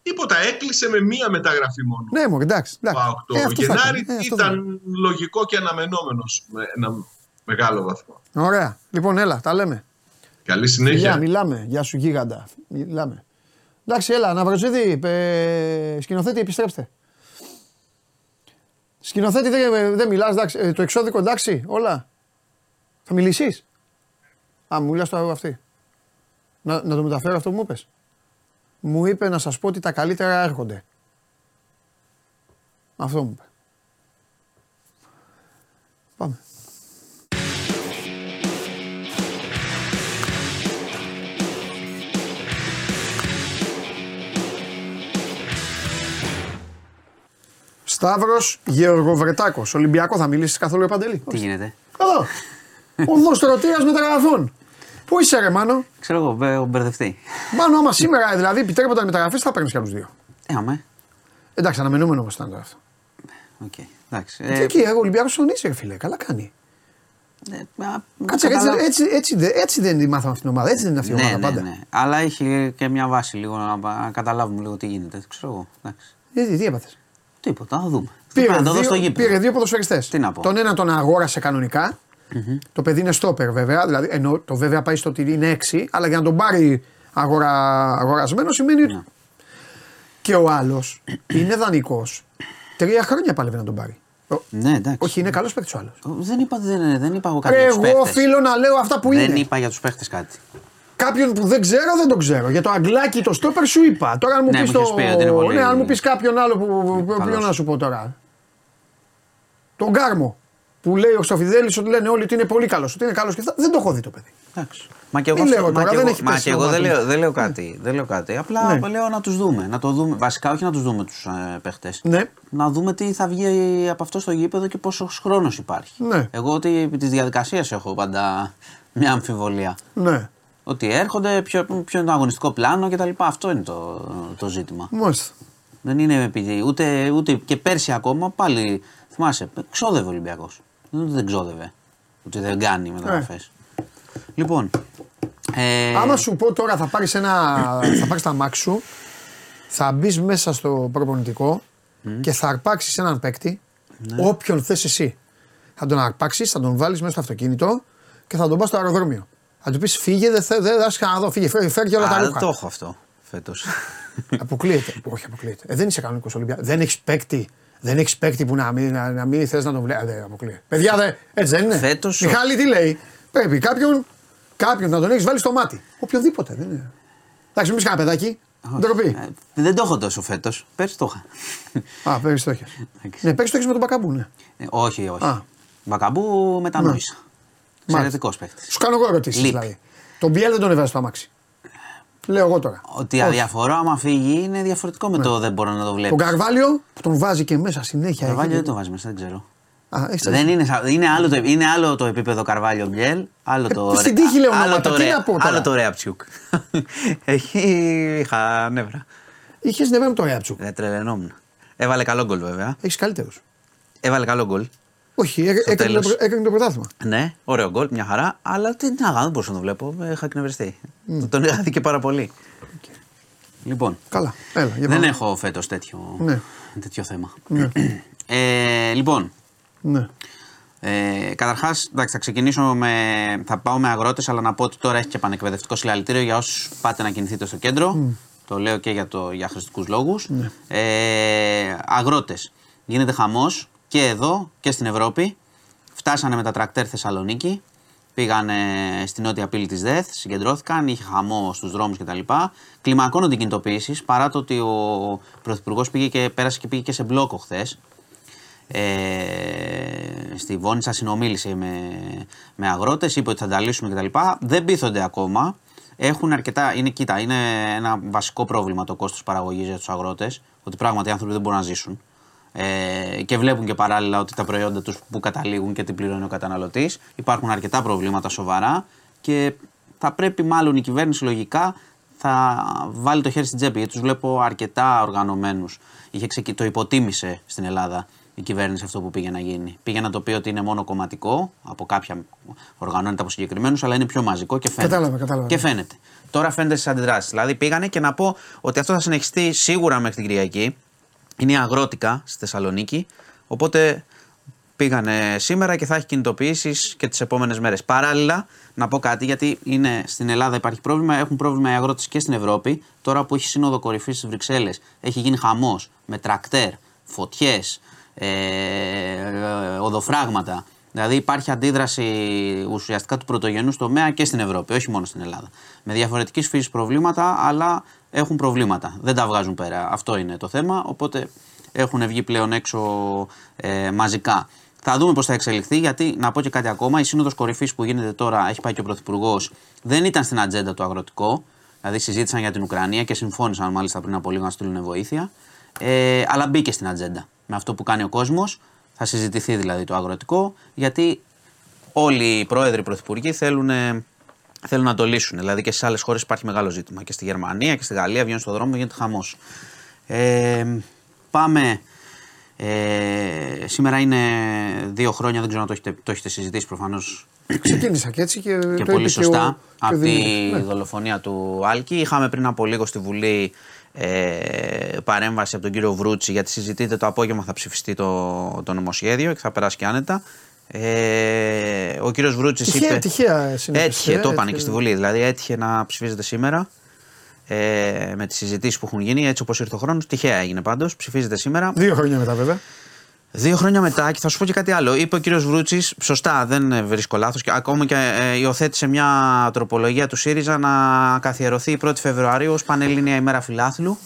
Τίποτα, έκλεισε με μία μεταγραφή μόνο. Ναι, μου, εντάξει. εντάξει. Ε, το Γενάρη ε, ήταν λογικό και αναμενόμενο με ένα μεγάλο βαθμό. Ωραία. Λοιπόν, έλα, τα λέμε. Καλή συνέχεια. Γεια, μιλάμε. Γεια σου γίγαντα. Μιλάμε. Εντάξει, έλα, Ναυροζίδη, ε, σκηνοθέτη, επιστρέψτε. Σκηνοθέτη, δεν δε μιλάς, εντάξει, ε, το εξώδικο, εντάξει, όλα. Θα μιλήσεις. Α, μου μιλάς το αυτή. Να, να το μεταφέρω αυτό που μου είπες. Μου είπε να σας πω ότι τα καλύτερα έρχονται. Αυτό μου είπε. Πάμε. Σταύρος Γεωργοβρετάκος. Ολυμπιακό θα μιλήσεις καθόλου, Παντελή? Τι γίνεται? Εδώ. Οδός τροτείας μεταγραφών. Πού είσαι ρε Μάνο? Ξέρω εγώ, μπερδευτεί. Μάνο, άμα σήμερα δηλαδή επιτρέπονταν μεταγραφές, θα παίρνεις κι άλλους δύο. Έχαμε. Εντάξει, αναμενόμενο όπως ήταν τώρα αυτό. Οκ, εντάξει. Και εκεί, ο Ολυμπιακός τον είσαι, φίλε, καλά κάνει. Κάτσε, έτσι δεν μάθαμε αυτήν την ομάδα, έτσι δεν είναι αυτή η ομάδα πάντα. Αλλά είχε και μια βάση λίγο να καταλάβουμε λίγο τι γίνεται. Ξέρω εγώ. Τι έπαθες? Τίποτα, θα δούμε. Πήρε, να το δω στο γήπεδο. Πήρε δύο ποδοσφαιριστές. Τι να πω. Τον έναν τον αγόρασε κανονικά. Mm-hmm. Το παιδί είναι στόπερ βέβαια. Δηλαδή, ενώ το βέβαια πάει στο ότι είναι έξι, αλλά για να τον πάρει αγορα... αγορασμένο σημαίνει ότι. Yeah. Και ο άλλος είναι δανεικός. Τρία χρόνια πάλευε να τον πάρει. Ναι, εντάξει. Όχι, είναι καλός παίκτης ο άλλος. Δεν είπα, δεν, δεν είπα εγώ κάτι. Εγώ οφείλω να λέω αυτά που δεν είναι. Δεν είπα για τους παίκτες κάτι. Κάποιον που δεν ξέρω, δεν τον ξέρω. Για το αγγλάκι, το στόπερ σου είπα. Τώρα, αν μου ναι, πεις το... πολύ... ναι, αν μου πεις κάποιον άλλο που. Ποιο να σου πω τώρα. Τον Γκάρμο. Που λέει ο Χρυστοφιδέλης ότι λένε όλοι ότι είναι πολύ καλός. Ότι είναι καλός και αυτά. Δεν το έχω δει το παιδί. Εντάξει. Μα και εγώ, λέω, μα τώρα, και δεν εγώ, μα και εγώ δεν, λέω, δεν λέω κάτι. Ναι. Δεν λέω κάτι. Απλά ναι. λέω να τους δούμε. Να το δούμε. Βασικά, όχι να τους δούμε τους ε, παίχτες. Ναι. Να δούμε τι θα βγει από αυτό στο γήπεδο και πόσο χρόνο υπάρχει. Ναι. Εγώ ότι επί της διαδικασίας έχω πάντα μια αμφιβολία. Ναι. Ότι έρχονται, ποιο, ποιο είναι το αγωνιστικό πλάνο κτλ. Αυτό είναι το, το ζήτημα. Μάλιστα. Δεν είναι επειδή. Ούτε, ούτε και πέρσι ακόμα πάλι. Θυμάσαι, ξόδευε ο Ολυμπιακός. Δεν, δεν ξόδευε. Ότι δεν κάνει μεταγραφές. Ε. Λοιπόν. Ε... Άμα σου πω τώρα θα πάρεις ένα. Θα πάρεις τα μάξ σου, θα μπεις μέσα στο προπονητικό mm. και θα αρπάξεις έναν παίκτη, ναι. όποιον θες εσύ. Θα τον αρπάξεις, θα τον βάλεις μέσα στο αυτοκίνητο και θα τον πας στο αεροδρόμιο. Αν του πεις φύγε, δεν θα έρθει να δω, φύγε, φέρει και όλα α, τα ρούχα. Δεν το έχω αυτό φέτος. Αποκλείεται. Όχι, αποκλείεται. Ε, δεν είσαι κανονικός Ολυμπιακός. Δεν έχεις παίκτη. Δεν έχεις παίκτη που να μην, να, να μην θες να τον βλέπεις. Ε, αποκλείεται. Παιδιά, δε, έτσι δεν είναι. Φέτος. Μιχάλη, τι λέει. Πρέπει κάποιον, κάποιον να τον έχεις βάλει στο μάτι. Οποιοδήποτε. Δεν είναι. Εντάξει, μην είσαι κανένα παιδάκι. Ντροπή. Ε, δεν το έχω τόσο φέτος. Πέρσι το είχα. Α, πέρσι το είχες. Ναι, πέρσι το είχες με τον Μπακαμπού, ναι. Ε, όχι, όχι. Α. Μπακαμπού μετανόησα. Ναι. Εξαιρετικός παίκτης. Σου κάνω εγώ ερωτήσεις δηλαδή. Τον Μπιέλ δεν τον έβαζε στο αμάξι. Λέω εγώ τώρα. Ότι αδιαφορώ άμα φύγει είναι διαφορετικό με ναι. το δεν μπορώ να το βλέπω. Τον Καρβάλιο που τον βάζει και μέσα συνέχεια. Τον Καρβάλιο δεν τον βάζει μέσα, δεν ξέρω. Α, δεν είναι, είναι, άλλο το, είναι άλλο το επίπεδο Καρβάλιο Μπιέλ. Άλλο το. Ε, στην τύχη λέω να το ρέα, άλλο το Ρέαψιουκ. Είχα νεύρα. Είχε νεύρα με το Ρέαψιουκ. Ε, τρελαινόμουν. Έβαλε καλό γκολ βέβαια. Έχει καλύτερου. Έβαλε καλό γκολ. Όχι, έκανε το, έκανε το πρωτάθλημα. Ναι, ωραίο γκολ, μια χαρά, αλλά τι να κάνω, δεν μπορούσα να το βλέπω, είχα εκνευριστεί. Mm. Τον είχα δει και πάρα πολύ. Okay. Λοιπόν, καλά. Έλα, δεν πάμε. Έχω φέτος τέτοιο, ναι. τέτοιο θέμα. Ναι. Ε, λοιπόν, ναι. Ε, καταρχάς, εντάξει, θα ξεκινήσω με. Θα πάω με αγρότες, αλλά να πω ότι τώρα έχει και πανεκπαιδευτικό συλλαλητήριο για όσους πάτε να κινηθείτε στο κέντρο. Mm. Το λέω και για, το, για χρηστικούς λόγους. Mm. Ε, αγρότες. Γίνεται χαμός και εδώ και στην Ευρώπη. Φτάσανε με τα τρακτέρ Θεσσαλονίκη. Πήγαν στην νότια πύλη της ΔΕΘ, συγκεντρώθηκαν, είχε χαμό στους δρόμους κτλ. Κλιμακώνονται οι κινητοποιήσεις, παρά το ότι ο Πρωθυπουργός πήγε και πέρασε και πήγε και σε μπλόκο χθες. Ε, στη Βόνιτσα συνομίλησε με, με αγρότες, είπε ότι θα τα λύσουμε κτλ. Δεν πείθονται ακόμα. Έχουν αρκετά, είναι, κοίτα, είναι ένα βασικό πρόβλημα το κόστος παραγωγής για τους αγρότες, ότι πράγματι οι άνθρωποι δεν μπορούν να ζήσουν. Ε, και βλέπουν και παράλληλα ότι τα προϊόντα τους που καταλήγουν και την πληρώνει ο καταναλωτής. Υπάρχουν αρκετά προβλήματα σοβαρά και θα πρέπει μάλλον η κυβέρνηση λογικά θα βάλει το χέρι στην τσέπη. Τους βλέπω αρκετά οργανωμένους. Είχε ξεκι... Το υποτίμησε στην Ελλάδα η κυβέρνηση αυτό που πήγε να γίνει. Πήγε να το πει ότι είναι μόνο κομματικό, από κάποια οργανώνεται από συγκεκριμένους, αλλά είναι πιο μαζικό και φαίνεται. Κατάλαβα, κατάλαβα. Και φαίνεται. Τώρα φαίνεται στις αντιδράσεις. Δηλαδή πήγανε και να πω ότι αυτό θα συνεχιστεί σίγουρα μέχρι την Κυριακή. Είναι αγρότικα στη Θεσσαλονίκη, οπότε πήγανε σήμερα και θα έχει κινητοποιήσεις και τις επόμενες μέρες. Παράλληλα, να πω κάτι, γιατί είναι, στην Ελλάδα υπάρχει πρόβλημα, έχουν πρόβλημα οι αγρότες και στην Ευρώπη. Τώρα που έχει σύνοδο κορυφής στις Βρυξέλλες, έχει γίνει χαμός με τρακτέρ, φωτιές, ε, οδοφράγματα. Δηλαδή υπάρχει αντίδραση ουσιαστικά του πρωτογενούς τομέα και στην Ευρώπη, όχι μόνο στην Ελλάδα. Με διαφορετικής φύσης προβλήματα, αλλά έχουν προβλήματα. Δεν τα βγάζουν πέρα. Αυτό είναι το θέμα. Οπότε έχουν βγει πλέον έξω ε, μαζικά. Θα δούμε πώς θα εξελιχθεί, γιατί να πω και κάτι ακόμα. Η σύνοδος κορυφής που γίνεται τώρα, έχει πάει και ο Πρωθυπουργός, δεν ήταν στην ατζέντα το αγροτικό. Δηλαδή συζήτησαν για την Ουκρανία και συμφώνησαν μάλιστα πριν από λίγο να στείλουν βοήθεια. Ε, αλλά μπήκε στην ατζέντα. Με αυτό που κάνει ο κόσμος. Θα συζητηθεί δηλαδή το αγροτικό, γιατί όλοι οι πρόεδροι, οι πρωθυπουργοί θέλουν, θέλουν να το λύσουν. Δηλαδή και στις άλλες χώρες υπάρχει μεγάλο ζήτημα. Και στη Γερμανία και στη Γαλλία βγαίνουν στον δρόμο, γίνεται χαμός. Ε, πάμε. Ε, σήμερα είναι δύο χρόνια, δεν ξέρω αν το έχετε, το έχετε συζητήσει προφανώς. Ξεκίνησα και έτσι και, και πολύ σωστά από τη ναι. δολοφονία του Άλκη. Είχαμε πριν από λίγο στη Βουλή Ε, παρέμβαση από τον κύριο Βρούτση, γιατί συζητείται το απόγευμα, θα ψηφιστεί το, το νομοσχέδιο και θα περάσει και άνετα. Ε, ο κύριος Βρούτσης τυχαία, είπε. Τυχαία συνέχεια. Έτυχε, ε, το είπανε και στη Βουλή. Δηλαδή έτυχε να ψηφίζεται σήμερα ε, με τις συζητήσεις που έχουν γίνει, έτσι όπως ήρθε ο χρόνος. Τυχαία έγινε πάντως. Ψηφίζεται σήμερα. Δύο χρόνια μετά, βέβαια. Δύο χρόνια μετά, και θα σου πω και κάτι άλλο. Είπε ο κύριος Βρούτσης, σωστά, δεν βρίσκω λάθος, και ακόμα και ε, υιοθέτησε μια τροπολογία του ΣΥΡΙΖΑ να καθιερωθεί η πρώτη Φεβρουαρίου ως Πανελλήνια ημέρα φιλάθλου.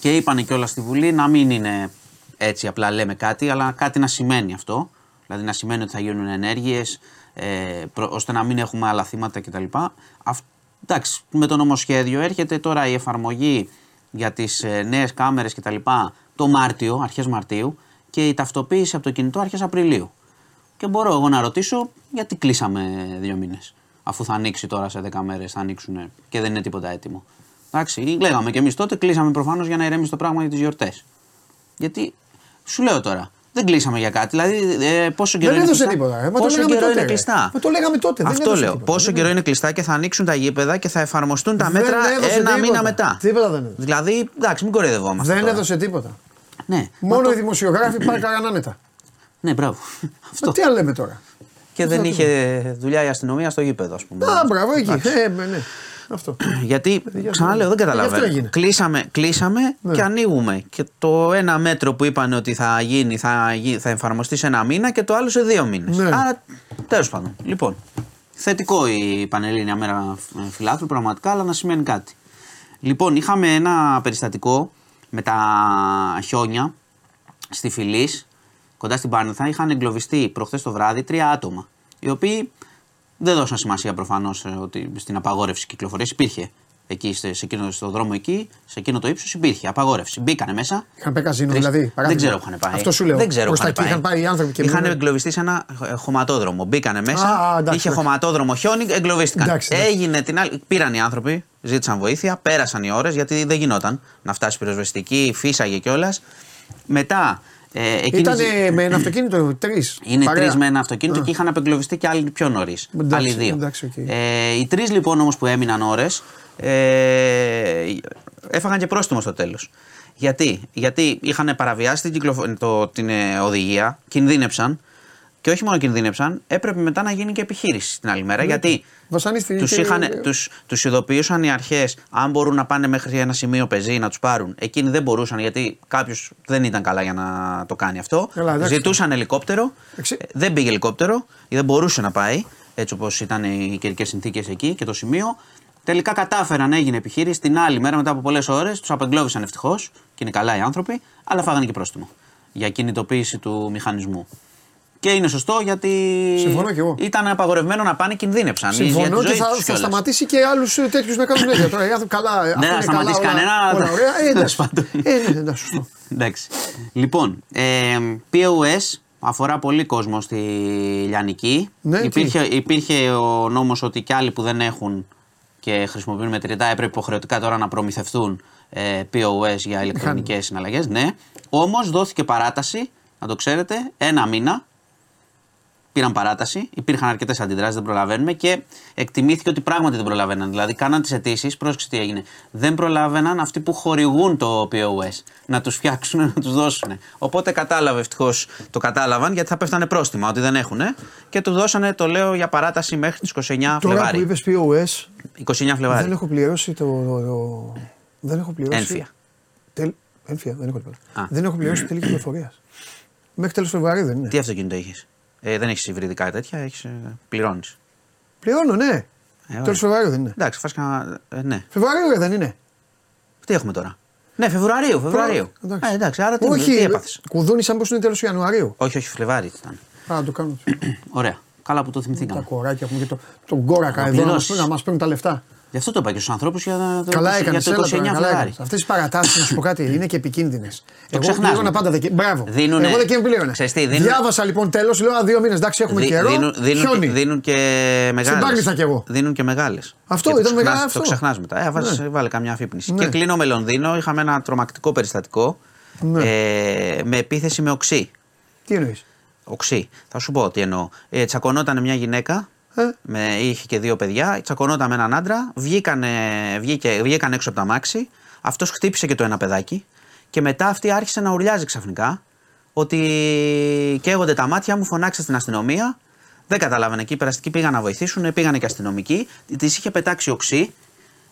Και είπανε και όλα στη Βουλή να μην είναι έτσι, απλά λέμε κάτι, αλλά κάτι να σημαίνει αυτό. Δηλαδή να σημαίνει ότι θα γίνουν ενέργειες, ε, προ, ώστε να μην έχουμε άλλα θύματα κτλ. Αυτ, εντάξει, με το νομοσχέδιο έρχεται τώρα η εφαρμογή για τις ε, νέες κάμερες κτλ. Το Μάρτιο, αρχές Μαρτίου. Και η ταυτοποίηση από το κινητό αρχές Απριλίου. Και μπορώ εγώ να ρωτήσω γιατί κλείσαμε δύο μήνες, αφού θα ανοίξει τώρα σε δέκα μέρες, θα ανοίξουν και δεν είναι τίποτα έτοιμο. Εντάξει, λέγαμε και εμείς τότε, κλείσαμε προφανώς για να ηρεμήσει το πράγμα για τις γιορτές. Γιατί σου λέω τώρα, δεν κλείσαμε για κάτι. Δηλαδή, ε, πόσο καιρό δεν είναι, κλειστά, τίποτα, πόσο το καιρό τότε, είναι κλειστά. Μα το λέγαμε τότε. Δεν αυτό λέω. Τίποτα, πόσο δεν καιρό είναι κλειστά και θα ανοίξουν τα γήπεδα και θα εφαρμοστούν τα μέτρα ένα τίποτα, μήνα μετά. Τίποτα δεν έδωσε. Δηλαδή, εντάξει, μην κοροϊδευόμαστε. Δεν τώρα. έδωσε τίποτα. Ναι, μόνο το... οι δημοσιογράφοι πάνε άνετα. Ναι, μπράβο. Αυτό. Τι άλλο λέμε τώρα. Και δεν είχε δουλειά η αστυνομία στο γήπεδο, ας πούμε. Α, μπράβο, εκεί. Ε, ναι. Αυτό. Γιατί, ξαναλέω, δεν καταλαβαίνω. Κλείσαμε, κλείσαμε ναι. και ανοίγουμε. Και το ένα μέτρο που είπαν ότι θα γίνει, θα, θα εφαρμοστεί σε ένα μήνα και το άλλο σε δύο μήνες. Ναι. Άρα, τέλος πάντων. Λοιπόν, θετικό η Πανελλήνια μέρα φιλάθλου, πραγματικά, αλλά να σημαίνει κάτι. Λοιπόν, είχαμε ένα περιστατικό. Με τα χιόνια στη Φιλής, κοντά στην Πάρνηθα, είχαν εγκλωβιστεί προχθές το βράδυ τρία άτομα, οι οποίοι δεν δώσαν σημασία προφανώς ότι στην απαγόρευση κυκλοφορίας υπήρχε. Εκεί, σε, σε εκείνο, στο δρόμο εκεί, σε εκείνο το ύψος υπήρχε απαγόρευση. Μπήκανε μέσα. Είχαν πάει καζίνο, δηλαδή. Δεν ξέρω που είχαν πάει. Αυτό σου λέω. Δεν ξέρω που είχαν πάει οι άνθρωποι και είχαν εγκλωβιστεί σε ένα χωματόδρομο. Μπήκανε μέσα. Α, εντάξει, είχε χωματόδρομο χιόνι, εγκλωβίστηκαν. Εντάξει, εντάξει. Έγινε την άλλη. Πήραν οι άνθρωποι, ζήτησαν βοήθεια, πέρασαν οι ώρες γιατί δεν γινόταν να φτάσει πυροσβεστική, φύσαγε κιόλας. Μετά. Ε, εκείνη... Ήταν με ένα αυτοκίνητο, τρεις. Είναι τρεις με ένα αυτοκίνητο. Α. Και είχαν απεγκλωβιστεί και άλλοι πιο νωρίς. Άλλοι δύο. Εντάξει, okay. ε, οι τρεις λοιπόν όμως που έμειναν ώρες ε, έφαγαν και πρόστιμο στο τέλος. Γιατί, Γιατί είχαν παραβιάσει την, κυκλοφο... το, την ε, οδηγία, κινδύνεψαν, Και όχι μόνο κινδύνεψαν, έπρεπε μετά να γίνει και επιχείρηση την άλλη μέρα. Ναι, γιατί τους, και... είχαν, τους, τους ειδοποιούσαν οι αρχές, αν μπορούν να πάνε μέχρι ένα σημείο πεζή να τους πάρουν. Εκείνοι δεν μπορούσαν, γιατί κάποιος δεν ήταν καλά για να το κάνει αυτό. Έλα, ζητούσαν ελικόπτερο, Εξι... δεν πήγε ελικόπτερο, δεν μπορούσε να πάει, έτσι όπως ήταν οι καιρικές συνθήκες εκεί και το σημείο. Τελικά κατάφεραν, έγινε επιχείρηση. Την άλλη μέρα, μετά από πολλές ώρες, τους απεγκλώβησαν ευτυχώς, και είναι καλά οι άνθρωποι, αλλά φάγανε και πρόστιμο για κινητοποίηση του μηχανισμού. Και είναι σωστό, γιατί ήταν απαγορευμένο να πάνε, κινδύνεψαν. Συμφωνώ, και θα, θα σταματήσει και άλλους τέτοιους να κάνουν τέτοια. Τώρα οι άνθρωποι καλά. Ναι, δεν θα σταματήσει όλα, κανένα. Όλα ωραία, εντάξει. ε, ναι, ναι, σωστό. Εντάξει. Λοιπόν, ε, πι ο ες αφορά πολύ κόσμο στη Λιανική. Ναι, υπήρχε, υπήρχε ο νόμος ότι κι άλλοι που δεν έχουν και χρησιμοποιούν μετρητά έπρεπε υποχρεωτικά τώρα να προμηθευτούν ε, πι ο ες για ηλεκτρονικές συναλλαγές. Ναι. Όμως δόθηκε παράταση, να το ξέρετε, ένα μήνα. Πήραν παράταση, υπήρχαν αρκετές αντιδράσεις, δεν προλαβαίνουμε, και εκτιμήθηκε ότι πράγματι δεν προλαβαίναν. Δηλαδή, κάναν τις αιτήσεις, πρόσεξε τι έγινε. Δεν προλαβαίναν αυτοί που χορηγούν το πι ο ες να τους φτιάξουν, να τους δώσουν. Οπότε κατάλαβε, ευτυχώς το κατάλαβαν, γιατί θα πέφτανε πρόστιμα ότι δεν έχουν, και του δώσανε, το λέω, για παράταση μέχρι τις είκοσι εννέα Φλεβάρι. Τώρα που είπες πι ο ες, είκοσι εννέα Φλεβάρι. Δεν έχω πληρώσει το. το... Δεν έχω πληρώσει. Ένφια. Τελ... Ένφια, δεν έχω πληρώσει. Δεν έχω πληρώσει τελική κυκλοφορία. Μέχρι τέλος Φλεβάρι δεν είναι. Τι αυτοκίνητο έχεις? Ε, δεν έχεις υβριδικά τέτοια, έχεις, πληρώνεις. Πληρώνω, ναι. Ε, Τέλος Φεβρουαρίου δεν είναι. Εντάξει, φάσκα, ε, ναι. Φεβρουαρίου δεν είναι. Τι έχουμε τώρα? Ναι, Φεβρουαρίου, Φεβρουαρίου. Εντάξει. Ε, εντάξει, άρα τι, τι έπαθες. Κουδούνισαν πως είναι τέλος Ιανουαρίου. Όχι, όχι, Φλεβάρι ήταν. Α, το κάνουμε. Ωραία, καλά που το θυμηθήκαμε. Τα κοράκια έχουν και το, τον κόρακα εδώ να μας παίρνουν τα λεφτά. Γι' αυτό το είπα και στους ανθρώπους για, για το είκοσι εννέα Φλεβάρι. Αυτές οι παρατάσεις, να σου πω κάτι, είναι και επικίνδυνες. Εγώ πλήρωνα πάντα Δεκέμβρη. Μπράβο. Δίνουνε... Εγώ Δεκέμβρη πλήρωνα. Δίνουν... Διάβασα λοιπόν τέλος, λέω δύο μήνες, εντάξει, έχουμε Δι... καιρό. Δίνουν, δίνουν, δίνουν και μεγάλες. Συμπάγνηθα κι εγώ. Δίνουν και μεγάλες. Αυτό και ήταν μεγάλο. Το ξεχνάς μετά. Ε, βάζεις, ναι. Βάλε καμιά αφύπνιση. Ναι. Και κλείνω με Λονδίνο, είχαμε ένα τρομακτικό περιστατικό με επίθεση με οξύ. Τι εννοείς? Οξύ. Θα σου πω τι εννοώ. Τσακωνόταν μια γυναίκα. Με, είχε και δύο παιδιά, τσακωνόταν με έναν άντρα, βγήκανε, βγήκε, βγήκαν έξω από τα αμάξι, αυτός χτύπησε και το ένα παιδάκι, και μετά αυτή άρχισε να ουρλιάζει ξαφνικά ότι καίγονται τα μάτια μου, φωνάξε στην αστυνομία, δεν καταλάβαινε, εκεί οι περαστικοί πήγαν να βοηθήσουν, πήγανε και αστυνομικοί, της είχε πετάξει οξύ,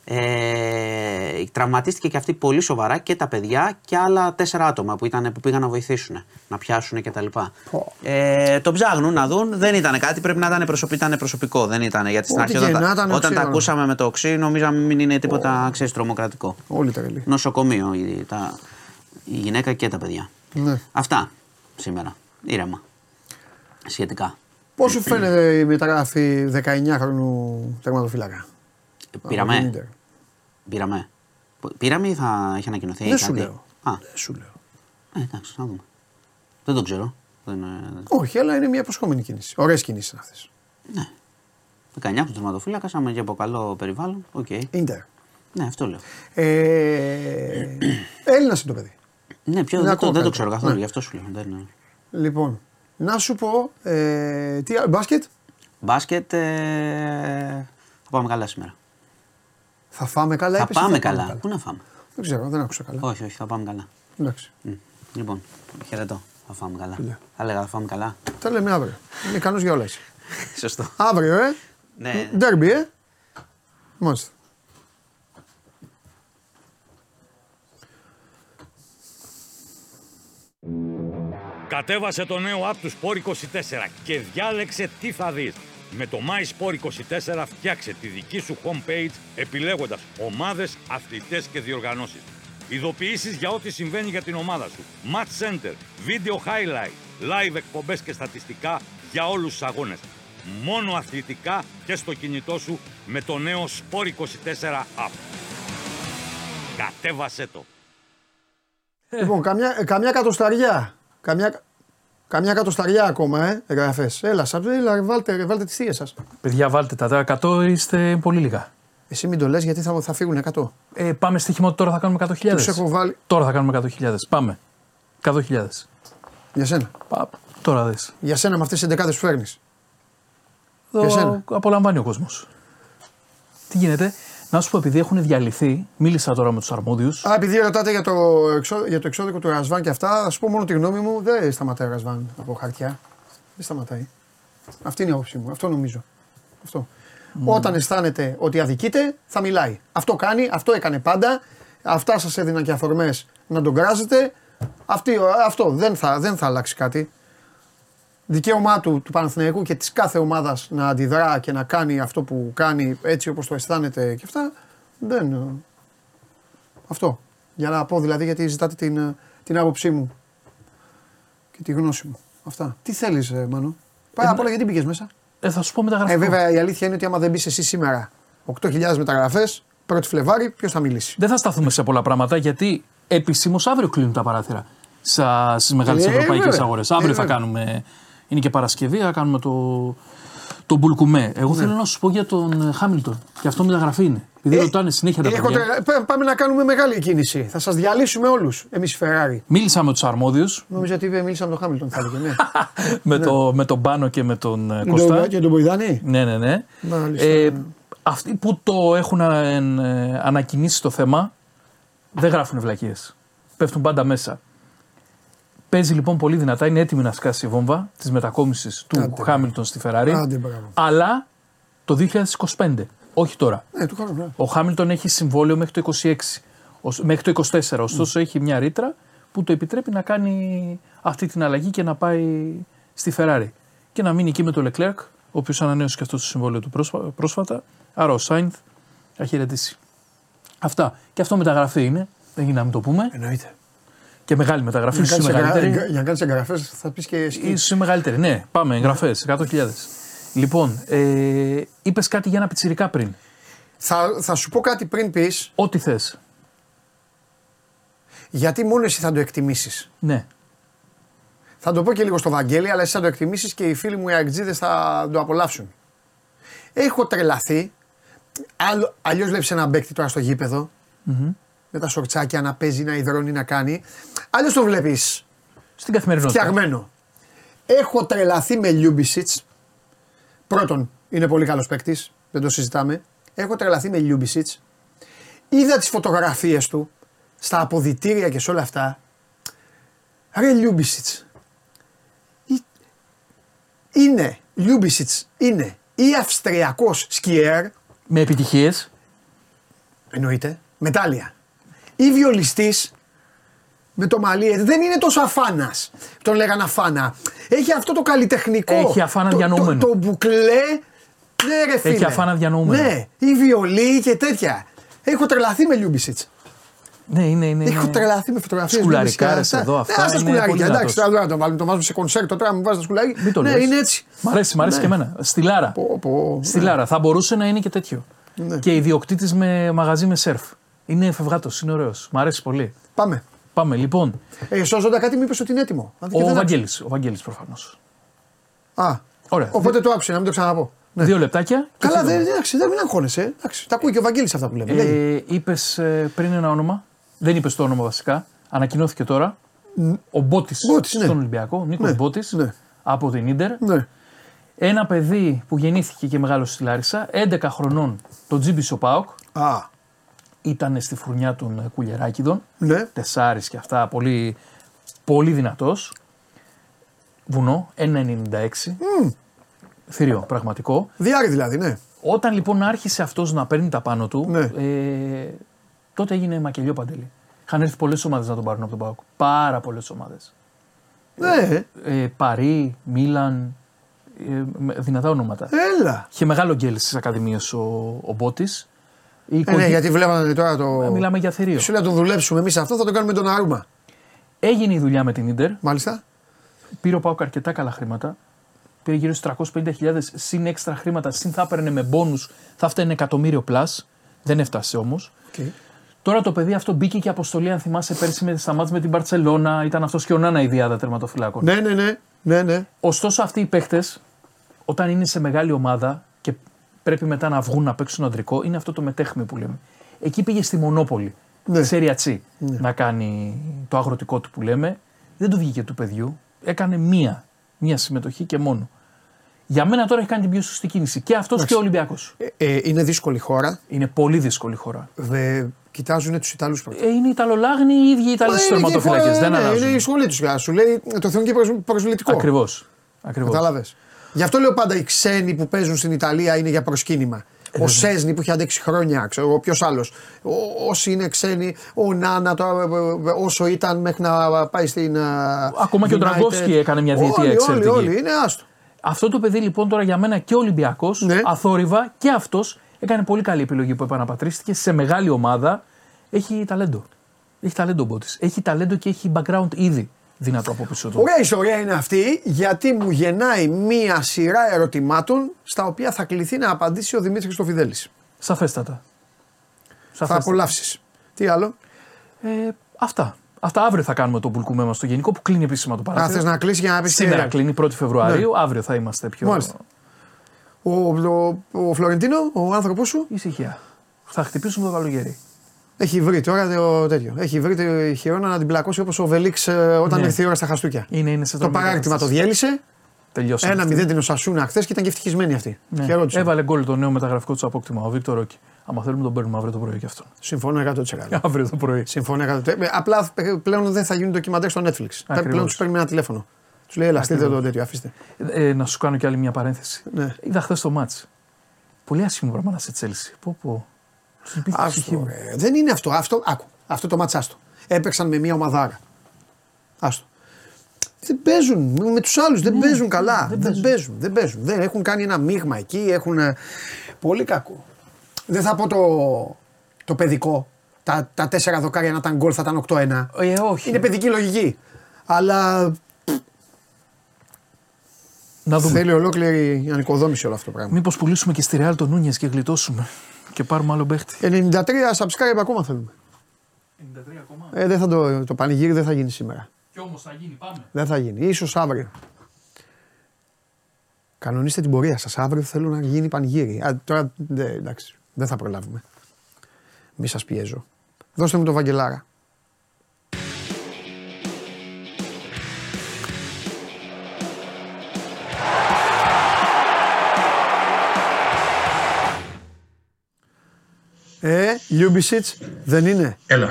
ε, τραυματίστηκε και αυτή πολύ σοβαρά, και τα παιδιά και άλλα τέσσερα άτομα που, ήταν, που πήγαν να βοηθήσουν, να πιάσουν κτλ. Oh. Ε, τον ψάχνουν να δουν, δεν ήταν κάτι, πρέπει να ήταν, προσωπικό, ήταν προσωπικό. Δεν ήταν, γιατί στην αρχή όταν, όταν τα ακούσαμε με το οξύ, νομίζαμε μην είναι τίποτα, oh. ξέρεις, τρομοκρατικό. Όλοι τα καλή. Νοσοκομείο, η, τα, η γυναίκα και τα παιδιά. Ναι. Αυτά σήμερα. Ήρεμα. Σχετικά. Πώς σου φαίνεται η μεταγραφή δεκαεννιάχρονου τερματοφύλακα? Πήραμε. Πήραμε. Πήραμε ή θα έχει ανακοινωθεί? Δεν κάτι. Σου λέω. Α. Δεν σου λέω. Ε, εντάξει, να δούμε. Δεν το ξέρω. Δεν... Όχι, αλλά είναι μια προσχόμενη κίνηση. Ωραίες κινήσεις είναι αυτές. Ναι. δεκαεννιά του τερματοφύλακα, άμα και από καλό περιβάλλον. Οκ. Okay. Ίντερ. Ναι, αυτό λέω. Ε... Έλληνας είναι το παιδί. Ναι, πιο δεν, το, δεν το ξέρω καθόλου, ναι. Γι' αυτό σου λέω. Δεν... Λοιπόν, να σου πω. Ε... Τι... Μπάσκετ. Μπάσκετ. Ε... Θα πάμε καλά σήμερα. Θα φάμε καλά, έπεσε. Θα πάμε καλά. καλά. Πού να φάμε? Δεν ξέρω, δεν άκουσα καλά. Όχι, όχι, θα πάμε καλά. Εντάξει. Mm. Λοιπόν, χαιρετώ. Θα φάμε καλά. Yeah. Θα λέγα, θα φάμε καλά. Τα λέμε αύριο. Είναι ικανός για όλα. Σωστό. Αύριο, ε. Ναι. Ντέρμπι, ε. Μάλιστα. Κατέβασε το νέο app του Σπορ είκοσι τέσσερα και διάλεξε τι θα δεις. Με το MySport είκοσι τέσσερα φτιάξε τη δική σου homepage επιλέγοντας ομάδες, αθλητές και διοργανώσεις. Ειδοποιήσεις για ό,τι συμβαίνει για την ομάδα σου. Match Center, Video Highlight, Live εκπομπές και στατιστικά για όλους τους αγώνες. Μόνο αθλητικά και στο κινητό σου με το νέο Σπορ είκοσι τέσσερα app. Κατέβασέ το! Λοιπόν, καμιά, καμιά κατοσταριά. Καμιά... Καμιά εκατοσταριά ακόμα, ε, εγγραφές. Έλα, έλα, βάλτε, βάλτε τις θείες σας. Παιδιά, βάλτε τα εκατό, είστε πολύ λίγα. Εσύ μην το λες, γιατί θα, θα φύγουν εκατό. Ε, πάμε στοίχημα ότι τώρα θα κάνουμε εκατό χιλιάδες. Τους έχω βάλει. Τώρα θα κάνουμε εκατό χιλιάδες. Πάμε. εκατό χιλιάδες. Για σένα. Πα, τώρα δες. Για σένα με αυτές τις εντεκάδες που φέρνεις. Εδώ απολαμβάνει ο κόσμος. Τι γίνεται? Να σου πω, επειδή έχουν διαλυθεί, μίλησα τώρα με τους αρμόδιους. Α, επειδή ρωτάτε για το, εξώ, για το εξώδικο του Ρασβάν και αυτά, θα σου πω μόνο τη γνώμη μου. Δεν σταματάει ο Ρασβάν από χαρτιά. δεν σταματάει. Αυτή είναι η άποψή μου. Αυτό νομίζω. Αυτό. Mm. Όταν αισθάνεται ότι αδικείται, θα μιλάει. Αυτό κάνει, αυτό έκανε πάντα. Αυτά σας έδιναν και αφορμές να τον κράζετε. Αυτή, αυτό δεν θα, δεν θα αλλάξει κάτι. Δικαίωμά του, του Παναθηναϊκού και της κάθε ομάδας να αντιδρά και να κάνει αυτό που κάνει έτσι όπως το αισθάνεται και αυτά. Δεν. Αυτό. Για να πω δηλαδή, γιατί ζητάτε την, την άποψή μου και τη γνώση μου. Αυτά. Τι θέλεις, Μάνο. Πάρα απ' όλα, γιατί μπήκες μέσα. Ε, θα σου πω μεταγραφή. Ε, βέβαια, η αλήθεια είναι ότι άμα δεν μπεις εσύ σήμερα οκτώ χιλιάδες μεταγραφές, πρώτη Φλεβάρη, ποιος θα μιλήσει. Δεν θα σταθούμε σε πολλά πράγματα, γιατί επισήμως αύριο κλείνουν τα παράθυρα στις μεγάλες ε, ευρωπαϊκές ε, αγορές. Αύριο ε, θα κάνουμε. Είναι και Παρασκευή, θα κάνουμε το. Τον Μπουλκουμέ. Εγώ ναι. θέλω να σου πω για τον Χάμιλτον. Και αυτό μεταγραφή είναι. Επειδή ε, ρωτάνε συνέχεια τα παιδιά. Τε, πάμε να κάνουμε μεγάλη κίνηση. Θα σας διαλύσουμε όλους. Εμείς οι Φεράρι. Μίλησα με τους αρμόδιους. Νομίζω ότι μίλησα με τον Χάμιλτον. Θα έλεγε, ναι. με, ναι. το, με τον Πάνο και με τον Κώστα. Με τον και τον Μποϊδάνη. Ναι, ναι, ναι. Ε, αυτοί που το έχουν ανακοινήσει το θέμα δεν γράφουν βλακίες. Πέφτουν πάντα μέσα. Παίζει λοιπόν πολύ δυνατά, είναι έτοιμη να σκάσει η βόμβα της μετακόμισης του Χάμιλτον στη Φεράρι, αλλά το δύο χιλιάδες είκοσι πέντε, όχι τώρα. Ναι, του χρόνου, ναι. Ο Χάμιλτον έχει συμβόλαιο μέχρι το είκοσι έξι, μέχρι το είκοσι τέσσερα, ωστόσο mm. έχει μια ρήτρα που το επιτρέπει να κάνει αυτή την αλλαγή και να πάει στη Φεράρι. Και να μείνει εκεί με τον Λεκλέρκ, ο οποίος ανανέωσε και αυτό το συμβόλαιο του πρόσφατα, άρα ο Σάινθ θα χαιρετήσει. Αυτά. Και αυτό μεταγραφή είναι, δεν γίνεται να μην το πούμε. Εννοείται. Και μεγάλη μεταγραφή. Για να κάνεις εγγραφές θα πεις και εσύ. Ίσως η μεγαλύτερη, ναι. Πάμε, εγγραφές, εκατό χιλιάδες. Λοιπόν, ε, είπες κάτι για ένα πιτσιρικά πριν. Θα, θα σου πω κάτι πριν πεις. Ό,τι θες. Γιατί μόνο εσύ θα το εκτιμήσεις. Ναι. Θα το πω και λίγο στο Βαγγέλη, αλλά εσύ θα το εκτιμήσεις και οι φίλοι μου οι αεξίδες θα το απολαύσουν. Έχω τρελαθεί. Άλλο, αλλιώς βλέπεις ένα μπέκτη τώρα στο γήπεδο. Mm-hmm. Με τα σορτσάκια να παίζει, να υδρώνει, να κάνει. Άλλος το βλέπεις. Στην καθημερινότητα. Φτιαγμένο. Έχω τρελαθεί με Ljubicic. Πρώτον, είναι πολύ καλός παίκτης. Δεν το συζητάμε. Έχω τρελαθεί με Ljubicic. Είδα τις φωτογραφίες του στα αποδυτήρια και σε όλα αυτά. Ρε Ljubicic. Είναι. Ljubicic είναι ή Αυστριακός σκιέρ. Με επιτυχίες. Εννοείται. Μετάλλια. Ή βιολιστής με το μαλλί, δεν είναι τόσο αφάνας. Τον λέγανε αφάνα. Έχει αυτό το καλλιτεχνικό. Έχει αφάνα το, διανοούμενο. Το, το μπουκλέ, ναι ρε φίλε. Έχει αφάνα διανοούμενο. Ναι, η βιολί και τέτοια. Έχω τρελαθεί με Ljubicic. Ναι, είναι, είναι. Έχω τρελαθεί με φωτογραφίες. Σκουλαρικάρες εδώ, αυτά. Ναι, στα σκουλαρίκια. Εντάξει, τώρα το βάλουμε, το βάζουμε σε κονσέρτο, τώρα μου βάζει τα σκουλαρίκια. Μην το λες. Ναι, είναι έτσι. Μ' αρέσει, μ' αρέσει και εμένα. Στιλάρα. Στιλάρα. Θα μπορούσε να είναι και τέτοιο. Και ιδιοκτήτης με μαγαζί με σερφ. Είναι φευγάτος, είναι ωραίος. Μ' αρέσει πολύ. Πάμε. Πάμε, λοιπόν. Ε, σώζοντα κάτι, μου είπες ότι είναι έτοιμο. Ο Βαγγέλης, ο Βαγγέλης προφανώς. Α, ωραία. Οπότε δε... το άκουσα, να μην το ξαναπώ. Ναι. Δύο λεπτάκια. Καλά, δεν δε, δε, μην αγχώνεσαι. Ε. Τα ακούει και ο Βαγγέλης αυτά που λέμε. Ε, είπες ε, πριν ένα όνομα. Δεν είπες το όνομα βασικά. Ανακοινώθηκε τώρα. Ν... Ο Μπότης στον ναι. Ολυμπιακό. Νίκος ναι. Μπότης ναι. από την Ίντερ. Ναι. Ένα παιδί που γεννήθηκε και μεγάλωσε στη Λάρισα. έντεκα χρονών το τζίμπησε ο ΠΑΟΚ. Α. Ήταν στη φουρνιά των Κουλιεράκηδων, ναι. τεσσάρις και αυτά, πολύ, πολύ δυνατός, βουνό, ένα κόμμα ενενήντα έξι, mm. θηρίο, πραγματικό. Διάρκεια δηλαδή, ναι. Όταν λοιπόν άρχισε αυτός να παίρνει τα πάνω του, ναι. ε, τότε έγινε μακελιό Παντελή. Είχαν έρθει πολλές ομάδες να τον πάρουν από τον ΠΑΟΚ, πάρα πολλές ομάδες. Ναι. Ε, ε, Παρί, Μίλαν, ε, δυνατά ονόματα. Έλα. Είχε μεγάλο γκέλ στις ακαδημίες ο, ο Μπότης. Ε, οικογέ... Ναι, γιατί βλέπαμε τώρα το. Μιλάμε για θηρίο. Σου λέει να τον δουλέψουμε εμείς αυτό, θα το κάνουμε τον Αρούμα. Έγινε η δουλειά με την Ίντερ. Μάλιστα. Πήρε ο ΠΑΟΚ αρκετά καλά χρήματα. Πήρε γύρω στους τριακόσιες πενήντα χιλιάδες συν έξτρα χρήματα. Συν θα έπαιρνε με μπόνους, θα φτάνει εκατομμύριο πλάς. Δεν έφτασε όμως. Okay. Τώρα το παιδί αυτό μπήκε και αποστολή, αν θυμάσαι, πέρσι με στα μάτς με την Μπαρτσελώνα. Ήταν αυτό και ο Νάνα η διάδα τερματοφυλάκων. Ναι, ναι, ναι. ναι, ναι. Ωστόσο αυτοί οι παίχτες, όταν είναι σε μεγάλη ομάδα και πρέπει μετά να βγουν να παίξουν αντρικό, είναι αυτό το μετέχμι που λέμε. Εκεί πήγε στη Μονόπολη, ναι. σε Ριατσί, ναι. να κάνει το αγροτικό του που λέμε. Δεν του βγήκε του παιδιού, έκανε μία, μία συμμετοχή και μόνο. Για μένα τώρα έχει κάνει την πιο σωστή κίνηση και αυτός Άξι. και ο Ολυμπιακός. Ε, ε, είναι δύσκολη χώρα. Είναι πολύ δύσκολη χώρα. Ε, κοιτάζουν τους Ιταλούς πρώτα. Ε, είναι Ιταλολάγνοι οι ίδιοι οι Ιταλοί στις τερματοφυλακές. Δεν αλλάζουν. Είναι η σχολή τους. Σου λέει το θεωρούν και προσβλητικό. Ακριβώς. Ακριβώς. Κατάλαβες. Γι' αυτό λέω πάντα οι ξένοι που παίζουν στην Ιταλία είναι για προσκύνημα. Ο Σέσνη που είχε αντέξει χρόνια, ξέρω εγώ, ποιος άλλος. Όσοι είναι ξένοι, ο Νάνα, το, όσο ήταν μέχρι να πάει στην. Ακόμα και ο Τραγκόφσκι έκανε μια διετία εξαιρετική. Όλοι, όλοι, είναι άστο. Αυτό το παιδί λοιπόν τώρα για μένα και ο Ολυμπιακός, ναι. Αθόρυβα και αυτός έκανε πολύ καλή επιλογή που επαναπατρίστηκε σε μεγάλη ομάδα. Έχει ταλέντο. Έχει ταλέντο ο Μπότης. Έχει ταλέντο και έχει background ήδη. Δυνατό από πίσω του. Ωραία ιστορία είναι αυτή, γιατί μου γεννάει μία σειρά ερωτημάτων στα οποία θα κληθεί να απαντήσει ο Δημήτρης Χρυστοφιδέλης. Σαφέστατα. Σαφέστατα. Θα απολαύσεις. Τι άλλο. Ε, αυτά. Αυτά αύριο θα κάνουμε το μπουλκουμέ μας στο γενικό που κλείνει επίσημα το παράθυρο. Αν θες να κλείσει για να πεις. Σήμερα και... κλείνει πρώτη Φεβρουαρίου, ναι. Αύριο θα είμαστε πιο. Μάλιστα. Ο, ο, ο Φλωρεντίνο, ο άνθρωπός σου. Ησυχία. Θα χτυπήσουμε το καλογέρι. Έχει βρει τώρα το τέτοιο. Έχει βρει τη χειρόνα να την πλακώσει όπως ο Βελίξ όταν ναι. Ήρθε η ώρα στα χαστούκια. Είναι, είναι σε το παράρτημα το διέλυσε. Τελειώσαμε. Ένα μηδέν την Οσασούνα χθες και ήταν και ευτυχισμένη αυτή. Ναι. Έβαλε γκολ το νέο μεταγραφικό του απόκτημα, ο Βίκτορ Ρόκι. Άμα θέλουμε τον παίρνουμε αύριο το πρωί και αυτόν. Συμφωνώ εκατό τοις εκατό. Αύριο το πρωί. Συμφωνώ εκατό τοις εκατό. Απλά πλέον δεν θα γίνουν ντοκιμαντέρ στο Netflix. Ακριβώς. Πλέον του παίρνουμε ένα τηλέφωνο. Του λέει, ελά, στείλτε το τέτοιο, αφήστε. Ε, να σου κάνω κι άλλη μια παρένθεση. Ναι. Είδα χθες το μάτς. Πολύ άσχημο πράγμα σε Τσέλσι. Άστο, δεν είναι αυτό. Αυτό, άκου, αυτό το ματσάστο. Έπαιξαν με μια ομαδάρα. Άστο. Δεν παίζουν με τους άλλους. Δεν ναι, παίζουν καλά. Δεν, δεν, παίζουν. Παίζουν, δεν παίζουν. Δεν έχουν κάνει ένα μείγμα εκεί. Έχουν πολύ κακό. Δεν θα πω το, το παιδικό. Τα, τα τέσσερα δοκάρια να ήταν γκολ θα ήταν οκτώ ένα. Ε, όχι. Είναι παιδική λογική. Αλλά... Να δούμε. Θέλει ολόκληρη ανοικοδόμηση όλο αυτό το πράγμα. Μήπως πουλήσουμε και στη Ρεάλ τον Νούνιες και γλιτώσουμε. Και πάρουμε άλλο παίχτη. ενενήντα τρία subscribe ακόμα θέλουμε. ενενήντα τρία ακόμα. Ε, δεν θα το, το πανηγύρι δεν θα γίνει σήμερα. Κι όμως θα γίνει, πάμε. Δεν θα γίνει, ίσως αύριο. Κανονίστε την πορεία σας, αύριο θέλω να γίνει πανηγύρι. Α, τώρα δε, εντάξει, δεν θα προλάβουμε. Μη σας πιέζω. Δώστε μου το Βαγγελάρα. Ε, Λιούμπισιτς δεν είναι. Έλα.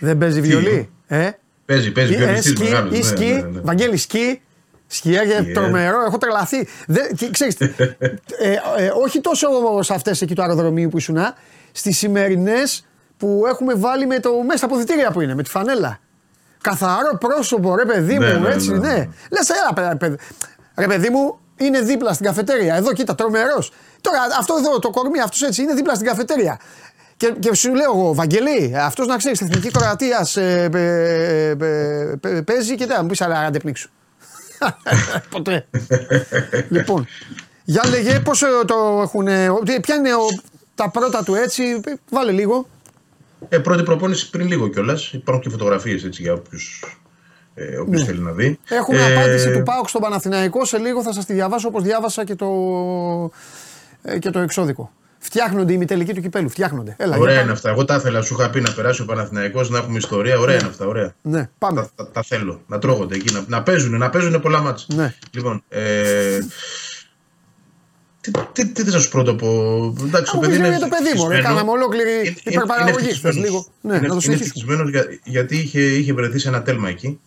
Δεν παίζει βιολί. Ε. Παίζει, παίζει βιολιστής μεγάλος. Ή σκι, ναι, ναι, ναι. Βαγγέλη σκι, σκιέργε yeah. Τρομερό, έχω τρελαθεί. Ξέρεις, ε, ε, όχι τόσο σε αυτές εκεί του αεροδρομίου που ήσουνα, στις σημερινές που έχουμε βάλει με το μέσα στα αποδυτήρια που είναι, με τη φανέλα. Καθαρό πρόσωπο, ρε παιδί μου, ναι, ναι, έτσι, ναι. ναι. Λες, έλα, παιδί. Ρε παιδί μου, είναι δίπλα στην καφετέρια, εδώ κοίτα, τρομερός. Τώρα αυτό εδώ, το κορμί, αυτός έτσι, είναι δίπλα στην καφετέρια. Και, και σου λέω εγώ, Βαγγελή, αυτός να ξέρεις, εθνική Κροατίας ε, ε, ε, ε, παίζει και δεν μου πεις, αλλά αντεπνίξου. Ποτέ. Λοιπόν, για λέγε πώς το έχουν, ποια είναι ο, τα πρώτα του έτσι, βάλε λίγο. Ε, πρώτη προπόνηση πριν λίγο κιόλας, υπάρχουν και φωτογραφίες έτσι για όποιους, ε, όποιους ναι. Θέλει να δει. Έχουμε ε, απάντηση ε... του ΠΑΟΚ στον Παναθηναϊκό, σε λίγο θα σας τη διαβάσω όπως διάβασα και το, ε, και το εξώδικο. Φτιάχνονται οι ημιτελικοί του κυπέλου. Φτιάχνονται. Έλα, ωραία είναι πάμε. Αυτά. Εγώ τα ήθελα. Σου είχα πει να περάσει ο Παναθηναϊκός, να έχουμε ιστορία. Ωραία ναι. Είναι αυτά. Ωραία. Ναι, πάμε. Τα, τα, τα θέλω. Να τρώγονται εκεί. Να, να παίζουν. Να παίζουν πολλά μάτς. Ναι. Λοιπόν. Ε, τι τι, τι θες να σου πρώτο πω. Εντάξει, το παιδί είναι. Το παιδί μου. Κάναμε ολόκληρη υπερπαραγωγή. Χθες λίγο. Ναι, να το συζητήσουμε. Είναι ευτυχισμένος γιατί είχε βρεθεί σε ένα τέλμα εκεί.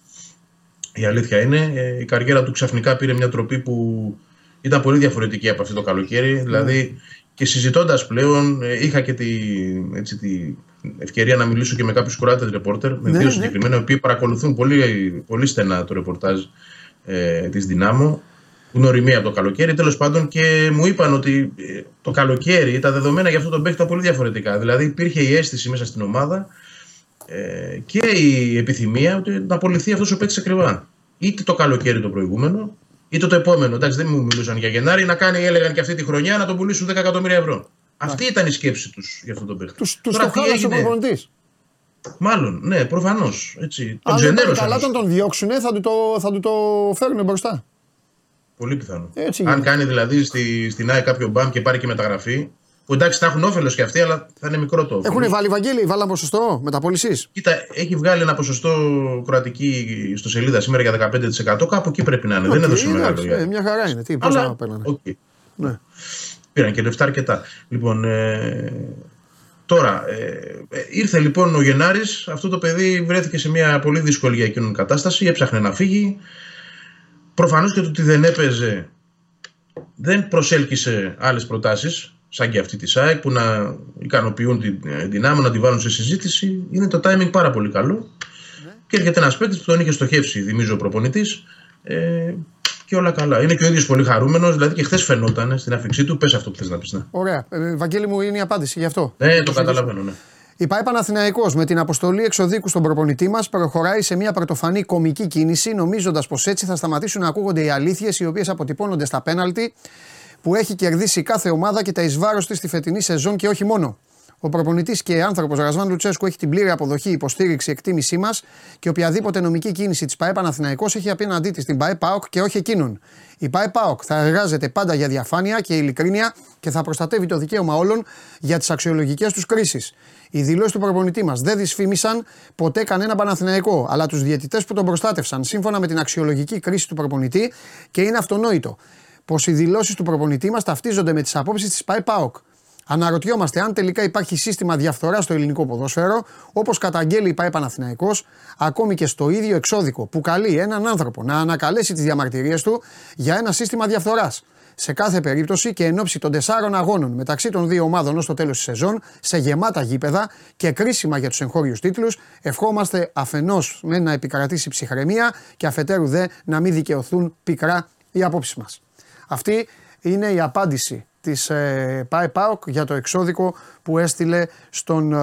Η αλήθεια είναι. Η καριέρα του ξαφνικά πήρε μια τροπή που ήταν πολύ διαφορετική από αυτό το καλοκαίρι. Δηλαδή. Και συζητώντας πλέον, είχα και τη, έτσι, τη ευκαιρία να μιλήσω και με κάποιους κουράτες ρεπόρτερ, με ναι, δύο συγκεκριμένα, οι οποίοι παρακολουθούν πολύ, πολύ στενά το ρεπορτάζ ε, της Δυνάμω, γνωριμία από το καλοκαίρι. Τέλος πάντων, και μου είπαν ότι το καλοκαίρι τα δεδομένα για αυτό τον παίκτη ήταν πολύ διαφορετικά. Δηλαδή, υπήρχε η αίσθηση μέσα στην ομάδα ε, και η επιθυμία ότι να απολυθεί αυτός ο παίκτης ακριβά. Είτε το καλοκαίρι το προηγούμενο. Είτε το επόμενο, εντάξει, δεν μου μιλούσαν για Γενάρη, να κάνει, έλεγαν και αυτή τη χρονιά να τον πουλήσουν δέκα εκατομμύρια ευρώ. Αυτή ήταν η σκέψη τους για αυτό το παίκτη. Τους το χάλασε ο προπονητής. Μάλλον, ναι, προφανώς. Έτσι. Αν τον ξενέρωσαν. Καλά, όταν τον διώξουνε, θα του το, θα του το φέρουν μπροστά. Πολύ πιθανό. Έτσι, αν κάνει δηλαδή στη, στην ΑΕΚ κάποιο μπαμ και πάρει και μεταγραφή. Που εντάξει θα έχουν όφελος και αυτοί, αλλά θα είναι μικρό το όφελος. Έχουν βάλει Βαγγέλη, βάλαν ποσοστό μεταπωλήσεις. Κοίτα, έχει βγάλει ένα ποσοστό κροατική στο σελίδα σήμερα για δεκαπέντε τοις εκατό. Κάπου εκεί πρέπει να είναι. Okay, δεν έδωσε μεγάλο. Ε, μια χαρά είναι. Τι, πώς να παίρνανε. Okay. Ναι. Πήραν και λεφτά αρκετά. Λοιπόν, ε, τώρα, ε, ήρθε λοιπόν ο Γενάρης. Αυτό το παιδί βρέθηκε σε μια πολύ δύσκολη για εκείνον κατάσταση. Έψαχνε να φύγει. Προφανώς και το ότι δεν έπαιζε δεν προσέλκυσε άλλες προτάσεις, σαν και αυτή της ΑΕΚ, που να ικανοποιούν την δυνάμω, να τη βάλουν σε συζήτηση. Είναι το timing πάρα πολύ καλό. Ναι. Και έρχεται ένας παίκτης που τον είχε στοχεύσει, θυμίζω, ο προπονητής. Ε, και όλα καλά. Είναι και ο ίδιος πολύ χαρούμενος, δηλαδή και χθες φαινόταν στην αφήξή του. Πες αυτό που θες να πεις. Ναι. Ωραία. Ε, Βαγγέλη μου, είναι η απάντηση γι' αυτό. Ναι, το, το καταλαβαίνω. Ναι. Η ΠΑΕ Παναθηναϊκός με την αποστολή εξοδίκου στον προπονητή μας προχωράει σε μια πρωτοφανή κομική κίνηση, νομίζοντας πως έτσι θα σταματήσουν να ακούγονται οι αλήθειες οι οποίες αποτυπώνονται στα πέναλτι που έχει κερδίσει κάθε ομάδα και τα εις βάρος της στη φετινή σεζόν και όχι μόνο. Ο προπονητής και άνθρωπος Ρασβάν Λουτσέσκου έχει την πλήρη αποδοχή, υποστήριξη, εκτίμησή μας και οποιαδήποτε νομική κίνηση της ΠΑΕ Παναθηναϊκός έχει απέναντί της την ΠΑΕ ΠΑΟΚ και όχι εκείνον. Η ΠΑΕ ΠΑΟΚ θα εργάζεται πάντα για διαφάνεια και ειλικρίνεια και θα προστατεύει το δικαίωμα όλων για τις αξιολογικές τους κρίσεις. Οι δηλώσεις του προπονητή μας δεν δυσφήμισαν ποτέ κανένα Παναθηναϊκό, αλλά τους διαιτητές που τον προστάτευσαν σύμφωνα με την αξιολογική κρίση του προπονητή και είναι αυτονόητο πως οι δηλώσεις του προπονητή μας ταυτίζονται με τις απόψεις της ΠΑΕ ΠΑΟΚ. Αναρωτιόμαστε αν τελικά υπάρχει σύστημα διαφθοράς στο ελληνικό ποδόσφαιρο, όπως καταγγέλει η ΠΑΕ Παναθηναϊκός, ακόμη και στο ίδιο εξώδικο που καλεί έναν άνθρωπο να ανακαλέσει τις διαμαρτυρίες του για ένα σύστημα διαφθοράς. Σε κάθε περίπτωση και εν ώψη των τεσσάρων αγώνων μεταξύ των δύο ομάδων ως το τέλος της σεζόν, σε γεμάτα γήπεδα και κρίσιμα για τους εγχώριους τίτλους, ευχόμαστε αφενός με να επικρατήσει ψυχραιμία και αφετέρου δε να μην δικαιωθούν πικρά οι απόψεις μας. Αυτή είναι η απάντηση της ε, ΠΑΕ ΠΑΟΚ για το εξώδικο που έστειλε στον ε,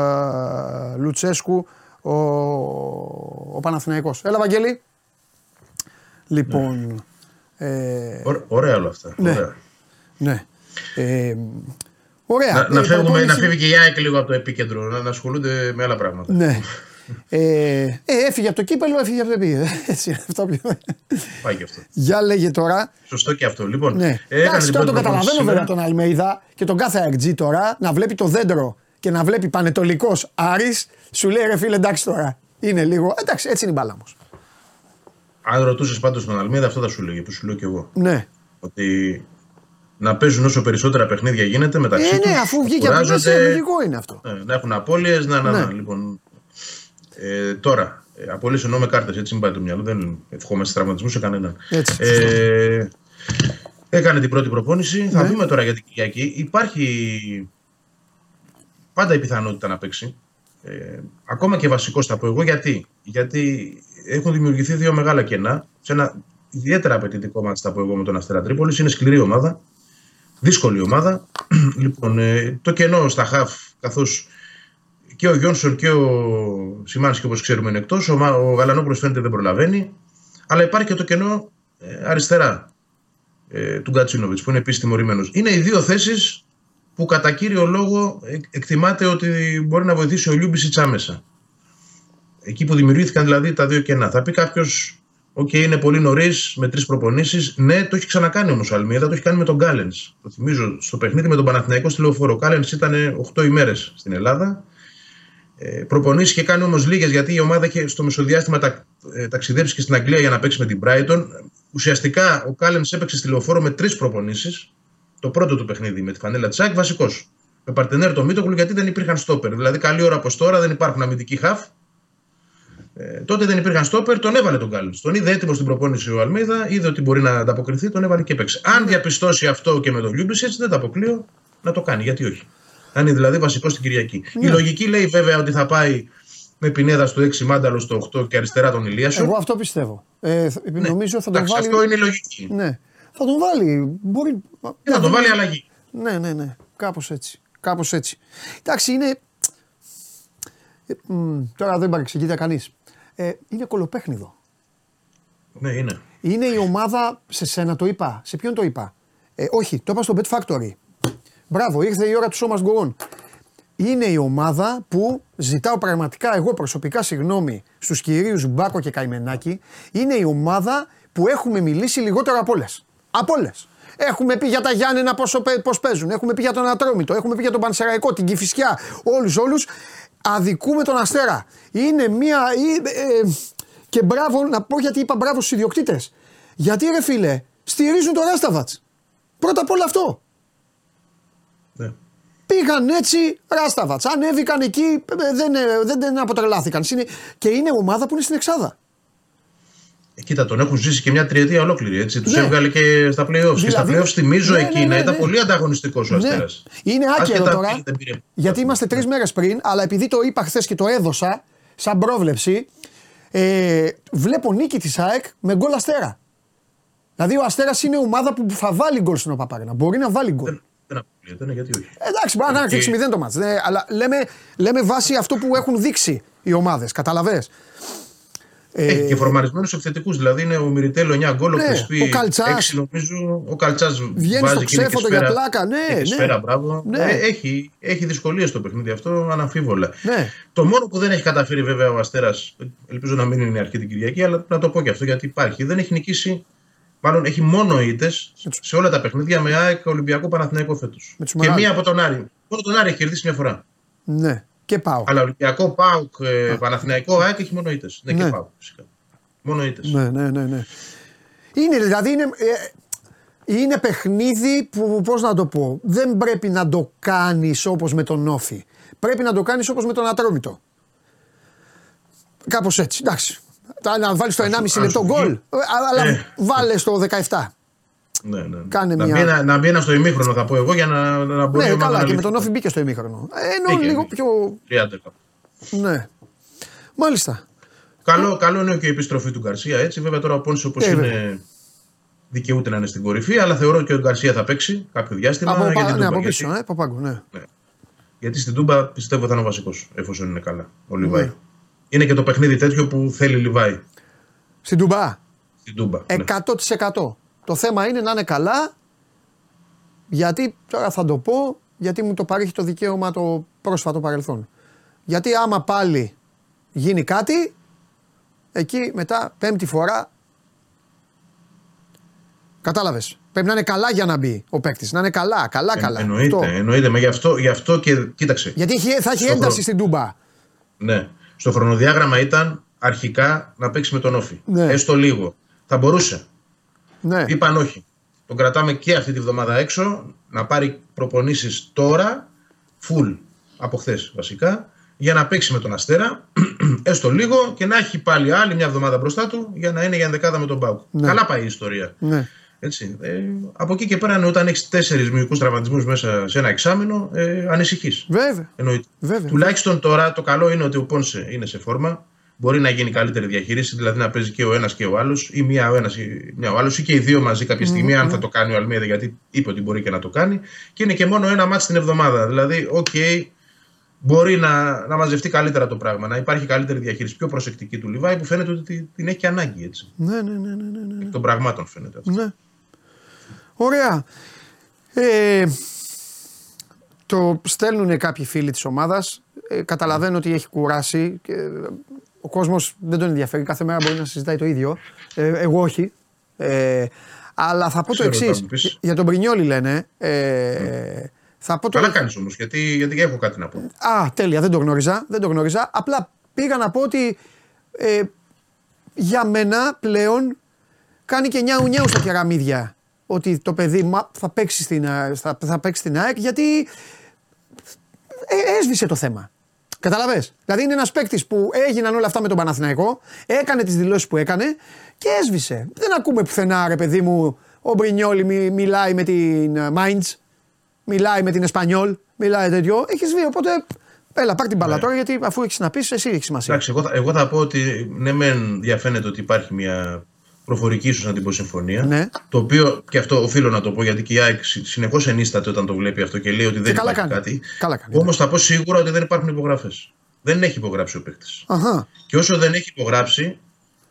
Λουτσέσκου ο, ο Παναθηναϊκός. Έλα Βαγγέλη. Λοιπόν... Ναι. Ε, Ω, ωραία όλα αυτά. Ναι. Ωραία. Ναι. Ε, ωραία. Να, να, φεύγουμε, προπόνηση... να φεύγει και η ΑΕΚ λίγο από το επίκεντρο, να, να ασχολούνται με άλλα πράγματα. Ναι. ε, ε, έφυγε από το κύπελλο, έφυγε από το επίκεντρο. Έτσι, αυτό πιο... Πάει και αυτό. Για λέγε τώρα. Σωστό και αυτό. Λοιπόν, ναι. ε, Άξι, λοιπόν, τώρα το καταλαβαίνω βέβαια τον Αλμέιδα και τον κάθε ΑΕΚΤΖ τώρα να βλέπει το δέντρο και να βλέπει Πανετολικός Άρης. Σου λέει ρε φίλε, εντάξει τώρα. Είναι λίγο. Εντάξει, έτσι είναι η μπάλα όμως. Αν ρωτούσες πάντως τον Αλμέιδα, αυτό θα σου λέγε, που σου λέω και εγώ. Ναι. Ότι να παίζουν όσο περισσότερα παιχνίδια γίνεται μεταξύ ε, τους. Ναι, αφού βγήκε από την Ασία, λογικό είναι αυτό. Ναι, να έχουν απώλειες, να, να, ναι. να λοιπόν. Ε, τώρα, ε, απόλυση εννοώ με κάρτες, έτσι μην πάει το μυαλό, δεν ευχόμαστε τραυματισμού σε κανέναν. Έτσι, ε, έκανε την πρώτη προπόνηση, ναι. Θα δούμε τώρα για την Κυριακή. Υπάρχει πάντα η πιθανότητα να παίξει, ε, ακόμα και βασικός θα πω εγώ, γιατί, γιατί έχουν δημιουργηθεί δύο μεγάλα κενά, σε ένα ιδιαίτερα απαιτητικό μάτς θα πω εγώ με τον Αστέρα Τρίπολης, είναι σκληρή ομάδα, δύσκολη ομάδα, λοιπόν, ε, το κενό στα χαφ καθώς... Και ο Γιόνσον και ο Σιμάνσκι, όπως ξέρουμε, είναι εκτός. Ο, ο Γαλανόπουλος φαίνεται δεν προλαβαίνει. Αλλά υπάρχει και το κενό ε, αριστερά ε, του Γκατσίνοβιτς, που είναι επίσης τιμωρημένος. Είναι οι δύο θέσεις που κατά κύριο λόγο εκ, εκτιμάται ότι μπορεί να βοηθήσει ο Λιούμπιτς άμεσα. Εκεί που δημιουργήθηκαν δηλαδή τα δύο κενά. Θα πει κάποιος, OK, είναι πολύ νωρίς με τρεις προπονήσεις. Ναι, το έχει ξανακάνει όμως ο Αλμίδα, το έχει κάνει με τον Γκάλενς. Το θυμίζω στο παιχνίδι με τον Παναθηναϊκό στη Λεωφόρο. Ο Γκάλενς ήταν οκτώ ημέρες στην Ελλάδα. Προπονήσει και κάνει όμως λίγες, γιατί η ομάδα είχε στο μεσοδιάστημα τα, ε, ταξιδέψει και στην Αγγλία για να παίξει με την Brighton. Ουσιαστικά ο Κάλενς έπαιξε στη Λεωφόρο με τρεις προπονήσεις. Το πρώτο του παιχνίδι με τη φανέλα της ΑΕΚ, βασικός. Με παρτενέρ το Μίτογλου, γιατί δεν υπήρχαν στόπερ. Δηλαδή, καλή ώρα από τώρα δεν υπάρχουν αμυντικοί χαφ. Ε, τότε δεν υπήρχαν στόπερ, τον έβαλε τον Κάλενς. Τον είδε έτοιμο στην προπόνηση ο Αλμίδα, είδε ότι μπορεί να ανταποκριθεί, τον έβαλε και έπαιξε. Αν διαπιστώσει αυτό και με τον Λιούμπισιτς, δεν τα αποκλείω να το κάνει, γιατί όχι. Αν είναι δηλαδή βασικό στην Κυριακή. Ναι. Η λογική λέει βέβαια ότι θα πάει με Πινέδα στο έξι, Μάνταλο στο οκτώ και αριστερά τον Ηλίασο. Εγώ αυτό πιστεύω. Ε, ναι. Νομίζω θα τον εντάξει, βάλει. Αυτό είναι η λογική. Ναι. Θα τον βάλει. Μπορεί... Ε, θα τον βάλει αλλαγή. Ναι, ναι, ναι. Κάπως έτσι. Κάπως έτσι. Εντάξει, είναι. Ε, μ, τώρα δεν παρεξηγείται κανείς. Ε, είναι κολοπέχνιδο. Ναι, είναι. Είναι η ομάδα. Σε σένα το είπα. Σε ποιον το είπα. Ε, όχι, το είπα στο Bet Factory. Μπράβο, ήρθε η ώρα του σώμας γκογών. Είναι η ομάδα που ζητάω πραγματικά εγώ προσωπικά συγγνώμη στους κυρίους Μπάκο και Καημενάκη. Είναι η ομάδα που έχουμε μιλήσει λιγότερο από όλες. Από όλες. Έχουμε πει για τα Γιάννενα πόσο, πώς παίζουν. Έχουμε πει για τον Ατρόμητο. Έχουμε πει για τον Πανσεραϊκό, την Κηφισιά. Όλους, όλους. Αδικούμε τον Αστέρα. Είναι μία... Ε, ε, και μπράβο, να πω γιατί είπα μπράβο στους ιδιοκτήτες. Γιατί ρε φίλε, στηρίζουν τον Ράσταβατς. Πρώτα απ' όλα αυτό. Ναι. Πήγαν έτσι Ράσταβατς, ανέβηκαν εκεί, δεν, δεν, δεν αποτρελάθηκαν. Και είναι ομάδα που είναι στην Εξάδα. Κοίτα, τον έχουν ζήσει και μια τριετία ολόκληρη. Έτσι. Τους ναι. έβγαλε και στα playoffs. Δηλαδή, και στα playoffs θυμίζω ναι, ναι, ναι, ναι, ναι. Εκείνα. Ήταν πολύ ανταγωνιστικός ο Αστέρας. Ναι. Είναι άκυρο τώρα. Γιατί είμαστε τρεις μέρες πριν, αλλά επειδή το είπα χθες και το έδωσα σαν πρόβλεψη, ε, βλέπω νίκη της ΑΕΚ με γκολ Αστέρα. Δηλαδή ο Αστέρας είναι ομάδα που θα βάλει γκολ στην Οπαπάρινα. Μπορεί να βάλει γκολ. Δεν, δεν αποκλείεται, ναι, γιατί όχι. Εντάξει, μπορεί να είναι έξι μηδέν το μάτς. Ναι, αλλά λέμε, λέμε βάσει αυτό που έχουν δείξει οι ομάδες. Καταλαβες. Έχει και φορμαρισμένους επιθετικούς, δηλαδή είναι ο Μιριτέλο εννιά γκολ, ναι, ο Κρυσπί έξι νομίζω, ο Καλτσάς βγαίνει στο ξέφωτο για πλάκα, ναι, σφαίρα, ναι, ναι. Έχει, έχει δυσκολίες το παιχνίδι αυτό, αναμφίβολα. Ναι. Το μόνο που δεν έχει καταφέρει βέβαια ο Αστέρας, ελπίζω να μην είναι η αρχή την Κυριακή, αλλά να το πω και αυτό γιατί υπάρχει, δεν έχει νικήσει, μάλλον έχει μόνο ήττες σε όλα τα παιχνίδια με ΑΕΚ, Ολυμπιακό, Παναθηναϊκό φέτος. Και μία από τον Άρη. Μόνο τον Άρη έχει κερδίσει μια φορά. Ναι. Και ΠΑΟΚ. Αλλά Ολυμπιακό, ΠΑΟΚ, Παναθηναϊκό, ΑΕΚ έχει μόνο ήττες. Ναι, ναι, και ΠΑΟΚ φυσικά. Μόνο ήττες. Ναι, ναι, ναι, ναι. Είναι δηλαδή, είναι, ε, είναι παιχνίδι που, πώς να το πω, δεν πρέπει να το κάνεις όπως με τον Όφη. Πρέπει να το κάνεις όπως με τον Ατρόμητο. Κάπως έτσι, εντάξει. Να βάλεις το ενάμιση λεπτό γκολ, αλλά ε. βάλε το δεκαεπτά. Ναι, ναι. Κάνε να, μια... μπει ένα, να μπει ένα στο ημίχρονο, θα πω εγώ, για να, να μπορεί ναι, να καλά, να και με τον Όφη μπήκε στο ημίχρονο. Ενώ μπήκε, λίγο μπήκε. Πιο. τριάντα. Ναι. Μάλιστα. Καλό, καλό είναι και η επιστροφή του Γκαρσία. Έτσι, βέβαια, τώρα ο Πόνσης όπως ε, είναι. Βέβαια. Δικαιούται να είναι στην κορυφή, αλλά θεωρώ και ο Γκαρσία θα παίξει κάποιο διάστημα. Από, για την ναι, Τούμπα, από πίσω, γιατί... ναι, παπάγκο, ναι. ναι. Γιατί στην Τούμπα πιστεύω θα είναι ο βασικός, εφόσον είναι καλά. Ο Λιβάη. Ναι. Είναι και το παιχνίδι τέτοιο που θέλει Λιβάη. Στην Τούμπα. εκατό τοις εκατό. Το θέμα είναι να είναι καλά, γιατί τώρα θα το πω, γιατί μου το παρήχει το δικαίωμα το πρόσφατο παρελθόν. Γιατί άμα πάλι γίνει κάτι, εκεί μετά πέμπτη φορά, κατάλαβες, πρέπει να είναι καλά για να μπει ο παίκτης, να είναι καλά, καλά, καλά. Ε, εννοείται, αυτό. εννοείται, μα γι' αυτό, γι' αυτό και κοίταξε. Γιατί θα έχει ένταση χρο... στην Τούμπα. Ναι, στο χρονοδιάγραμμα ήταν αρχικά να παίξει με τον Όφη, ναι. έστω λίγο, θα μπορούσε. Ναι. Είπαν όχι. Τον κρατάμε και αυτή τη βδομάδα έξω να πάρει προπονήσεις τώρα, full από χθες βασικά, για να παίξει με τον Αστέρα, έστω λίγο και να έχει πάλι άλλη μια εβδομάδα μπροστά του για να είναι για ενδεκάδα με τον ΠΑΟΚ. Ναι. Καλά πάει η ιστορία. Ναι. Έτσι, ε, από εκεί και πέρα, όταν έχεις τέσσερις μυϊκούς τραυματισμούς μέσα σε ένα εξάμηνο, ε, ανησυχείς. Βέβαια. Βέβαια. Τουλάχιστον τώρα το καλό είναι ότι ο Πόνσε είναι σε φόρμα. Μπορεί να γίνει καλύτερη διαχείριση, δηλαδή να παίζει και ο ένας και ο άλλος, ή μία ο ένας ή μία ο άλλος, ή και οι δύο μαζί κάποια στιγμή, mm-hmm. αν θα το κάνει ο Αλμέιδα, γιατί είπε ότι μπορεί και να το κάνει. Και είναι και μόνο ένα μάτς την εβδομάδα. Δηλαδή, οκ, okay, μπορεί να, να μαζευτεί καλύτερα το πράγμα, να υπάρχει καλύτερη διαχείριση, πιο προσεκτική του Λιβάη, που φαίνεται ότι την έχει και ανάγκη. Έτσι. Ναι, ναι, ναι, ναι, ναι, ναι. Εκ των πραγμάτων φαίνεται αυτό. Ναι. Ωραία. Ε, το στέλνουν κάποιοι φίλοι της ομάδας. Ε, καταλαβαίνω ότι έχει κουράσει. Και, ο κόσμος δεν τον ενδιαφέρει, κάθε μέρα μπορεί να συζητάει το ίδιο, ε, εγώ όχι. Ε, αλλά θα πω το εξής, για τον Πρινιόλι λένε. Ε, mm. θα πω το... Καλά κάνεις όμως, γιατί, γιατί έχω κάτι να πω. Α, τέλεια, δεν το γνώριζα, δεν το γνώριζα. Απλά πήγα να πω ότι ε, για μένα πλέον κάνει και νιάου νιάου στα κεραμίδια. Ότι το παιδί μα, θα παίξει στην, θα, θα παίξει στην ΑΕΚ, γιατί ε, έσβησε το θέμα. Καταλαβες. Δηλαδή είναι ένας παίκτης που έγιναν όλα αυτά με τον Παναθηναϊκό, έκανε τις δηλώσεις που έκανε και έσβησε. Δεν ακούμε πουθενά, ρε παιδί μου, ο Μπρινιόλι μι, μιλάει με την Μάιντς, μιλάει με την Εσπανιόλ, μιλάει τέτοιο. Έχεις βγει, οπότε έλα, πάρ' την μπάλα yeah. τώρα, γιατί αφού έχεις να πεις, εσύ έχεις σημασία. Εντάξει, εγώ, εγώ θα πω ότι ναι, μεν διαφαίνεται ότι υπάρχει μια προφορική, ίσως να την πω, συμφωνία. Ναι. Το οποίο και αυτό οφείλω να το πω, γιατί και η ΑΕΚ συνεχώς ενίσταται όταν το βλέπει αυτό και λέει ότι δεν υπάρχει κάνει. κάτι. Καλά κάνει. Όμως ναι. θα πω σίγουρα ότι δεν υπάρχουν υπογραφές. Δεν έχει υπογράψει ο παίκτης. Και όσο δεν έχει υπογράψει,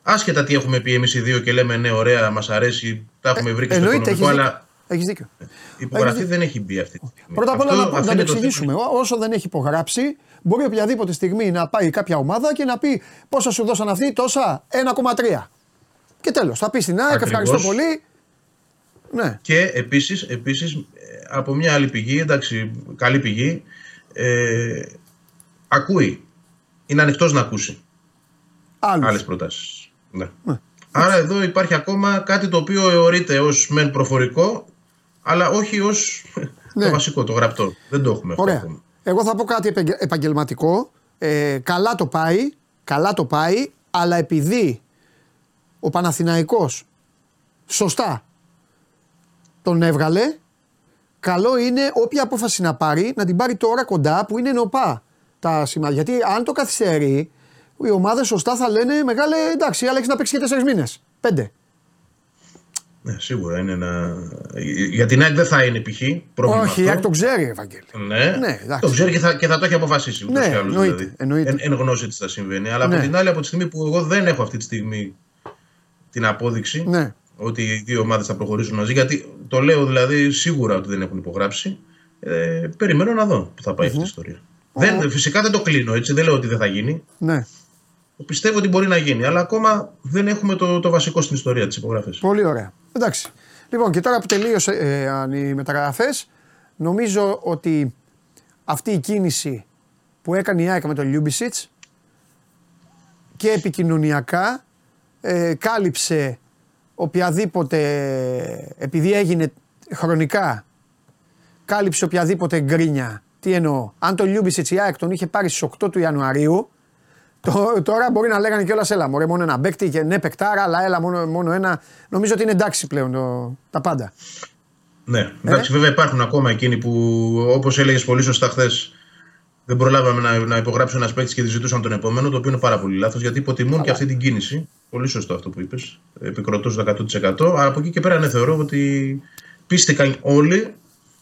άσχετα τι έχουμε πει εμείς οι δύο και λέμε ναι, ωραία, μας αρέσει, τα έχουμε ε, βρει και στο οικονομικό, έχεις αλλά. Έχεις δίκιο. Η υπογραφή δεν έχει μπει αυτή τη στιγμή. Πρώτα απ' όλα να, να το εξηγήσουμε. Το όσο δεν έχει υπογράψει, μπορεί οποιαδήποτε στιγμή να πάει κάποια ομάδα και να πει πόσα σου δώσαν αυτοί, τόσα ένα κόμμα τρία. Και τέλος, θα πει στην ΑΕΚ, ευχαριστώ πολύ. Ναι. Και επίσης, επίσης, από μια άλλη πηγή, εντάξει, καλή πηγή, ε, ακούει. Είναι ανοιχτός να ακούσει άλλους. Άλλες προτάσεις. Ναι. Ναι. Άρα εδώ υπάρχει ακόμα κάτι το οποίο αιωρείται ως μεν προφορικό, αλλά όχι ως ναι. το βασικό, το γραπτό. Δεν το έχουμε αυτό ακόμα. Εγώ θα πω κάτι επαγγελματικό. Ε, καλά το πάει, καλά το πάει, αλλά επειδή ο Παναθηναϊκός σωστά τον έβγαλε. Καλό είναι όποια απόφαση να πάρει να την πάρει τώρα κοντά που είναι νοπά τα σημάδια. Γιατί αν το καθυστερεί, οι ομάδες σωστά θα λένε μεγάλε εντάξει, αλλά έχεις να παίξεις και τέσσερις μήνες. Πέντε. Ναι, σίγουρα είναι ένα. Για την ΑΕΚ δεν θα είναι π.χ. πρόβλημα. Όχι, η ΑΕΚ το ξέρει, Ευαγγέλη. Ναι, ναι το ξέρει και θα, και θα το έχει αποφασίσει. Ναι, εννοείται. Δηλαδή. Εν, εν γνώση της θα συμβαίνει. Αλλά ναι. Από την άλλη, από τη στιγμή που εγώ δεν έχω αυτή τη στιγμή την απόδειξη ναι. ότι οι δύο ομάδες θα προχωρήσουν μαζί, γιατί το λέω δηλαδή σίγουρα ότι δεν έχουν υπογράψει, ε, περιμένω να δω που θα πάει mm-hmm. αυτή η ιστορία. Oh. Δεν, φυσικά δεν το κλείνω έτσι, δεν λέω ότι δεν θα γίνει. Ναι. Πιστεύω ότι μπορεί να γίνει, αλλά ακόμα δεν έχουμε το, το βασικό στην ιστορία της υπογραφής. Πολύ ωραία. Εντάξει. Λοιπόν, και τώρα που τελείωσαν ε, οι μεταγραφές, νομίζω ότι αυτή η κίνηση που έκανε η ΑΕΚ με τον Λιούμπισιτς και επικοινωνιακά ε, κάλυψε οποιαδήποτε, επειδή έγινε χρονικά, κάλυψε οποιαδήποτε γκρίνια. Τι εννοώ, αν τον Λιούμπισιτς η ΑΕΚ τον είχε πάρει στις οκτώ του Ιανουαρίου, τώρα μπορεί να λέγανε κιόλας έλα μωρέ μόνο ένα παίκτη και ναι παικτάρα αλλά έλα μόνο, μόνο ένα. Νομίζω ότι είναι εντάξει πλέον το, τα πάντα. Ναι εντάξει ε? Βέβαια υπάρχουν ακόμα εκείνοι που όπως έλεγες πολύ σωστά χθες δεν προλάβαμε να, να υπογράψουν ένα παίκτη και τη ζητούσαν τον επόμενο, το οποίο είναι πάρα πολύ λάθος γιατί υποτιμούν αλλά. Και αυτή την κίνηση. Πολύ σωστό αυτό που είπες, επικροτούς εκατό τοις εκατό. Αλλά από εκεί και πέρα ναι, θεωρώ ότι πίστηκαν όλοι,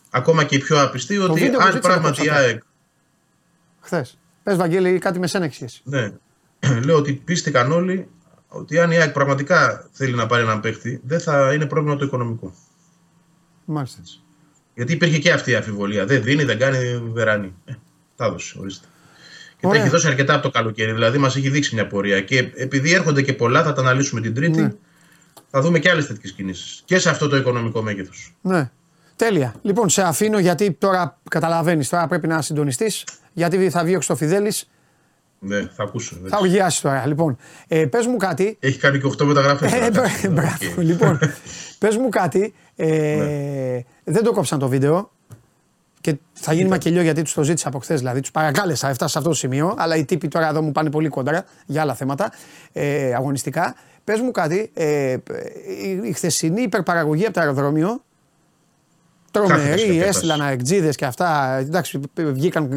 ακόμα και οι πιο άπιστοι, ότι αν πράγματι η ΑΕΚ. Χθες. Πες Βαγγέλη, κάτι με σένα έχεις. Ναι. Λέω ότι πίστηκαν όλοι ότι αν η ΑΕΚ πραγματικά θέλει να πάρει έναν παίχτη, δεν θα είναι πρόβλημα το οικονομικό. Μάλιστα. Γιατί υπήρχε και αυτή η αμφιβολία. Δεν δίνει, δεν κάνει, βεράνει. Ε, τα έδωσε, ορίστε. Και ωραία. Τα έχει δώσει αρκετά από το καλοκαίρι. Δηλαδή, μας έχει δείξει μια πορεία. Και επειδή έρχονται και πολλά, θα τα αναλύσουμε την Τρίτη. Ναι. Θα δούμε και άλλες τέτοιες κινήσεις. Και σε αυτό το οικονομικό μέγεθος. Ναι. Τέλεια. Λοιπόν, σε αφήνω γιατί τώρα καταλαβαίνεις. Τώρα πρέπει να συντονιστείς. Γιατί θα βγει ο Χρυστοφιδέλης. Ναι, θα ακούσω. Έτσι. Θα οργιάσει τώρα. Λοιπόν, ε, πες μου κάτι. Έχει κάνει και οκτώ μεταγραφές. Ε, ε, μπράβο. Okay. Λοιπόν, πες μου κάτι. Ε, ναι. Δεν το κόψαν το βίντεο. Και θα γίνει μακελιό γιατί τους το ζήτησα από χθες. Δηλαδή, τους παρακάλεσα. Έφτασα σε αυτό το σημείο. Αλλά οι τύποι τώρα εδώ μου πάνε πολύ κόντρα για άλλα θέματα ε, αγωνιστικά. Πες μου κάτι. Ε, η χθεσινή υπερπαραγωγή από το αεροδρόμιο. Τρομερή, έστειλαν αεκτζίδες και αυτά. Εντάξει, βγήκαν,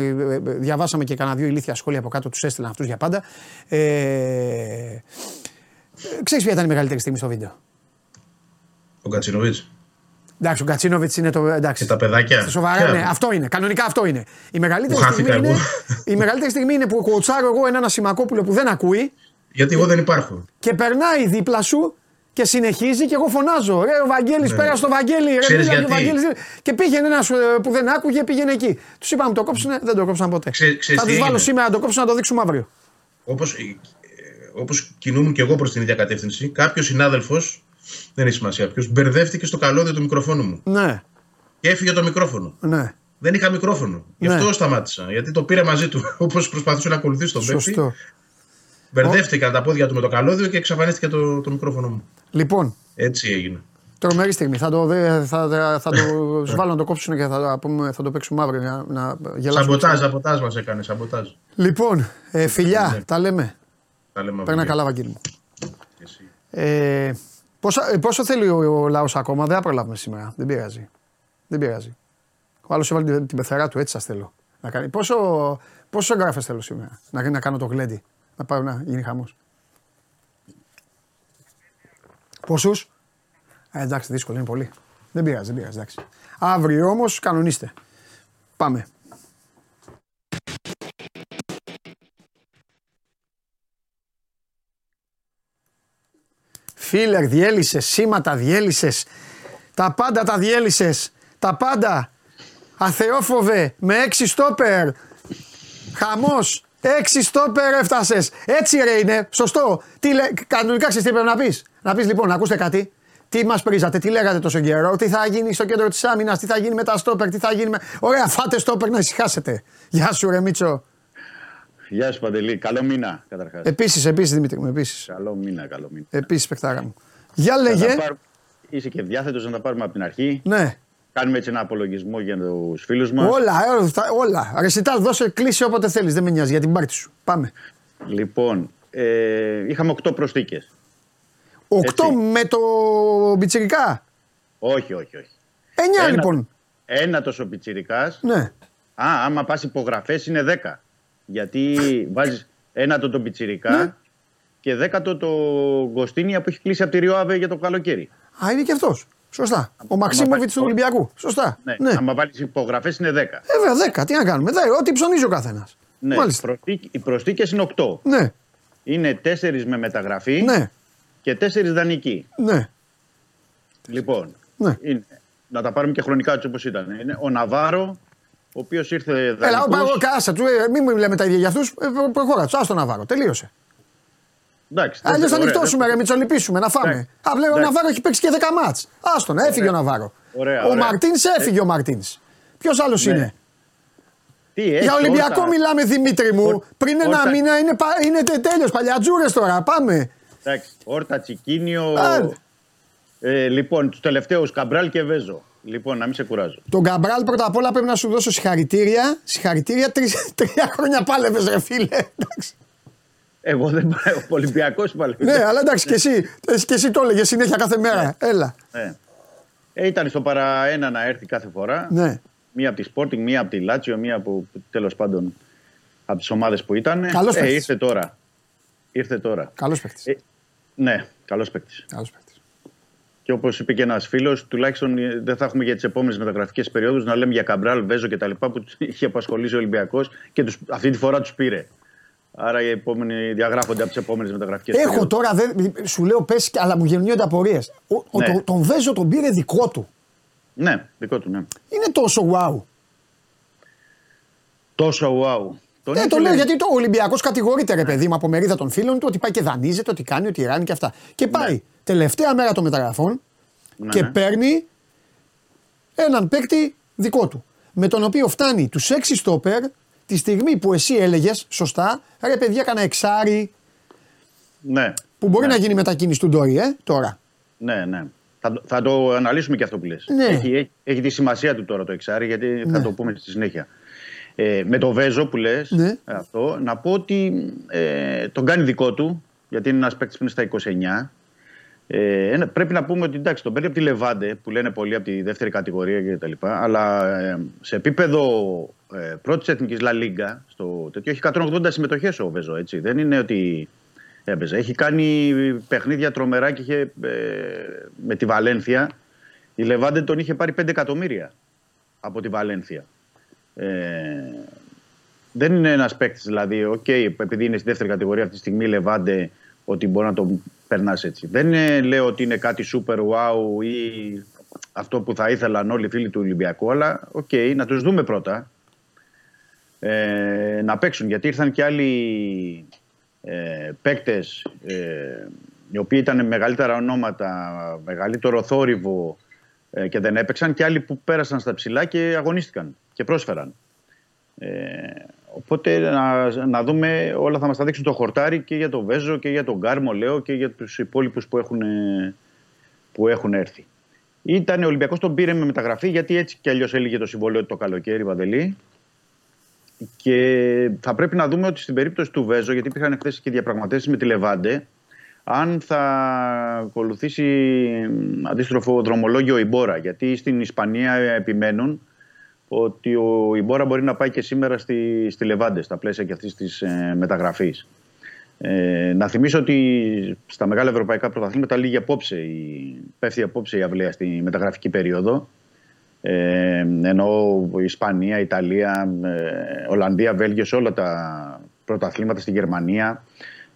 διαβάσαμε και κανένα δύο ηλίθια σχόλια από κάτω, τους έστειλαν αυτούς για πάντα. Ε, ξέρεις ποια ήταν η μεγαλύτερη στιγμή στο βίντεο. Ο Κατσίνοβιτς. Εντάξει, ο Κατσίνοβιτς είναι το. Εντάξει, και τα παιδάκια. Σοβαρά, ναι, αυτό είναι. Κανονικά αυτό είναι. Η μεγαλύτερη, στιγμή είναι, η μεγαλύτερη στιγμή είναι που κουτσάρω εγώ έναν Ασημακόπουλο που δεν ακούει. Γιατί εγώ δεν υπάρχω. Και περνάει δίπλα σου. Και συνεχίζει και εγώ φωνάζω. Ρε, ο Βαγγέλης, ναι. Πέρα στο Βαγγέλη. Ρε, Ξέρεις γιατί. Βαγγέλης, και πήγαινε ένας που δεν άκουγε, πήγαινε εκεί. Τους είπαμε το κόψουνε, δεν το κόψαν ποτέ. Ξε, θα τους βάλω είναι. Σήμερα να το κόψουν, να το δείξουμε αύριο. Όπως, όπως κινούμουν και εγώ προς την ίδια κατεύθυνση, κάποιος συνάδελφος, δεν έχει σημασία ποιος, μπερδεύτηκε στο καλώδιο του μικροφόνου μου. Ναι. Και έφυγε το μικρόφωνο. Ναι. Δεν είχα μικρόφωνο. Γι' αυτό ναι. σταμάτησα. Γιατί το πήρε μαζί του. Όπως προσπαθούσε να ακολουθήσει τον παίκτη. Μπερδεύτηκαν oh. τα πόδια του με το καλώδιο και εξαφανίστηκε το, το μικρόφωνο μου. Λοιπόν. Έτσι έγινε. Τρομερή στιγμή. Θα το, θα, θα, θα το βάλω να το κόψουν και θα, θα το παίξουμε αύριο. Να, να σαμποτάζ, σαμποτάζ μας έκανε. Σαμποτάζ. Λοιπόν, ε, φιλιά, ναι. τα λέμε. Τα λέμε Παίρνα καλά, Βαγγέλη μου. Ε, πόσο, πόσο θέλει ο, ο λαός ακόμα, δεν θα προλάβουμε σήμερα. Δεν πειράζει. Δεν πειράζει. Ο άλλος έβαλε την, την πεθερά του, έτσι σας θέλω. Να κάνει. Πόσο, πόσο εγγράφες θέλω σήμερα να, να κάνω το γλέντι. Να πάω να γίνει χαμός. Πόσους? Ε, εντάξει, δύσκολο είναι πολύ. Δεν πειράζει, δεν πειράζει, εντάξει. Αύριο όμως κανονίστε. Πάμε. Φίλερ διέλυσες, σήματα διέλυσες. Τα πάντα τα διέλυσες. Τα πάντα. Αθεόφοβε, με έξι στόπερ. Χαμός. Έξι στόπερ έφτασες. Έτσι ρε είναι. Σωστό. Τι λέ... Κανονικά ξέρεις τι πρέπει να πεις. Να πεις λοιπόν, ακούστε κάτι. Τι μας πρίζατε, τι λέγατε τόσο καιρό, τι θα γίνει στο κέντρο της άμυνας, τι θα γίνει με τα στόπερ, τι θα γίνει με... Ωραία, φάτε στόπερ να ησυχάσετε. Γεια σου ρε Μίτσο. Γεια σου Παντελή. Καλό μήνα καταρχάς. Επίσης, επίσης Δημήτρη μου, επίσης. Καλό μήνα, καλό μήνα. Επίσης παιχτάρα μου. Για λέγε. Πάρ... Είσαι και διάθετος να τα πάρουμε από την αρχή. Ναι. Κάνουμε έτσι ένα απολογισμό για τους φίλους μας. Όλα, όλα. Αρεσιτά, δώσε κλείσε όποτε θέλεις. Δεν με νοιάζει για την πάρτι σου. Πάμε. Λοιπόν, ε, είχαμε οκτώ προσθήκες. οκτώ με το Πιτσιρικά. Όχι, όχι, όχι. εννιά ένα, λοιπόν. Ένατος ο Πιτσιρικάς. Ναι. Α, άμα πας υπογραφές είναι δέκα. Γιατί βάζεις ένατο τον Πιτσιρικά, ναι, και δέκατο το Γκοστίνια που έχει κλείσει από τη Ριόαβε για το καλοκαίρι. Α, είναι και αυτός. Σωστά. Ο Μαξίμοβιτς του Ολυμπιακού. Σωστά. Ναι. Ναι. Αν βάλει υπογραφές είναι δέκα. Βέβαια, δέκα. Τι να κάνουμε. Ό,τι ψωνίζει ο καθένας. Ναι. Οι προσθήκες είναι οκτώ. Ναι. Είναι τέσσερις με μεταγραφή, ναι, και τέσσερις δανεικοί. Ναι. Λοιπόν, ναι, είναι, να τα πάρουμε και χρονικά έτσι όπως ήταν. Είναι ο Ναβάρο, ο οποίος ήρθε δανεικός. Έλα, ο, κάσα του, μην μου λέμε τα ίδια για αυτούς. Προχώρα του, άστο Ναβάρο. Τελείωσε. Εντάξει, αλλιώς θα νυχτώσουμε, να μητσολυπήσουμε, να φάμε. Απλά ο Ναβάρο έχει παίξει και δέκα μάτς. Άστον, έφυγε ο Ναβάρο. Ωραία, ο Μαρτίνς έφυγε, ε... ο Μαρτίνς. Ποιος άλλος, ναι, είναι. Τι, έτσι, για Ολυμπιακό όσα... μιλάμε, Δημήτρη μου. Ο... Πριν ένα όσα... μήνα είναι, πα... είναι τέλειος. Παλιατζούρες τώρα, πάμε. Εντάξει, Όρτα, Τσικίνιο. Ε, λοιπόν, τους τελευταίους, Καμπράλ και Βέζο. Λοιπόν, να μην σε κουράζω. Τον Καμπράλ πρώτα απ' όλα πρέπει να σου δώσω συγχαρητήρια. Συγχαρητήρια, τρι... τρία χρόνια πάλευες, ρε φίλε. Εντάξει. Εγώ δεν πάω, ο Ολυμπιακός παλεύει. Ναι, αλλά εντάξει, και εσύ, και εσύ το έλεγες συνέχεια κάθε μέρα. Ναι. Έλα. Ναι. Ε, ήταν στο παραένα να έρθει κάθε φορά. Ναι. Μία από τη Sporting, μία από τη Λάτσιο, μία από, τέλος πάντων, από τις ομάδες που ήταν. Καλός παίκτης. Ε, ήρθε τώρα. Ήρθε τώρα. Καλός παίκτης. Ε, ναι, καλός παίκτης. Καλός παίκτης. Και όπως είπε και ένας φίλος, τουλάχιστον δεν θα έχουμε για τις επόμενες μεταγραφικές περιόδους να λέμε για Καμπράλ, Βέζο κτλ. Που είχε απασχολήσει ο Ολυμπιακός και τους, αυτή τη φορά τους πήρε. Άρα οι επόμενοι διαγράφονται από τις επόμενες μεταγραφικές. Έχω τελειώσεις. Τώρα, δεν, σου λέω πες, αλλά μου γεννιούνται απορίες. Ο, ναι. ο, τον Βέζο τον πήρε δικό του. Ναι, δικό του, ναι. Είναι τόσο wow. Τόσο wow. Τον ναι, το λέω γιατί το, ο Ολυμπιακός κατηγορείται, ρε παιδί μου, από μερίδα των φίλων του ότι πάει και δανείζεται, ότι κάνει, ότι Ιράν και αυτά. Και πάει, ναι, τελευταία μέρα των μεταγραφών, ναι, και ναι, παίρνει έναν παίκτη δικό του. Με τον οποίο φτάνει τους έξι στόπερ. Τη στιγμή που εσύ έλεγες σωστά, ρε παιδιά, έκανα εξάρι. Ναι. Που μπορεί, ναι, να γίνει μετακίνηση του Ντόρι, ε, τώρα. Ναι, ναι. Θα, θα το αναλύσουμε και αυτό που λες. Ναι. Έχει, έχει, έχει τη σημασία του τώρα το εξάρι, γιατί, ναι, θα το πούμε στη συνέχεια. Ε, με το Βέζο που λες, ναι, αυτό, να πω ότι ε, τον κάνει δικό του, γιατί είναι ένας παίκτης που είναι στα είκοσι εννιά. Ε, πρέπει να πούμε ότι εντάξει, τον παίρνει από τη Λεβάντε, που λένε πολλοί από τη δεύτερη κατηγορία κτλ. Αλλά ε, σε επίπεδο ε, πρώτη εθνική Λα Λίγκα, στο τέτοιο, έχει εκατόν ογδόντα συμμετοχές ο Βέζο. Έτσι. Δεν είναι ότι έπαιζε. Έχει κάνει παιχνίδια τρομερά και είχε, ε, με τη Βαλένθια. Η Λεβάντε τον είχε πάρει πέντε εκατομμύρια από τη Βαλένθια. Ε, δεν είναι ένας παίκτης, δηλαδή, okay, επειδή είναι στη δεύτερη κατηγορία αυτή τη στιγμή η Λεβάντε, ότι μπορεί να τον περνάς έτσι. Δεν ε, λέω ότι είναι κάτι super wow ή αυτό που θα ήθελαν όλοι οι φίλοι του Ολυμπιακού, αλλά οκ, okay, να τους δούμε πρώτα ε, να παίξουν, γιατί ήρθαν και άλλοι ε, παίκτες ε, οι οποίοι ήταν μεγαλύτερα ονόματα, μεγαλύτερο θόρυβο ε, και δεν έπαιξαν, και άλλοι που πέρασαν στα ψηλά και αγωνίστηκαν και πρόσφεραν. Ε, Οπότε να, να δούμε, όλα θα μας τα δείξουν το χορτάρι και για τον Βέζο και για τον Κάρμο, λέω, και για τους υπόλοιπους που έχουν, που έχουν έρθει. Ήταν ο Ολυμπιακός, τον πήρε με μεταγραφή, γιατί έτσι κι αλλιώς έλυγε το συμβόλαιο το καλοκαίρι, Παντελή. Και θα πρέπει να δούμε ότι στην περίπτωση του Βέζο, γιατί υπήρχαν χθες και διαπραγματεύσεις με τη Λεβάντε, αν θα ακολουθήσει αντίστροφο δρομολόγιο η Μπόρα, γιατί στην Ισπανία επιμένουν ότι ο, η Μπόρα μπορεί να πάει και σήμερα στη, στη Λεβάντε, στα πλαίσια και αυτής της ε, μεταγραφής. Ε, να θυμίσω ότι στα μεγάλα ευρωπαϊκά πρωταθλήματα λίγη απόψε, η, πέφτει απόψε η αυλαία στη μεταγραφική περίοδο. Ε, ενώ η Ισπανία, η Ιταλία, ε, Ολλανδία, Βέλγιο, σε όλα τα πρωταθλήματα, στη Γερμανία.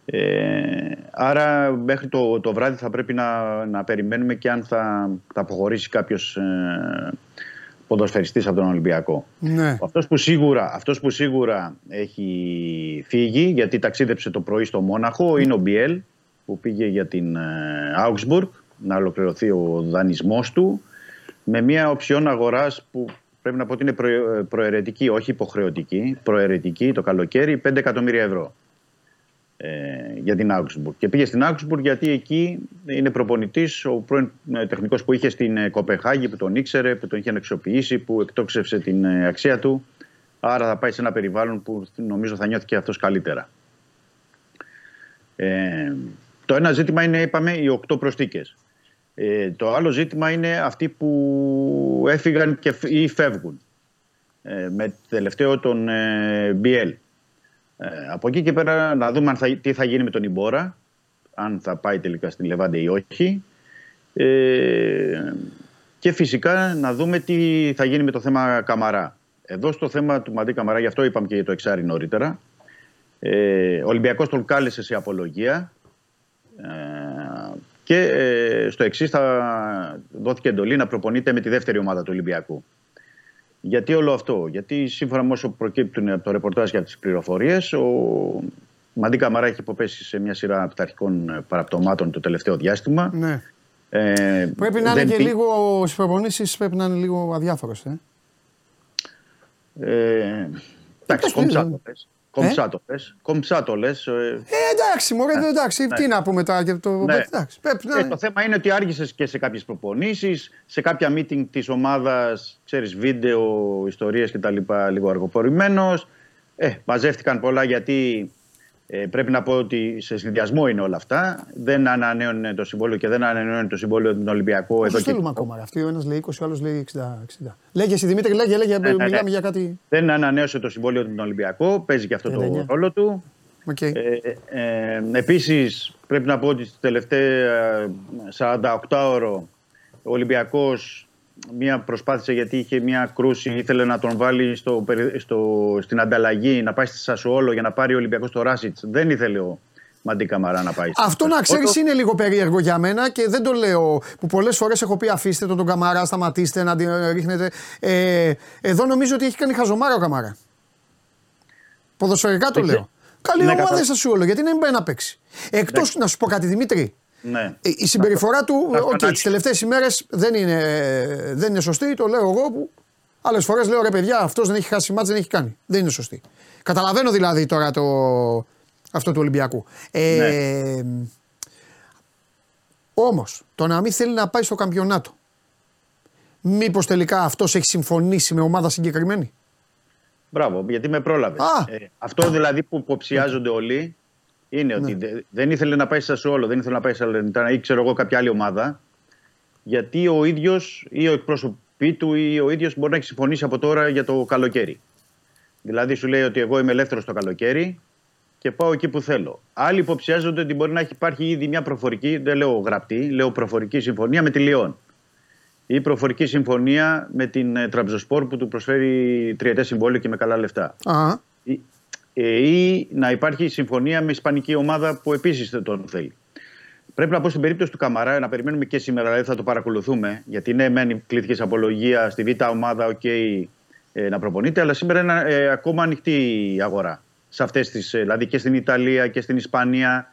Ε, άρα μέχρι το, το βράδυ θα πρέπει να, να περιμένουμε και αν θα, θα αποχωρήσει κάποιος... Ε, ποδοσφαιριστής από τον Ολυμπιακό. Ναι. Αυτός που σίγουρα, αυτός που σίγουρα έχει φύγει, γιατί ταξίδεψε το πρωί στο Μόναχο, είναι ο Μπιέλ, που πήγε για την Augsburg να ολοκληρωθεί ο δανεισμός του, με μια οψιόν αγοράς που πρέπει να πω ότι είναι προ, προαιρετική, όχι υποχρεωτική, προαιρετική το καλοκαίρι, πέντε εκατομμύρια ευρώ ε, για την Augsburg. Και πήγε στην Augsburg γιατί εκεί είναι προπονητής ο πρώην τεχνικός που είχε στην Κοπεχάγη, που τον ήξερε, που τον είχε αναξιοποιήσει, που εκτόξευσε την αξία του. Άρα θα πάει σε ένα περιβάλλον που νομίζω θα νιώθει και αυτός καλύτερα. Ε, Το ένα ζήτημα είναι, είπαμε, οι οκτώ προσθήκες. Ε, το άλλο ζήτημα είναι αυτοί που έφυγαν και, ή φεύγουν. Ε, με τελευταίο τον ε, μπι ελ. Ε, από εκεί και πέρα να δούμε αν θα, τι θα γίνει με τον Ιμπόρα. Αν θα πάει τελικά στην Λεβάντε ή όχι. Ε, και φυσικά να δούμε τι θα γίνει με το θέμα Καμαρά. Εδώ στο θέμα του Μαντί Καμαρά, γι' αυτό είπαμε και για το εξάρι νωρίτερα. Ε, ο Ολυμπιακός τον κάλεσε σε απολογία. Ε, και ε, στο εξής θα δόθηκε εντολή να προπονείται με τη δεύτερη ομάδα του Ολυμπιακού. Γιατί όλο αυτό? Γιατί σύμφωνα με όσο προκύπτουν από το ρεπορτάζ και από τις πληροφορίες, ο Μαντί Καμαρά έχει υποπέσει σε μια σειρά πειθαρχικών παραπτωμάτων το τελευταίο διάστημα. Ναι. Ε, πρέπει να είναι και πι... λίγο στις προπονήσεις, πρέπει να είναι λίγο αδιάφορος. Ε. Ε, εντάξει, κομψάτο πες. Κομψάτο πες. Κομψάτο λες. Ε, εντάξει, μωρέ, ναι, εντάξει. Ναι. Τι να πούμε μετά για το. Ναι. Εντάξει, πρέπει, ναι. ε, το θέμα είναι ότι άργησες και σε κάποιες προπονήσεις, σε κάποια meeting της ομάδας, ξέρεις, βίντεο, ιστορίες κτλ. Λίγο αργοπορημένος. Ε, μαζεύτηκαν πολλά γιατί. Ε, πρέπει να πω ότι σε συνδυασμό είναι όλα αυτά. Δεν ανανέωνε το συμβόλαιο και δεν ανανέωνε το συμβόλαιο του Ολυμπιακού. Εδώ στέλνουμε και... ακόμα. Αυτή ο ένας λέει είκοσι, ο άλλος λέει εξήντα. εξήντα. Λέγε εσύ Δημήτρη, λέγε, λέγε, ναι, μιλάμε ναι. για κάτι. Δεν ανανέωσε το συμβόλαιο του Ολυμπιακού, παίζει και αυτό ναι, το ναι. ρόλο του. Okay. Ε, ε, επίσης πρέπει να πω ότι στο τελευταίο σαράντα οκτώ ώρο ο Ολυμπιακός μία προσπάθησε γιατί είχε μία κρούση, ήθελε να τον βάλει στο, στο, στην ανταλλαγή, να πάει στη Σασουόλο για να πάρει ο Ολυμπιακός το Ράσιτς. Δεν ήθελε ο Μαντί Καμαρά να πάει. Αυτό να ξέρεις είναι λίγο περίεργο για μένα και δεν το λέω. Που πολλές φορές έχω πει αφήστε τον, τον Καμαρά, σταματήστε να την ρίχνετε. Ε, εδώ νομίζω ότι έχει κάνει χαζομάρα ο Καμαρά. Ποδοσφαιρικά το Λέξε. λέω. Καλή ναι, ομάδα καθώς... Σασουόλο, γιατί να μην πάει να παίξει. Εκτός ναι. να σου πω κάτι Δημήτρη. Ναι. Η συμπεριφορά θα... του, οκ, okay, τις τελευταίες ημέρες δεν είναι, δεν είναι σωστή, το λέω εγώ που άλλες φορές λέω ρε παιδιά αυτός δεν έχει χάσει μάτς, δεν έχει κάνει, δεν είναι σωστή. Καταλαβαίνω δηλαδή τώρα το... αυτό του Ολυμπιακού. Ε... Ναι. Όμως, το να μην θέλει να πάει στο καμπιονάτο, μήπως τελικά αυτός έχει συμφωνήσει με ομάδα συγκεκριμένη? Μπράβο, γιατί με πρόλαβε. Ε, αυτό δηλαδή που υποψιάζονται όλοι, είναι ότι ναι. δεν ήθελε να πάει σε Σασουόλο, δεν ήθελε να πάει σε Σαλερνιτάνα ή ξέρω εγώ κάποια άλλη ομάδα. Γιατί ο ίδιος ή ο εκπρόσωπή του ή ο ίδιος μπορεί να έχει συμφωνήσει από τώρα για το καλοκαίρι. Δηλαδή σου λέει ότι εγώ είμαι ελεύθερος το καλοκαίρι και πάω εκεί που θέλω. Άλλοι υποψιάζονται ότι μπορεί να έχει υπάρχει ήδη μια προφορική, δεν λέω γραπτή, λέω προφορική συμφωνία με τη Λιόν. Ή προφορική συμφωνία με την Τραμπζοσπόρ που του προσφέρει τριετές συμβόλαιο και με καλά λεφτά. Uh-huh. Ή να υπάρχει συμφωνία με ισπανική ομάδα που επίσης δεν τον θέλει. Πρέπει να πω στην περίπτωση του Καμαρά, να περιμένουμε και σήμερα, δηλαδή θα το παρακολουθούμε, γιατί ναι, μένει κλήθηκε απολογία στη Β' ομάδα, οκ, okay, ε, να προπονείται, αλλά σήμερα είναι ε, ακόμα ανοιχτή η αγορά. Σε αυτές τις, ε, δηλαδή και στην Ιταλία και στην Ισπανία.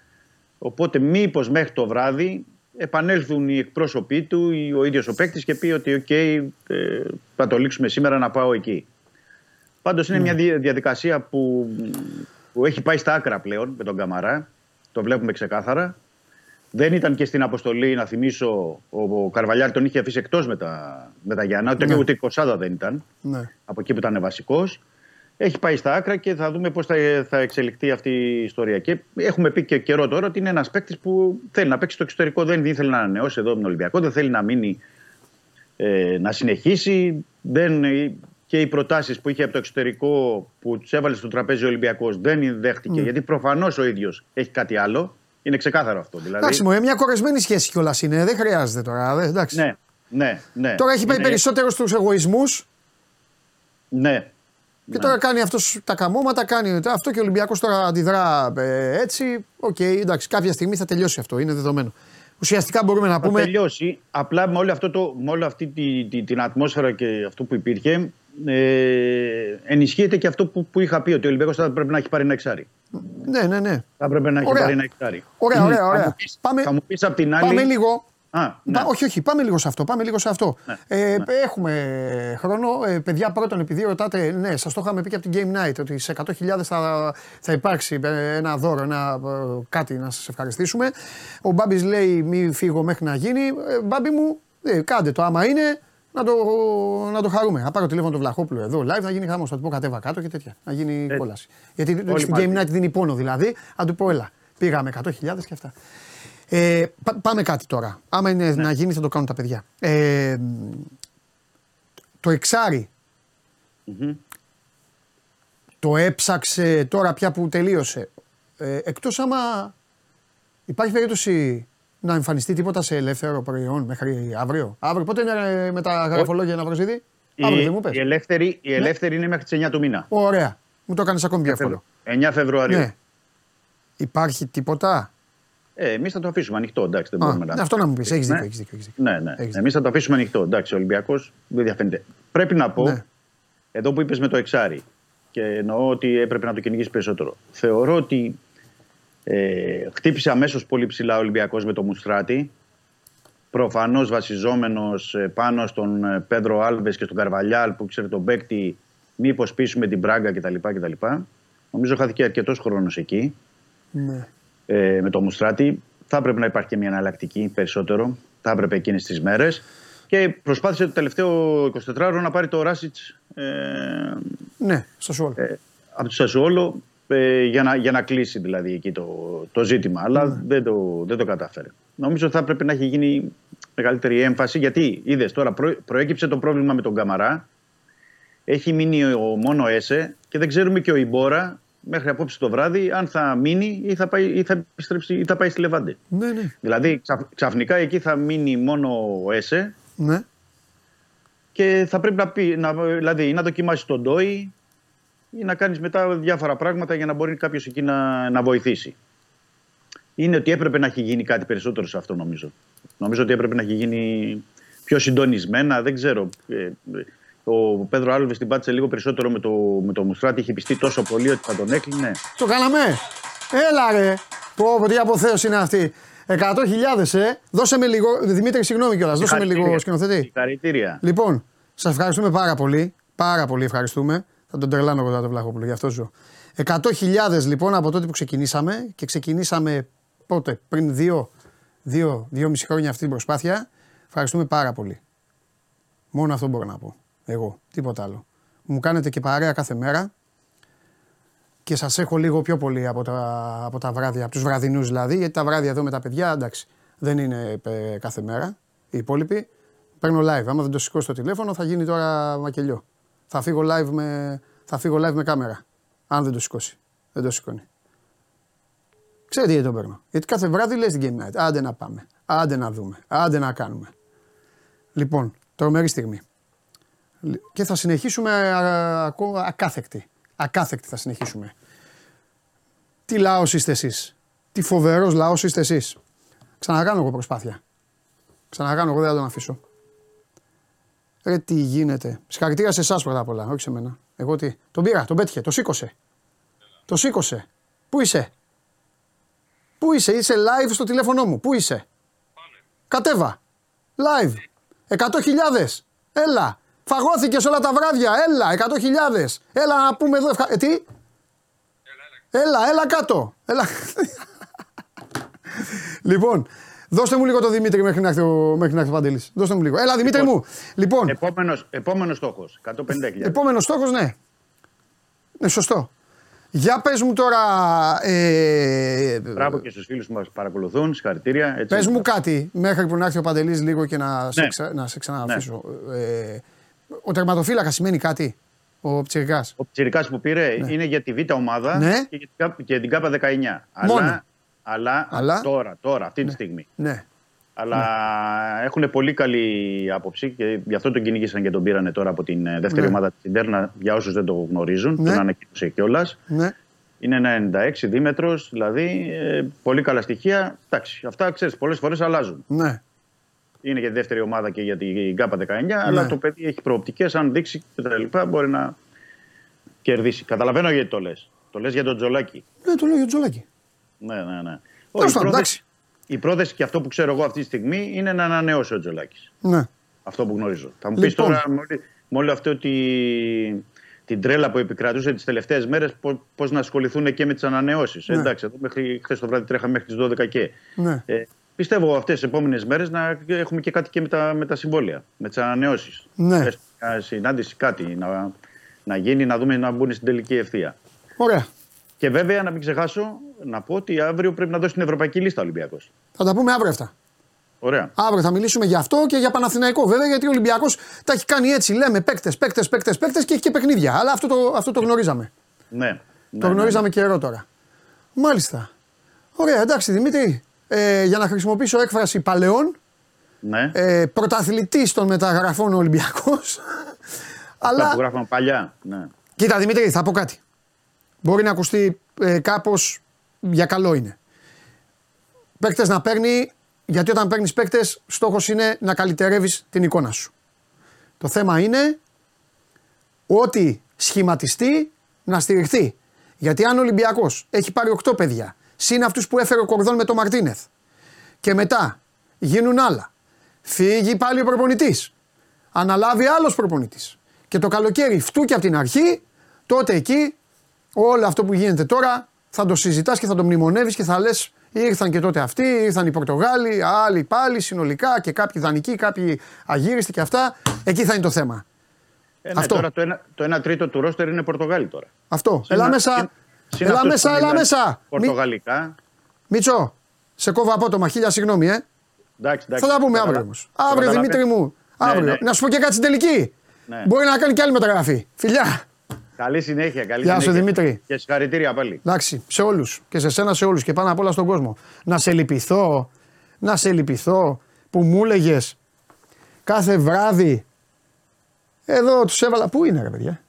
Οπότε, μήπως μέχρι το βράδυ επανέλθουν οι εκπρόσωποι του, ο ίδιος ο παίκτης και πει ότι, οκ, okay, ε, θα το λήξουμε σήμερα να πάω εκεί. Πάντως είναι mm. μια διαδικασία που, που έχει πάει στα άκρα πλέον με τον Καμαρά. Το βλέπουμε ξεκάθαρα. Δεν ήταν και στην αποστολή, να θυμίσω, ο Καρβαλιάρη τον είχε αφήσει εκτός με τα, με τα Γιάννα. Ούτε, mm. ούτε η Κοσάδα δεν ήταν. Mm. Από εκεί που ήταν βασικός. Έχει πάει στα άκρα και θα δούμε πώς θα, θα εξελιχθεί αυτή η ιστορία. Και έχουμε πει και καιρό τώρα ότι είναι ένας παίκτης που θέλει να παίξει στο εξωτερικό. Δεν ήθελε να ανανεώσει εδώ τον Ολυμπιακό. Δεν θέλει να μείνει, ε, να συνεχίσει. Δεν... Και οι προτάσεις που είχε από το εξωτερικό που τους έβαλε στο τραπέζι ο Ολυμπιακός δεν δέχτηκε. Mm. Γιατί προφανώς ο ίδιος έχει κάτι άλλο. Είναι ξεκάθαρο αυτό. Εντάξει, δηλαδή... μια κορεσμένη σχέση κιόλας είναι. Δεν χρειάζεται τώρα. Δε, εντάξει. Ναι, ναι, ναι. Τώρα έχει πάει είναι... περισσότερο στους εγωισμούς. Ναι. Και τώρα ναι. κάνει αυτός τα καμώματα. Κάνει... Αυτό και ο Ολυμπιακός τώρα αντιδρά έτσι. Οκ, okay, εντάξει, κάποια στιγμή θα τελειώσει αυτό. Είναι δεδομένο. Ουσιαστικά μπορούμε να πούμε. Θα τελειώσει. Απλά με όλη, αυτό το, με όλη αυτή τη, τη, την ατμόσφαιρα και αυτό που υπήρχε. Ε, ενισχύεται και αυτό που, που είχα πει ότι ο Ολυμπιακός θα πρέπει να έχει πάρει ένα εξάρι. Ναι, ναι, ναι. Θα πρέπει να έχει ωραία. πάρει ένα εξάρι. Ωραία, ωραία, ωραία. Θα μου πεις, πάμε, θα μου πεις απ' την άλλη. Πάμε λίγο. Α, ναι. Πα, όχι, όχι, πάμε λίγο σε αυτό. Πάμε λίγο σε αυτό. Ναι, ε, ναι. Έχουμε χρόνο. Ε, παιδιά, πρώτον, επειδή ρωτάτε, ναι, σας το είχαμε πει και από την Game Night ότι σε εκατό χιλιάδες θα, θα υπάρξει ένα δώρο, ένα, κάτι να σας ευχαριστήσουμε. Ο Μπάμπης λέει: μη φύγω μέχρι να γίνει. Ε, Μπάμπη μου, ε, κάντε το άμα είναι. Να το, να το χαρούμε. Να πάρω τηλέφωνο του Βλαχόπουλου εδώ live, θα γίνει χαμός. Θα του πω κατέβα κάτω και τέτοια. Να γίνει κόλαση. Γιατί στην Game Night δίνει πόνο δηλαδή. Αν του πω έλα. Πήγαμε εκατό χιλιάδες και αυτά. Ε, πά, πάμε κάτι τώρα. Άμα είναι ναι. να γίνει, θα το κάνουν τα παιδιά. Ε, το εξάρι. Mm-hmm. Το έψαξε τώρα πια που τελείωσε. Ε, εκτός άμα υπάρχει περίπτωση να εμφανιστεί τίποτα σε ελεύθερο προϊόν μέχρι αύριο. Αύριο πότε είναι με τα γραφολόγια να προσδίδει. Η, αύριο δεν μου πες. Η ελεύθερη, η ελεύθερη ναι. είναι μέχρι τις εννιά του μήνα. Ωραία. Μου το κάνεις ακόμη πιο εύκολο. εννιά Φεβρουαρίου. Ναι. Υπάρχει τίποτα. Ε, εμείς θα το αφήσουμε ανοιχτό. Εντάξει, δεν μπορούμε να... Αυτό να μου πεις. Έχεις δίκιο. Ναι, έχεις δίκιο, έχεις δίκιο. ναι. ναι. Εμείς θα το αφήσουμε ανοιχτό. Εντάξει, ο Ολυμπιακός δεν διαφαίνεται. Πρέπει να πω, ναι. εδώ που είπες με το εξάρι, και εννοώ ότι έπρεπε να το κυνηγήσει περισσότερο. Θεωρώ ότι ε, χτύπησε αμέσως πολύ ψηλά ο Ολυμπιακός με το Μουστράτη. Προφανώς βασιζόμενος πάνω στον Πέδρο Άλβες και στον Καρβαλιάλ που ξέρει τον παίκτη, μήπως πείσουμε την Μπράγκα κτλ. κτλ. Νομίζω χάθηκε αρκετός χρόνος εκεί. Ναι. Ε, με το Μουστράτη. Θα έπρεπε να υπάρχει και μια εναλλακτική περισσότερο. Θα έπρεπε εκείνες τις μέρες. Και προσπάθησε το τελευταίο εικοσιτετράωρο να πάρει το Ράσιτς. Ε, ναι, Σασουόλο. Ε, από το Σασουόλο ε, για, να, για να κλείσει δηλαδή εκεί το, το ζήτημα. Αλλά ναι. δεν, το, δεν το κατάφερε. Νομίζω ότι θα έπρεπε να έχει γίνει μεγαλύτερη έμφαση. Γιατί είδες τώρα προ, προέκυψε το πρόβλημα με τον Καμαρά. Έχει μείνει ο, μόνο Έσε και δεν ξέρουμε και ο Ιμπόρα μέχρι απόψε το βράδυ αν θα μείνει ή θα πάει, ή θα επιστρέψει, ή θα πάει στη Λεβάντε. Ναι, ναι. Δηλαδή ξαφνικά εκεί θα μείνει μόνο ο Έσε. Ναι. Και θα πρέπει να, πει, να, δηλαδή, να δοκιμάσεις τον ντόι ή να κάνεις μετά διάφορα πράγματα για να μπορεί κάποιος εκεί να, να βοηθήσει. Είναι ότι έπρεπε να έχει γίνει κάτι περισσότερο σε αυτό, νομίζω. Νομίζω ότι έπρεπε να έχει γίνει πιο συντονισμένα, δεν ξέρω. Ο Πέδρο Άλβες την πάτησε λίγο περισσότερο με το, με το Μουστράτη, είχε πιστεί τόσο πολύ ότι θα τον έκλεινε. Το κάναμε! Έλα ρε! Πω, τι αποθέωση είναι αυτή! εκατό χιλιάδες, ε! Δώσε με λίγο. Δημήτρη, συγγνώμη κιόλας. Δώσε με λίγο σκηνοθετή. Συγχαρητήρια. Λοιπόν, σας ευχαριστούμε πάρα πολύ. Πάρα πολύ ευχαριστούμε. Θα τον τρελάνω κοντά το Βλαχόπουλο, γι' αυτό ζω. εκατό χιλιάδες λοιπόν από τότε που ξεκινήσαμε και ξεκινήσαμε πότε, πριν δύο, δύο, δυόμισι χρόνια αυτή την προσπάθεια. Ευχαριστούμε πάρα πολύ. Μόνο αυτό μπορώ να πω. Εγώ. Τίποτα άλλο. Μου κάνετε και παρέα κάθε μέρα. Και σας έχω λίγο πιο πολύ από τα, από τα βράδια, από τους βραδινούς δηλαδή, γιατί τα βράδια εδώ με τα παιδιά, εντάξει, δεν είναι ε, κάθε μέρα. Οι υπόλοιποι παίρνω live. Άμα δεν το σηκώσω το τηλέφωνο θα γίνει τώρα μακελιό. Θα φύγω live με, θα φύγω live με κάμερα, αν δεν το σηκώσει. Δεν το σηκώνει. Ξέρετε γιατί το παίρνω. Γιατί κάθε βράδυ λες την Game Night. Άντε να πάμε, άντε να δούμε, άντε να κάνουμε. Λοιπόν, τρομερή στιγμή. Και θα συνεχίσουμε ακόμα ακάθεκτη. Ακάθεκτη θα συνεχίσουμε. Τι λαός είστε εσείς. Τι φοβερός λαός είστε εσείς. Ξανακάνω εγώ προσπάθεια. Ξανακάνω εγώ, δεν θα τον αφήσω. Ρε τι γίνεται. Συγχαρητήρια σε εσάς πρώτα απ' όλα, όχι σε μένα. Εγώ τι. Τον πήρα, τον πέτυχε, τον σήκωσε. Το σήκωσε. Πού είσαι. Πού είσαι, είσαι live στο τηλέφωνό μου. Πού είσαι. Κατέβα. Live. εκατό χιλιάδες. Έλα. Φαγώθηκες όλα τα βράδια, έλα, εκατό χιλιάδες. Έλα να πούμε εδώ, ευχα... ε, τι? Έλα, έλα. έλα, έλα κάτω. Έλα. Λοιπόν, δώστε μου λίγο το Δημήτρη μέχρι να έρθει ο Παντελής. Δώστε μου λίγο. Έλα Δημήτρη λοιπόν, μου. Λοιπόν. Επόμενος, επόμενος στόχος, εκατόν πενήντα χιλιάδες. Επόμενος στόχος, ναι. Ναι, σωστό. Για πες μου τώρα... Ε... Μπράβο και στους φίλους που μας παρακολουθούν, συγχαρητήρια. Έτσι... Πες μου κάτι μέχρι που να έρθει ο Παντελής λίγο και να, ναι. σε, ξα... να σε ξανααφήσω. Ναι. Ε... Ο τερματοφύλακας σημαίνει κάτι, ο Πιτσιρικάς. Ο Πιτσιρικάς που πήρε ναι. είναι για τη Β' ομάδα ναι. και, για την, και την ΚΑΠΑ δεκαεννιά. Αλλά, αλλά, αλλά τώρα, τώρα, αυτή ναι. τη στιγμή. Ναι. Αλλά ναι. έχουν πολύ καλή άποψη και γι' αυτό τον κυνήγησαν και τον πήρανε τώρα από την δεύτερη ναι. ομάδα της Ιντέρνα. Για όσους δεν το γνωρίζουν, ναι. τον ανακοίνωσε κιόλας. Ναι. Είναι ένα ενενήντα έξι δίμετρος, δηλαδή ε, πολύ καλά στοιχεία. Εντάξει, αυτά ξέρεις, πολλές φορές αλλάζουν. Ναι. Είναι για τη δεύτερη ομάδα και για την ΚΑΠΑ δεκαεννιά, ναι. αλλά το παιδί έχει προοπτικές. Αν δείξει και τα λοιπά, μπορεί να κερδίσει. Καταλαβαίνω γιατί το λες. Το λες για τον Τζολάκη. Ναι, το λέω για τον Τζολάκη. Ναι, ναι, ναι. Όχι, η πρόθεση και αυτό που ξέρω εγώ αυτή τη στιγμή είναι να ανανεώσει ο Τζολάκης. Ναι. Αυτό που γνωρίζω. Θα μου πεις λοιπόν. Τώρα με όλη αυτή τη, την τρέλα που επικρατούσε τις τελευταίες μέρες, πώς να ασχοληθούν και με τις ανανεώσεις. Ναι. Εντάξει, εδώ μέχρι χθες το βράδυ τρέχαμε μέχρι τις δώδεκα και. Ναι. Ε, Πιστεύω αυτές τις επόμενες μέρες να έχουμε και κάτι και με τα, με τα συμβόλαια, με τις ανανεώσεις. Ναι. Συνάντηση κάτι να, να γίνει, να δούμε να μπουν στην τελική ευθεία. Ωραία. Και βέβαια να μην ξεχάσω να πω ότι αύριο πρέπει να δώσει την ευρωπαϊκή λίστα ο Ολυμπιακός. Θα τα πούμε αύριο αυτά. Ωραία. Αύριο θα μιλήσουμε για αυτό και για Παναθηναϊκό βέβαια, γιατί ο Ολυμπιακός τα έχει κάνει έτσι. Λέμε παίκτες, παίκτες, παίκτες, παίκτες και έχει και παιχνίδια. Αλλά αυτό το, αυτό το γνωρίζαμε. Ναι. Το ναι, γνωρίζαμε ναι. καιρό τώρα. Μάλιστα. Ωραία, εντάξει Δημήτρη. Ε, για να χρησιμοποιήσω έκφραση παλαιών. Ναι. Ε, πρωταθλητής των μεταγραφών ο Ολυμπιακός. Αλλά. Αυτά που γράφαμε παλιά. Ναι. Κοίτα Δημήτρη, θα πω κάτι. Μπορεί να ακουστεί ε, κάπως για καλό είναι. Παίκτες να παίρνει, γιατί όταν παίρνεις παίκτες, στόχος είναι να καλυτερεύεις την εικόνα σου. Το θέμα είναι ότι σχηματιστεί να στηριχθεί. Γιατί αν ο Ολυμπιακός έχει πάρει οκτώ παιδιά, συν αυτούς που έφερε ο Κορδόν με τον Μαρτίνεθ, και μετά γίνουν άλλα, φύγει πάλι ο προπονητής, αναλάβει άλλος προπονητής και το καλοκαίρι φτούκει από την αρχή, τότε εκεί όλο αυτό που γίνεται τώρα θα το συζητάς και θα το μνημονεύεις και θα λες ήρθαν και τότε αυτοί, ήρθαν οι Πορτογάλοι, άλλοι πάλι συνολικά και κάποιοι δανεικοί, κάποιοι αγύριστοι και αυτά. Εκεί θα είναι το θέμα. Ε, ναι, αυτό. Τώρα το ένα, το ένα τρίτο του ρόστερ είναι Πορτογάλοι τώρα. Αυτό. Συνα, έλα μέσα, συν, έλα μέσα, έλα μέσα. Πορτογαλικά. Μίτσο, σε κόβω απότομα, χίλια συγγνώμη, ε. Εντάξει, εντάξει, θα τα πούμε αύριο όμως. Αύριο Δημήτρη μου, αύριο. Ναι, ναι. Να σου πω και κάτι στην τελική. Ναι. Μπορεί να κάνει και άλλη μεταγραφή. Φιλιά. Καλή συνέχεια, καλή Γεια συνέχεια. Γεια σου Δημήτρη. Και συγχαρητήρια πάλι. Εντάξει, σε όλους και σε σένα σε όλους και πάνω απ' όλα στον κόσμο. Να σε λυπηθώ, να σε λυπηθώ που μου έλεγες κάθε βράδυ. Εδώ τους έβαλα, πού είναι ρε παιδιά.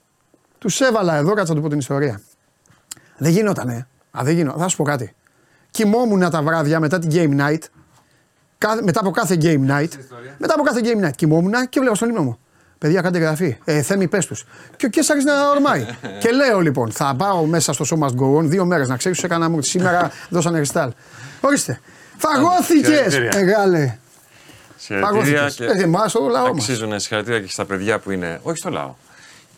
Τους έβαλα εδώ, κάτσα να του πω την ιστορία. Δεν γινότανε, α δεν γινόταν, θα σου πω κάτι. Κοιμόμουν τα βράδια μετά την Game Night, κάθε, μετά από κάθε Game Night, μετά από κάθε Game Night κοιμόμουν και βλέπω στον ύπνο μου. Παιδιά, κάντε γραφή. Ε, Θέμη, πες τους. Και ο Κέσσαρης να ορμάει. Και λέω λοιπόν, θα πάω μέσα στο show must go on δύο μέρες να ξέρεις, τους έκανα μου. Σήμερα δώσανε ριστάλ. Ορίστε. Φαγώθηκες, μεγάλε. Συγχαρητήρια και. Εμάς, στο λαό μας. Αξίζουνε συγχαρητήρια και στα παιδιά που είναι. Όχι στο λαό.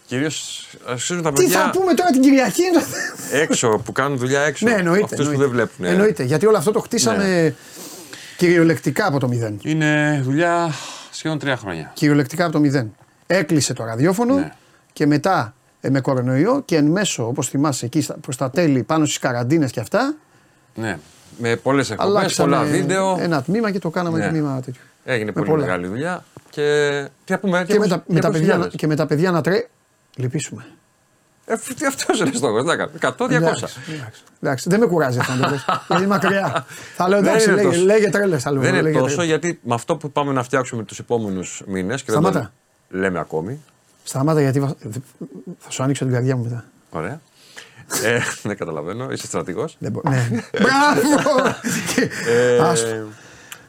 Κυρίως αξίζουν τα παιδιά. Τι θα πούμε τώρα την Κυριακή. Έξω, που κάνουν δουλειά έξω. Ναι, εννοείται. Αυτούς που δεν βλέπουν. Εννοείται, γιατί όλο αυτό το χτίσαμε κυριολεκτικά από το μηδέν. Είναι δουλειά σχεδόν τρία χρόνια. Κυριολεκτικά από το μηδέν. Έκλεισε το ραδιόφωνο ναι. και μετά ε, με κορονοϊό και εν μέσω, όπως θυμάσαι, εκεί προς τα τέλη πάνω στις καραντίνες και αυτά. Ναι, με πολλές εκπομπές, πολλά βίντεο. Ένα τμήμα και το κάναμε ναι. τμήμα τέτοιο. Έγινε πολύ με μεγάλη δουλειά. Και, και, πούμε, και, και, με, τα, με, τα παιδιά, και με τα παιδιά να τρέ. Λυπήσουμε. Ε, αυτό είναι στόχο. εκατό διακόσια. Εντάξει, δεν με κουράζει αυτό να το λες. Είναι μακριά. Θα λέω εντάξει, λέγε τρέλες. Δεν είναι τόσο γιατί με αυτό που πάμε να φτιάξουμε τους επόμενους μήνες και δεν το λέμε ακόμη. Σταμάτα γιατί θα σου ανοίξω την καρδιά μου μετά. Ωραία. Δεν καταλαβαίνω, είσαι στρατηγός. Μπράβο!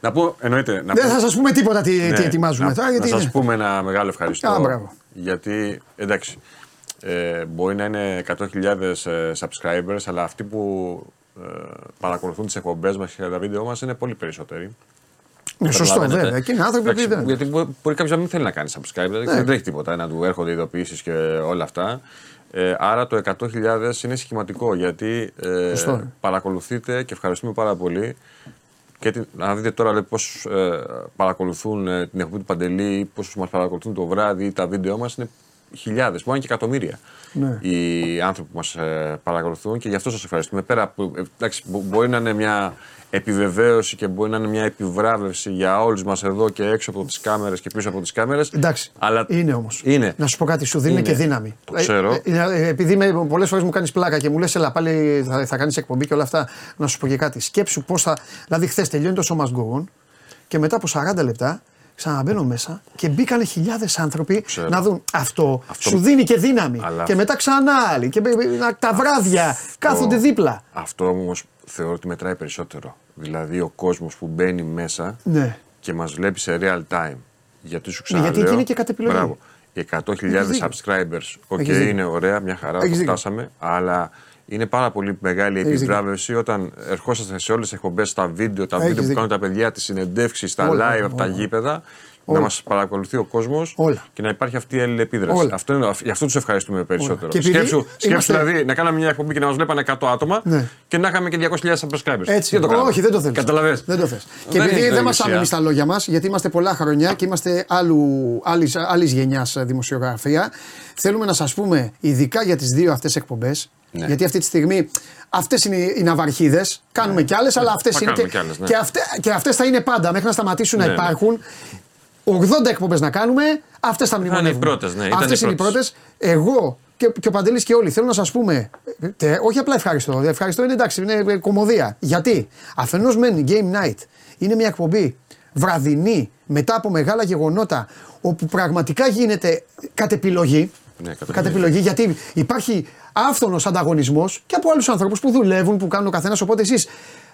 Να πω, εννοείται. Δεν θα σας πούμε τίποτα τι ετοιμάζουμε τώρα. Να σας πούμε ένα μεγάλο ευχαριστώ. Γιατί εντάξει. Ε, μπορεί να είναι εκατό χιλιάδες ε, subscribers, αλλά αυτοί που ε, παρακολουθούν τις εκπομπές μας και τα βίντεο μας είναι πολύ περισσότεροι. Ναι, σωστό, βέβαια. Και είναι άνθρωποι που δεν. Γιατί μπορεί κάποιος να μην θέλει να κάνει subscribe, ναι. δεν τρέχει τίποτα, να του έρχονται ειδοποιήσεις και όλα αυτά. Ε, άρα το εκατό χιλιάδες είναι σχηματικό, γιατί ε, παρακολουθείτε και ευχαριστούμε πάρα πολύ. Και την, να δείτε τώρα πώς ε, παρακολουθούν ε, την εκπομπή του Παντελή, πώς μας παρακολουθούν το βράδυ, τα βίντεο μας είναι. Χιλιάδες, μπορεί και εκατομμύρια ναι. οι άνθρωποι που μας ε, παρακολουθούν και γι' αυτό σας ευχαριστούμε. Πέρα που εντάξει, μπορεί να είναι μια επιβεβαίωση και μπορεί να είναι μια επιβράβευση για όλους μας εδώ και έξω από τις κάμερες και πίσω από τις κάμερες. Εντάξει, αλλά είναι όμως. Είναι. Να σου πω κάτι, σου δίνει είναι. Και δύναμη. Το ξέρω. Ε, ε, επειδή με, πολλές φορές μου κάνεις πλάκα και μου λες, έλα πάλι θα, θα κάνεις εκπομπή και όλα αυτά, να σου πω και κάτι. Σκέψου πώς θα. Δηλαδή, χθες τελειώνει το show must go on και μετά από σαράντα λεπτά. Ξαναμπαίνω μέσα και μπήκανε χιλιάδες άνθρωποι ξέρω. Να δουν αυτό, αυτό. Σου δίνει και δύναμη. Αλλά... Και μετά ξανά άλλοι. Και τα βράδια αυτό... κάθονται δίπλα. Αυτό όμως θεωρώ ότι μετράει περισσότερο. Δηλαδή ο κόσμος που μπαίνει μέσα ναι. και μας βλέπει σε real time. Γιατί σου ξαναλέω. Ναι, γιατί είναι και κατ' επιλογή. Οι εκατό χιλιάδες subscribers. Οκ, okay, είναι ωραία, μια χαρά, το φτάσαμε. Αλλά είναι πάρα πολύ μεγάλη επιβράβευση όταν ερχόσαστε σε όλες τις εκπομπές, τα βίντεο, τα έχεις βίντεο που κάνουν τα παιδιά, τις συνεντεύξεις, τα όλα, live όλα, από τα όλα. Γήπεδα, όλα. Να μας παρακολουθεί ο κόσμος όλα. Και να υπάρχει αυτή η αλληλεπίδραση. Αυτό είναι, γι' αυτό τους ευχαριστούμε περισσότερο. Σκέψου, σκέψου είμαστε... δηλαδή να κάναμε μια εκπομπή και να μας βλέπανε εκατό άτομα ναι. και να είχαμε και διακόσιες χιλιάδες subscribers. Έτσι, δεν το όχι, δεν το θέλεις. Καταλαβαίνεις. Δεν το θες. Και δεν επειδή δεν μας άνοιγε τα λόγια μας, γιατί είμαστε πολλά χρόνια και είμαστε άλλη γενιά δημοσιογραφία, θέλουμε να σας πούμε ειδικά για τις δύο αυτές εκπομπές. Ναι. Γιατί αυτή τη στιγμή αυτές είναι οι ναυαρχίδες. Κάνουμε ναι. κι άλλες, ναι. αλλά αυτές είναι. Και, άλλες, ναι. και, αυτές, και αυτές θα είναι πάντα μέχρι να σταματήσουν ναι, να υπάρχουν. ογδόντα εκπομπές να κάνουμε, αυτές θα μνημονεύουμε. Είναι οι πρώτες, ναι. Αυτές είναι οι πρώτες. Εγώ και, και ο Παντελής και όλοι θέλω να σας πούμε, τε, όχι απλά ευχαριστώ. Ευχαριστώ είναι εντάξει, είναι κωμωδία. Γιατί αφενός μένει Game Night, είναι μια εκπομπή βραδινή μετά από μεγάλα γεγονότα, όπου πραγματικά γίνεται κατ' επιλογή. Ναι, κατ' επιλογή. Κατ' επιλογή, γιατί υπάρχει άφθονος ανταγωνισμός και από άλλους ανθρώπους που δουλεύουν, που κάνουν ο καθένας. Οπότε εσείς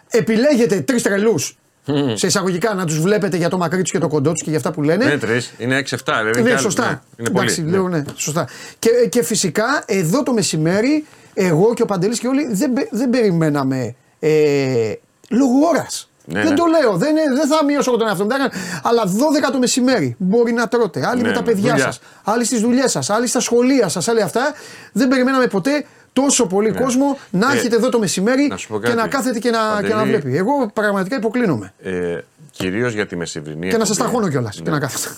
επιλέγετε τρεις τρελούς. Mm. Σε εισαγωγικά να τους βλέπετε για το μακρύ τους και το κοντό τους και για αυτά που λένε. Ναι, τρεις, είναι έξι εφτά. Δηλαδή, ναι, σωστά. Ναι, είναι εντάξει, πολύ. Λέω, ναι, σωστά. Και, και φυσικά εδώ το μεσημέρι, εγώ και ο Παντελής και όλοι δεν, δεν περιμέναμε ε, λόγω ώρας. Ναι, δεν ναι. το λέω, δεν, δεν θα μειώσω εγώ τον εαυτό μου. Αλλά δώδεκα το μεσημέρι μπορεί να τρώτε. Άλλοι ναι, με τα παιδιά σας, άλλοι στις δουλειές σας, άλλοι στα σχολεία σας, άλλοι αυτά. Δεν περιμέναμε ποτέ. Τόσο πολύ ναι. κόσμο να ε, έχετε εδώ το μεσημέρι να και να κάθεται και να, Παντελή, και να βλέπει. Εγώ πραγματικά υποκλίνομαι. Ε, Κυρίως για τη μεσημβρινή. Και να σας ταχώνω κιόλας ναι. και να κάθετε.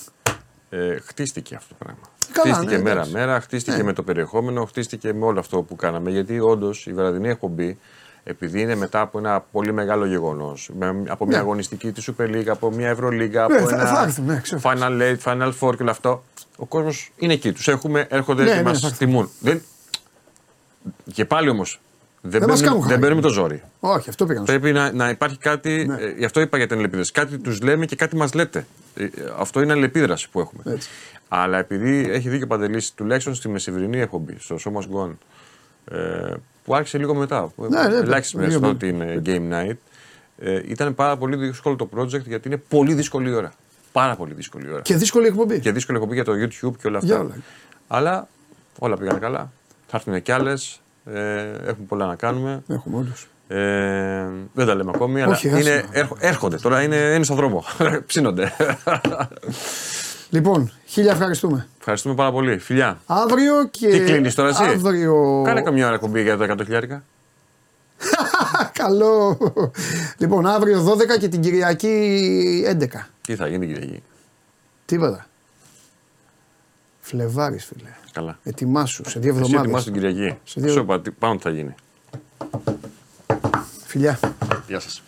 Ε, χτίστηκε αυτό το πράγμα. Καλά, χτίστηκε ναι, μέρα-μέρα, χτίστηκε ναι. με το περιεχόμενο, χτίστηκε με όλο αυτό που κάναμε. Γιατί όντως η βραδινή εκπομπή, επειδή είναι μετά από ένα πολύ μεγάλο γεγονός, από μια ναι. αγωνιστική τη Super League, από μια Ευρωλίγκα, από ναι, ένα θα, θα ναι, Final Eight, Final Four και όλο αυτό, ο κόσμος είναι εκεί. Τους έχουμε, έρχονται και μας τιμούν. Και πάλι όμως δεν, δεν παίρνουμε το ζόρι. Όχι, αυτό πήγαμε. Πρέπει να, να υπάρχει κάτι, ναι. ε, γι' αυτό είπα για την αλληλεπίδραση. Κάτι τους λέμε και κάτι μας λέτε. Ε, αυτό είναι αλληλεπίδραση που έχουμε. Έτσι. Αλλά επειδή έχει δίκιο ο Παντελής, τουλάχιστον στη μεσημβρινή εκπομπή, στο So Much Gone, ε, που άρχισε λίγο μετά, ναι, ελάχιστη ναι, ναι, μετά την ναι. Game Night, ε, ήταν πάρα πολύ δύσκολο το project γιατί είναι πολύ δύσκολη η ώρα. Πάρα πολύ δύσκολη η ώρα. Και δύσκολη εκπομπή. Και δύσκολη εκπομπή για το YouTube και όλα αυτά. Όλα. Αλλά όλα πήγαν καλά. Θα έρθουν κι άλλες, ε, έχουμε πολλά να κάνουμε. Έχουμε όλους. Ε, δεν τα λέμε ακόμη, αλλά όχι, είναι, έρχο, έρχονται τώρα, είναι, είναι στον δρόμο. Ψήνονται. Λοιπόν, χίλια ευχαριστούμε. Ευχαριστούμε πάρα πολύ. Φιλιά. Αύριο και. Τι κλείνεις τώρα εσύ? Αύριο. Κάνε καμιά ώρα κομπή για τα εκατό χιλιάρικα. Καλό. Λοιπόν, αύριο δώδεκα και την Κυριακή έντεκα. Τι θα γίνει την Κυριακή? Τίποτα. Φλεβάρης, φίλε. Καλά. Ετοιμάσου σε δύο εβδομάδες. Ετοιμάσου την Κυριακή. Σε δύο... Σωπα, πάνω τι θα γίνει. Φιλιά. Γεια σας.